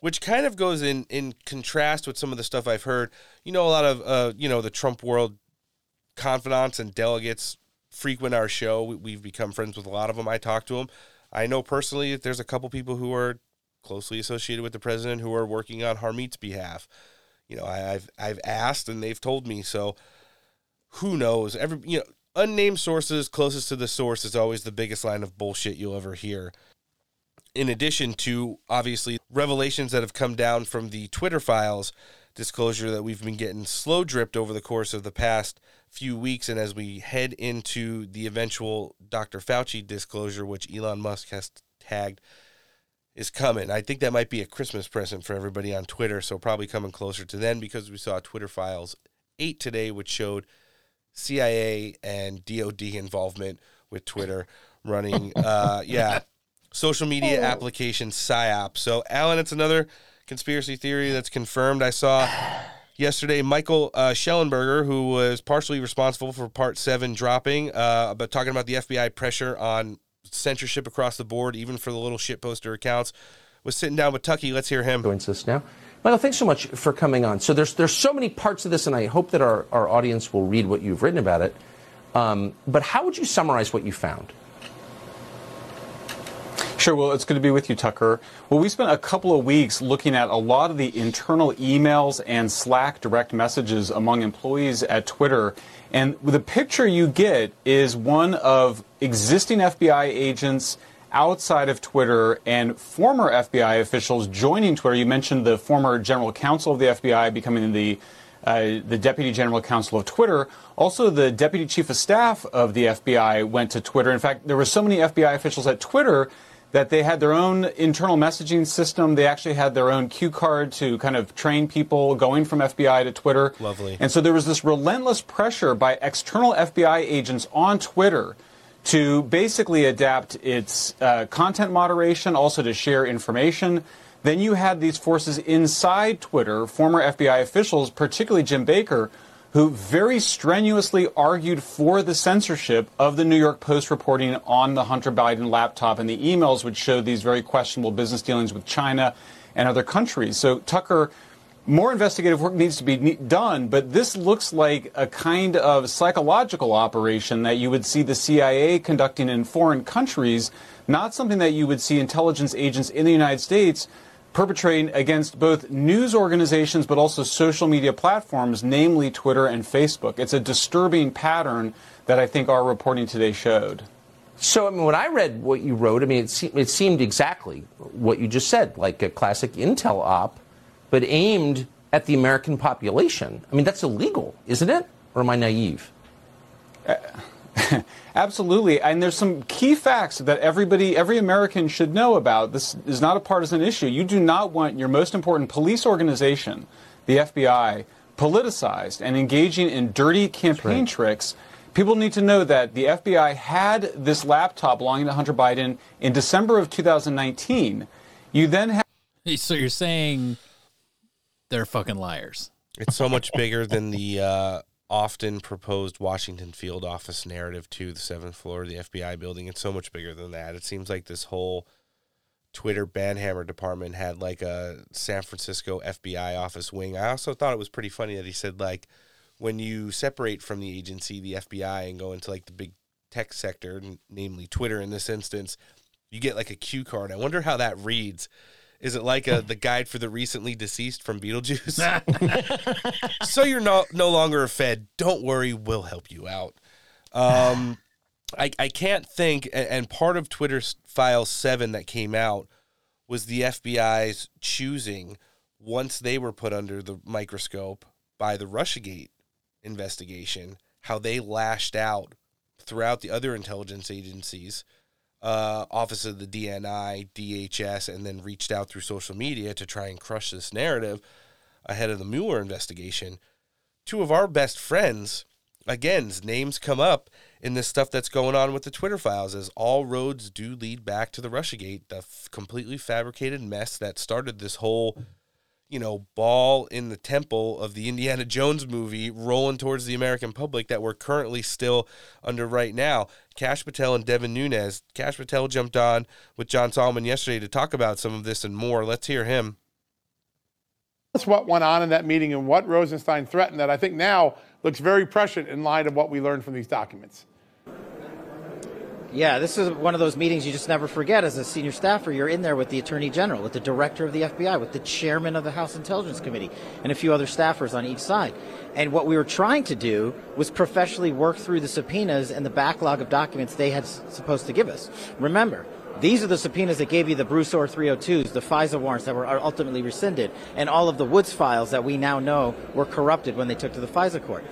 which kind of goes in contrast with some of the stuff I've heard. A lot of, the Trump world confidants and delegates frequent our show. We've become friends with a lot of them. I talk to them. I know personally that there's a couple people who are closely associated with the president who are working on Harmeet's behalf. I've asked and they've told me. So who knows? Unnamed sources closest to the source is always the biggest line of bullshit you'll ever hear. In addition to, obviously, revelations that have come down from the Twitter Files disclosure that we've been getting slow dripped over the course of the past few weeks, and as we head into the eventual Dr. Fauci disclosure, which Elon Musk has tagged, is coming. I think that might be a Christmas present for everybody on Twitter, so probably coming closer to then, because we saw Twitter Files 8 today, which showed CIA and DOD involvement with Twitter running, social media application PSYOP. So, Alan, it's another conspiracy theory that's confirmed. I saw yesterday Michael Schellenberger, who was partially responsible for Part 7 dropping, but talking about the FBI pressure on censorship across the board, even for the little shitposter accounts, was sitting down with Tucky. Let's hear him. Joins us now. Michael, thanks so much for coming on. So there's so many parts of this, and I hope that our audience will read what you've written about it. But how would you summarize what you found? Sure. Well, it's good to be with you, Tucker. Well, we spent a couple of weeks looking at a lot of the internal emails and Slack direct messages among employees at Twitter. And the picture you get is one of existing FBI agents outside of Twitter and former FBI officials joining Twitter. You mentioned the former general counsel of the FBI becoming the deputy general counsel of Twitter. Also, the deputy chief of staff of the FBI went to Twitter. In fact, there were so many FBI officials at Twitter that they had their own internal messaging system. They actually had their own cue card to kind of train people going from FBI to Twitter. Lovely. And so there was this relentless pressure by external FBI agents on Twitter to basically adapt its content moderation, also to share information. Then you had these forces inside Twitter, former FBI officials, particularly Jim Baker, who very strenuously argued for the censorship of the New York Post reporting on the Hunter Biden laptop and the emails which showed these very questionable business dealings with China and other countries. So, Tucker, more investigative work needs to be done, but this looks like a kind of psychological operation that you would see the CIA conducting in foreign countries, not something that you would see intelligence agents in the United States perpetrating against both news organizations but also social media platforms, namely Twitter and Facebook. It's a disturbing pattern that I think our reporting today showed. So, I mean, when I read what you wrote, I mean, it seemed exactly what you just said, like a classic intel op, but aimed at the American population. I mean, that's illegal, isn't it? Or am I naive? Absolutely. And there's some key facts that every American should know about. This is not a partisan issue. You do not want your most important police organization, the FBI, politicized and engaging in dirty campaign tricks. People need to know that the FBI had this laptop belonging to Hunter Biden in December of 2019. You then have... So you're saying they're fucking liars. It's so much bigger than the... often proposed Washington field office narrative to the 7th floor of the FBI building. It's so much bigger than that. It seems like this whole Twitter banhammer department had like a San Francisco FBI office wing. I also thought it was pretty funny that he said, like, when you separate from the agency, the FBI, and go into like the big tech sector, namely Twitter in this instance, you get like a cue card. I wonder how that reads. Is it like the guide for the recently deceased from Beetlejuice? So you're no longer fed. Don't worry, we'll help you out. I can't think, and part of Twitter File 7 that came out was the FBI's choosing, once they were put under the microscope by the Russiagate investigation, how they lashed out throughout the other intelligence agencies, Office of the DNI, DHS, and then reached out through social media to try and crush this narrative ahead of the Mueller investigation. Two of our best friends, again, names come up in this stuff that's going on with the Twitter Files, as all roads do lead back to the Russiagate, the completely fabricated mess that started this whole, ball in the temple of the Indiana Jones movie rolling towards the American public that we're currently still under right now. Kash Patel and Devin Nunes. Kash Patel jumped on with John Solomon yesterday to talk about some of this and more. Let's hear him. That's what went on in that meeting and what Rosenstein threatened that I think now looks very prescient in light of what we learned from these documents. Yeah, this is one of those meetings you just never forget. As a senior staffer, you're in there with the Attorney General, with the Director of the FBI, with the Chairman of the House Intelligence Committee, and a few other staffers on each side. And what we were trying to do was professionally work through the subpoenas and the backlog of documents they had supposed to give us. Remember, These are the subpoenas that gave you the Bruesewitz 302s, the FISA warrants that were ultimately rescinded, and all of the Woods files that we now know were corrupted when they took to the FISA court.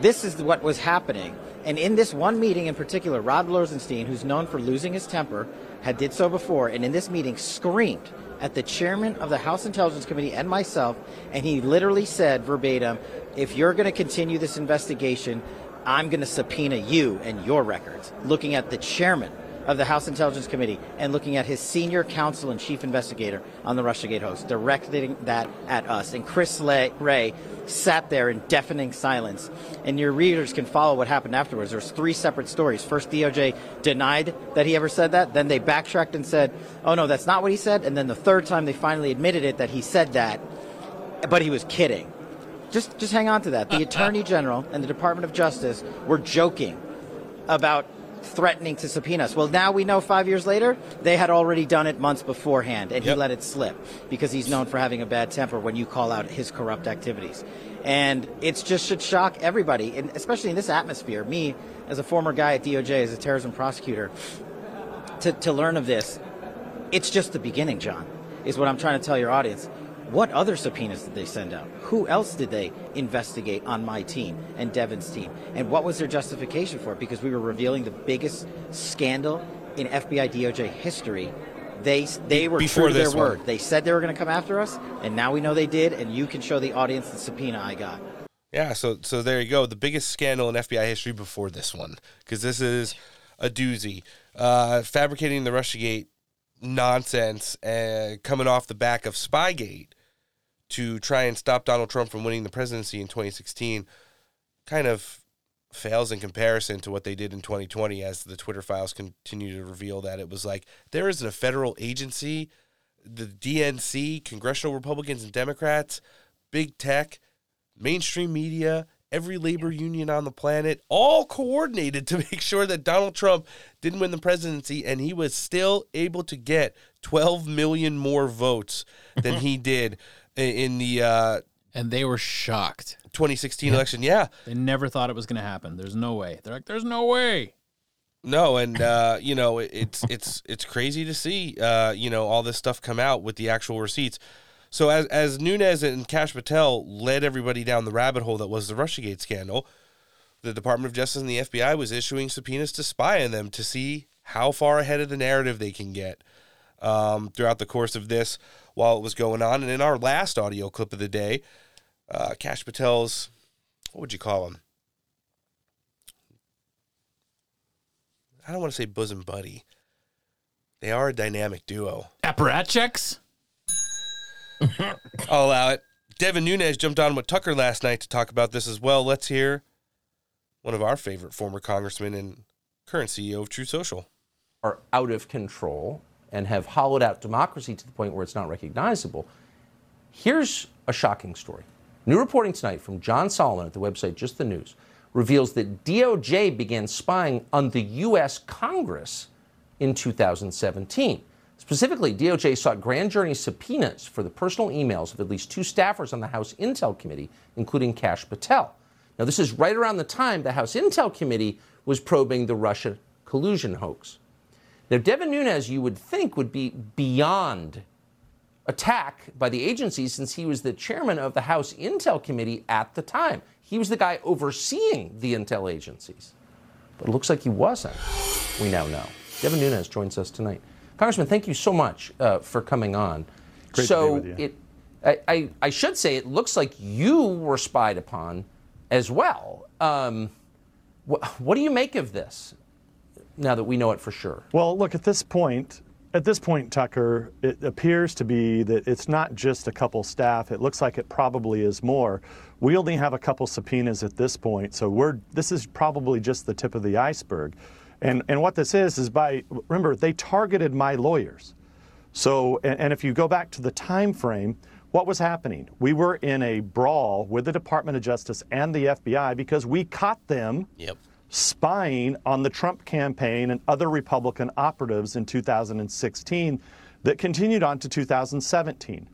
This is what was happening. And in this one meeting in particular, Rod Rosenstein, who's known for losing his temper, had did so before, and in this meeting screamed at the chairman of the House Intelligence Committee and myself, and he literally said verbatim, if you're going to continue this investigation, I'm going to subpoena you and your records, looking at the chairman of the House Intelligence Committee and looking at his senior counsel and chief investigator on the Russiagate host, directing that at us. And Chris Wray sat there in deafening silence. And your readers can follow what happened afterwards. There's three separate stories. First, DOJ denied that he ever said that. Then they backtracked and said, oh, no, that's not what he said. And then the third time they finally admitted it, that he said that, but he was kidding. Just hang on to that. The Attorney General and the Department of Justice were joking about threatening to subpoena us. Well, now we know 5 years later, they had already done it months beforehand, and he let it slip because he's known for having a bad temper when you call out his corrupt activities. And it just should shock everybody, and especially in this atmosphere. Me, as a former guy at DOJ, as a terrorism prosecutor, to learn of this, it's just the beginning, John, is what I'm trying to tell your audience. What other subpoenas did they send out? Who else did they investigate on my team and Devin's team? And what was their justification for it? Because we were revealing the biggest scandal in FBI DOJ history. They were true to their word. They said they were going to come after us, and now we know they did, and you can show the audience the subpoena I got. Yeah, so there you go. The biggest scandal in FBI history before this one, because this is a doozy. Fabricating the Russiagate nonsense and coming off the back of Spygate, to try and stop Donald Trump from winning the presidency in 2016 kind of fails in comparison to what they did in 2020, as the Twitter files continue to reveal that it was like, there isn't a federal agency, the DNC, congressional Republicans and Democrats, big tech, mainstream media, every labor union on the planet, all coordinated to make sure that Donald Trump didn't win the presidency, and he was still able to get 12 million more votes than he did in the and they were shocked 2016 election. Yeah, they never thought it was going to happen. There's no way. They're like, there's no way. No, and you know, it's crazy to see you know, all this stuff come out with the actual receipts. So as Nunes and Kash Patel led everybody down the rabbit hole that was the Russiagate scandal, the Department of Justice and the FBI was issuing subpoenas to spy on them to see how far ahead of the narrative they can get throughout the course of this. While it was going on, and in our last audio clip of the day, Kash Patel's, what would you call him? I don't want to say bosom buddy. They are a dynamic duo. Apparatchiks? I'll allow it. Devin Nunes jumped on with Tucker last night to talk about this as well. Let's hear one of our favorite former congressmen and current CEO of Truth Social. Are out of control and have hollowed out democracy to the point where it's not recognizable. Here's a shocking story. New reporting tonight from John Solomon at the website Just the News reveals that DOJ began spying on the U.S. Congress in 2017. Specifically, DOJ sought grand jury subpoenas for the personal emails of at least two staffers on the House Intel Committee, including Kash Patel. Now, this is right around the time the House Intel Committee was probing the Russia collusion hoax. Now, Devin Nunes, you would think, would be beyond attack by the agency, since he was the chairman of the House Intel Committee at the time. He was the guy overseeing the intel agencies. But it looks like he wasn't, we now know. Devin Nunes joins us tonight. Congressman, thank you so much for coming on. Great to be with you. I should say it looks like you were spied upon as well. What do you make of this, now that we know it for sure? Well, look, at this point, Tucker, it appears to be that it's not just a couple staff. It looks like it probably is more. We only have a couple subpoenas at this point, so this is probably just the tip of the iceberg. And what this is by, remember, they targeted my lawyers. So, and if you go back to the time frame, what was happening? We were in a brawl with the Department of Justice and the FBI because we caught them. Yep. Spying on the Trump campaign and other Republican operatives in 2016 that continued on to 2017.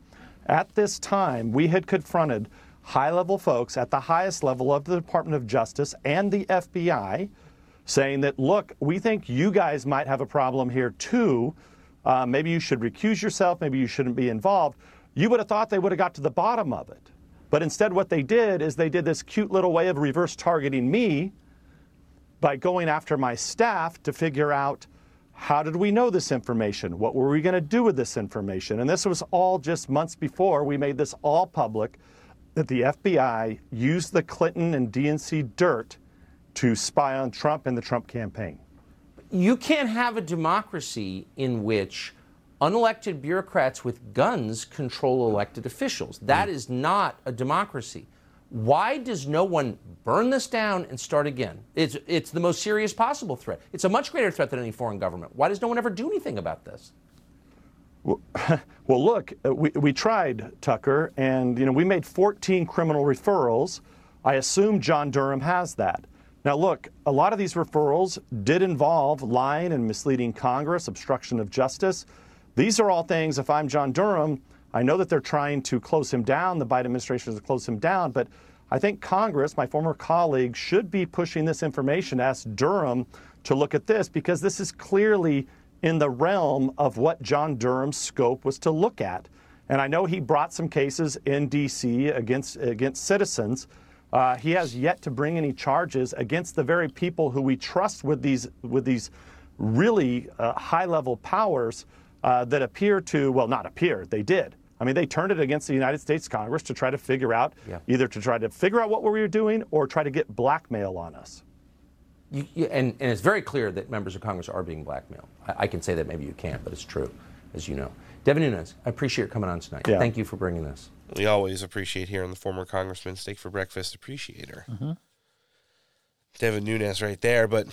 At this time, we had confronted high-level folks at the highest level of the Department of Justice and the FBI saying that, look, we think you guys might have a problem here too, Maybe you should recuse yourself. Maybe you shouldn't be involved. You would have thought they would have got to the bottom of it. But instead, what they did is they did this cute little way of reverse targeting me by going after my staff to figure out, how did we know this information? What were we going to do with this information? And this was all just months before we made this all public, that the FBI used the Clinton and DNC dirt to spy on Trump and the Trump campaign. You can't have a democracy in which unelected bureaucrats with guns control elected officials. That is not a democracy. Why does no one burn this down and start again? It's the most serious possible threat. It's a much greater threat than any foreign government. Why does no one ever do anything about this? Well, look, we tried, Tucker, and we made 14 criminal referrals. I assume John Durham has that. Now, look, a lot of these referrals did involve lying and misleading Congress, obstruction of justice. These are all things, if I'm John Durham, I know that they're trying to close him down, the Biden administration is to close him down, but I think Congress, my former colleague, should be pushing this information, ask Durham to look at this, because this is clearly in the realm of what John Durham's scope was to look at. And I know he brought some cases in D.C. against citizens. He has yet to bring any charges against the very people who we trust with these really high-level powers that appear to, well, not appear, they did. I mean, they turned it against the United States Congress to try to figure out, either to try to figure out what we were doing or try to get blackmail on us. And it's very clear that members of Congress are being blackmailed. I can say that, maybe you can't, but it's true, as you know. Devin Nunes, I appreciate your coming on tonight. Yeah. Thank you for bringing this. We always appreciate hearing the former congressman, Steak for Breakfast appreciator. Mm-hmm. Devin Nunes right there. But,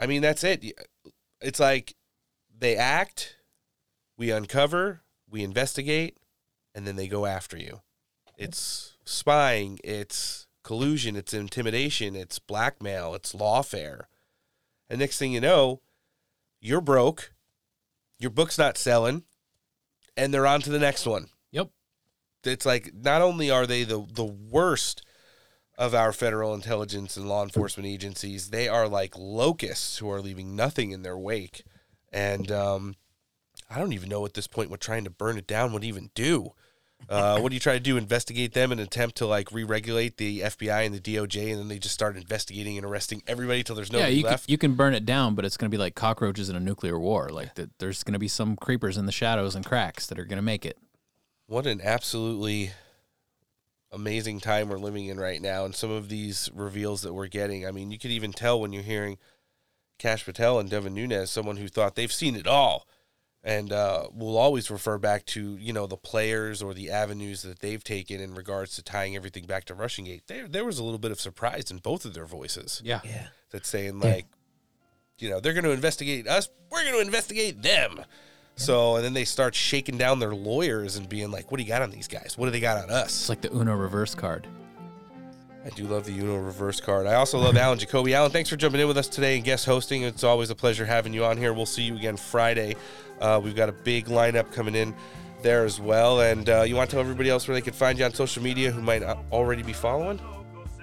I mean, that's it. It's like they act, we uncover, we investigate, and then they go after you. It's spying, it's collusion, it's intimidation, it's blackmail, it's lawfare. And next thing you know, you're broke, your book's not selling, and they're on to the next one. Yep. It's like, not only are they the worst of our federal intelligence and law enforcement agencies, they are like locusts who are leaving nothing in their wake. And I don't even know at this point what trying to burn it down would even do. What do you try to do? Investigate them and attempt to like re-regulate the FBI and the DOJ, and then they just start investigating and arresting everybody till there's no left. You can burn it down, but it's going to be like cockroaches in a nuclear war. Like there's going to be some creepers in the shadows and cracks that are going to make it. What an absolutely amazing time we're living in right now, and some of these reveals that we're getting. I mean, you could even tell when you're hearing Kash Patel and Devin Nunes, someone who thought they've seen it all. And we'll always refer back to, the players or the avenues that they've taken in regards to tying everything back to Russiagate. There was a little bit of surprise in both of their voices. Yeah. That's saying, like, they're going to investigate us. We're going to investigate them. Yeah. So, and then they start shaking down their lawyers and being like, what do you got on these guys? What do they got on us? It's like the Uno reverse card. I do love the Uno reverse card. I also love Alan Jacoby. Alan, thanks for jumping in with us today and guest hosting. It's always a pleasure having you on here. We'll see you again Friday. We've got a big lineup coming in there as well. And you want to tell everybody else where they can find you on social media who might already be following?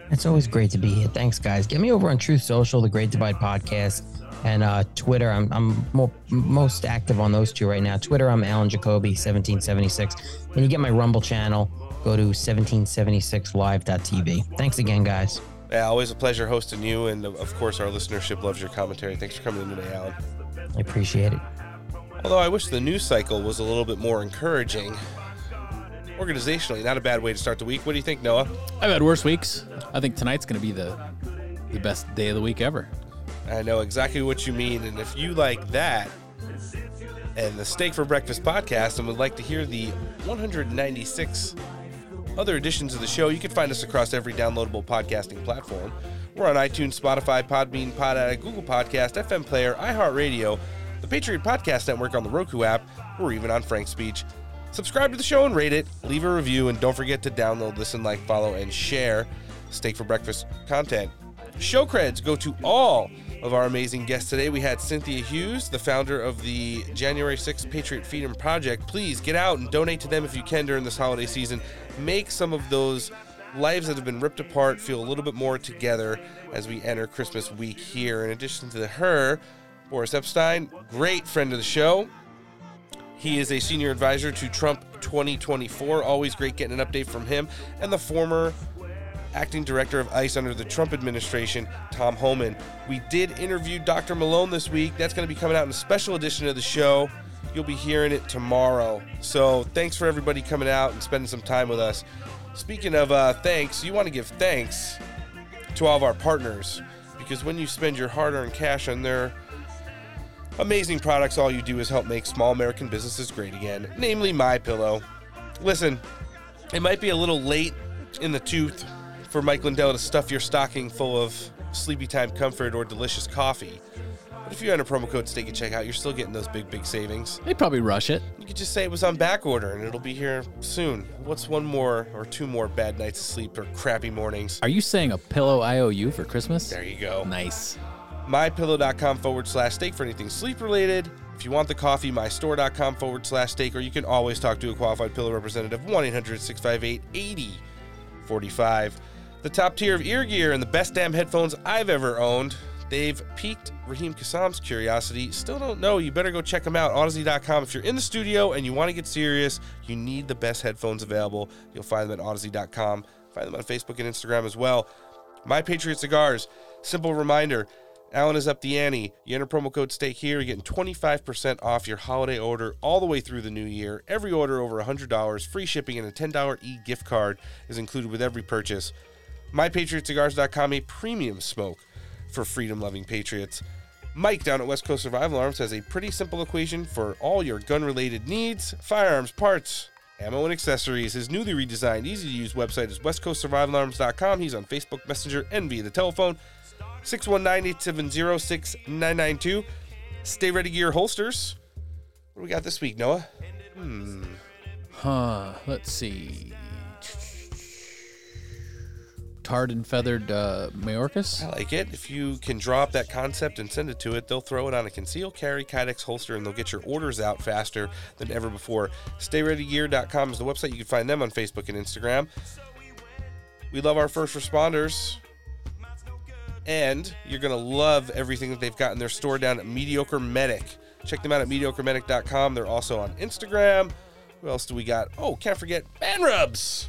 It's always great to be here. Thanks, guys. Get me over on Truth Social, the Great Divide Podcast, and Twitter. I'm most active on those two right now. Twitter, I'm Alan Jacoby, 1776. When you get my Rumble channel, go to 1776live.tv. Thanks again, guys. Yeah, always a pleasure hosting you. And, of course, our listenership loves your commentary. Thanks for coming in today, Alan. I appreciate it. Although I wish the news cycle was a little bit more encouraging. Organizationally, not a bad way to start the week. What do you think, Noah? I've had worse weeks. I think tonight's going to be the best day of the week ever. I know exactly what you mean. And if you like that and the Steak for Breakfast podcast and would like to hear the 196 other editions of the show, you can find us across every downloadable podcasting platform. We're on iTunes, Spotify, Podbean, Podaddict, Google Podcast, FM Player, iHeartRadio, the Patriot Podcast Network on the Roku app, or even on Frank's Speech. Subscribe to the show and rate it. Leave a review, and don't forget to download, listen, like, follow, and share Steak for Breakfast content. Show creds go to all of our amazing guests today. We had Cynthia Hughes, the founder of the January 6th Patriot Freedom Project. Please get out and donate to them if you can during this holiday season. Make some of those lives that have been ripped apart feel a little bit more together as we enter Christmas week here. In addition to her, Boris Epshteyn, great friend of the show, He is a senior advisor to Trump 2024. Always great getting an update from him. And the former acting director of ICE under the Trump administration, Tom Homan. We did interview Dr. Malone this week. That's going to be coming out in a special edition of the show. You'll be hearing it tomorrow. So thanks for everybody coming out and spending some time with us. Speaking of thanks, you want to give thanks to all of our partners, because when you spend your hard-earned cash on their amazing products, all you do is help make small American businesses great again, namely MyPillow. Listen, it might be a little late in the tooth for Mike Lindell to stuff your stocking full of sleepy time comfort or delicious coffee. But if you enter promo code STAKE at checkout, you're still getting those big, big savings. They probably rush it. You could just say it was on back order and it'll be here soon. What's one more or two more bad nights of sleep or crappy mornings? Are you saying a pillow IOU for Christmas? There you go. Nice. MyPillow.com/steak for anything sleep related. If you want the coffee, MyStore.com/steak, or you can always talk to a qualified pillow representative, 1-800-658-8045. The top tier of ear gear and the best damn headphones I've ever owned. They've piqued Raheem Kassam's curiosity. Still don't know. You better go check them out. Odyssey.com. If you're in the studio and you want to get serious, you need the best headphones available. You'll find them at Odyssey.com. Find them on Facebook and Instagram as well. My Patriot Cigars. Simple reminder. Alan is up the ante. You enter promo code STAKE here. You're getting 25% off your holiday order all the way through the new year. Every order over $100, free shipping, and a $10 e-gift card is included with every purchase. MyPatriotCigars.com, a premium smoke for freedom-loving patriots. Mike down at West Coast Survival Arms has a pretty simple equation for all your gun-related needs, firearms, parts, ammo, and accessories. His newly redesigned, easy-to-use website is westcoastsurvivalarms.com. He's on Facebook Messenger and via the telephone, 619-870-6992. Stay Ready Gear holsters. What do we got this week, Noah? Let's see. Hard and feathered Mayorkas. I like it. If you can draw up that concept and send it to it, they'll throw it on a concealed carry Kydex holster and they'll get your orders out faster than ever before. StayReadyGear.com is the website. You can find them on Facebook and Instagram. We love our first responders. And you're going to love everything that they've got in their store down at Mediocre Medic. Check them out at MediocreMedic.com. They're also on Instagram. Who else do we got? Oh, can't forget Man Rubs.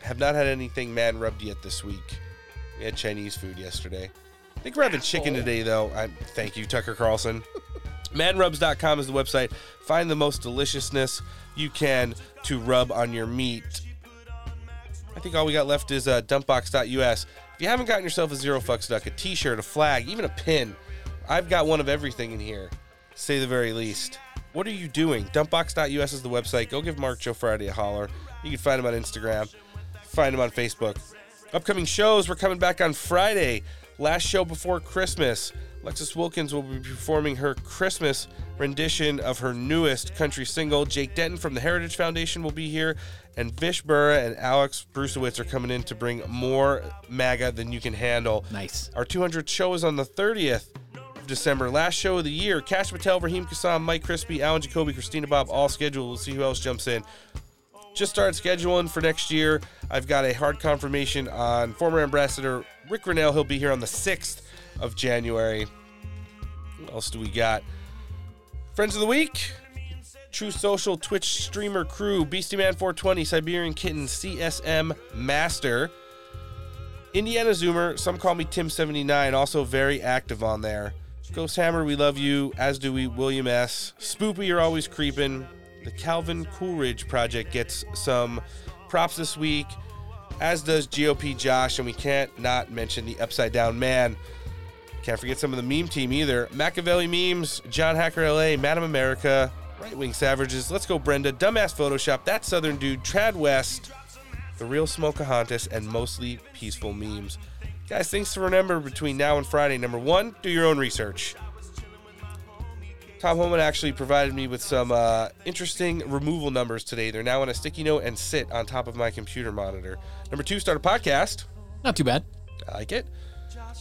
Have not had anything man rubbed yet this week. We had Chinese food yesterday. I think we're having chicken today, though. Thank you, Tucker Carlson. ManRubs.com is the website. Find the most deliciousness you can to rub on your meat. I think all we got left is DumpBox.us. If you haven't gotten yourself a Zero Fucks Duck, a t-shirt, a flag, even a pin, I've got one of everything in here, to say the very least. What are you doing? DumpBox.us is the website. Go give Mark Joe Friday a holler. You can find him on Instagram. Find them on Facebook. Upcoming shows, we're coming back on Friday. Last show before Christmas. Lexus Wilkins will be performing her Christmas rendition of her newest country single. Jake Denton from the Heritage Foundation will be here. And Vish Burra and Alex Bruesewitz are coming in to bring more MAGA than you can handle. Nice. Our 200th show is on the 30th of December. Last show of the year. Kash Patel, Raheem Kassam, Mike Crispy, Alan Jacoby, Christina Bob, all scheduled. We'll see who else jumps in. Just started scheduling for next year. I've got a hard confirmation on former Ambassador Rick Grinnell. He'll be here on the 6th of January. What else do we got? Friends of the Week, Truth Social, Twitch Streamer Crew, Beastie Man 420, Siberian Kitten, CSM Master, Indiana Zoomer, some call me Tim79, also very active on there. Ghost Hammer, we love you, as do we, William S. Spoopy, you're always creeping. The Calvin Coolidge Project gets some props this week, as does GOP Josh, and we can't not mention the Upside Down Man. Can't forget some of the meme team either. Machiavelli Memes, John Hacker LA, Madam America, Right Wing Savages, Let's Go Brenda, Dumbass Photoshop, That Southern Dude, Trad West, The Real Smokahontas, and Mostly Peaceful Memes. Guys, things to remember between now and Friday. Number one, do your own research. Tom Homan actually provided me with some interesting removal numbers today. They're now on a sticky note and sit on top of my computer monitor. Number two, start a podcast. Not too bad. I like it.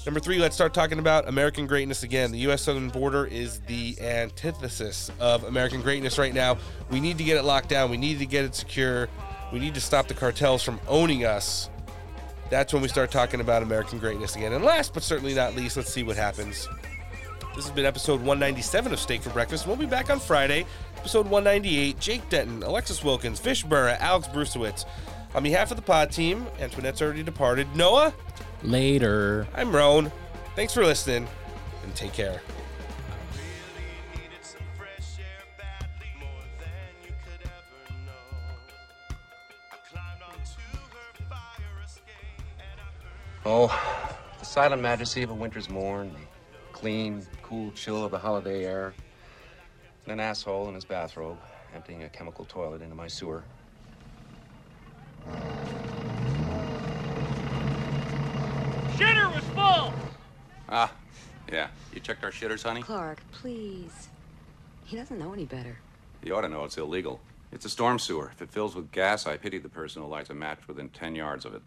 Number three, let's start talking about American greatness again. The U.S. southern border is the antithesis of American greatness right now. We need to get it locked down. We need to get it secure. We need to stop the cartels from owning us. That's when we start talking about American greatness again. And last but certainly not least, let's see what happens. This has been episode 197 of Steak for Breakfast. We'll be back on Friday Episode 198, Jake Denton, Alexis Wilkins, Fish Burra, Alex Bruesewitz. On behalf of the pod team, Antoinette's already departed. Noah? Later. I'm Roan. Thanks for listening, and take care. Oh, the silent majesty of a winter's morn, the clean, cool chill of the holiday air, and an asshole in his bathrobe emptying a chemical toilet into my sewer. Shitter was full! Ah, yeah. You checked our shitters, honey? Clark, please. He doesn't know any better. He ought to know it's illegal. It's a storm sewer. If it fills with gas, I pity the person who lights a match within 10 yards of it.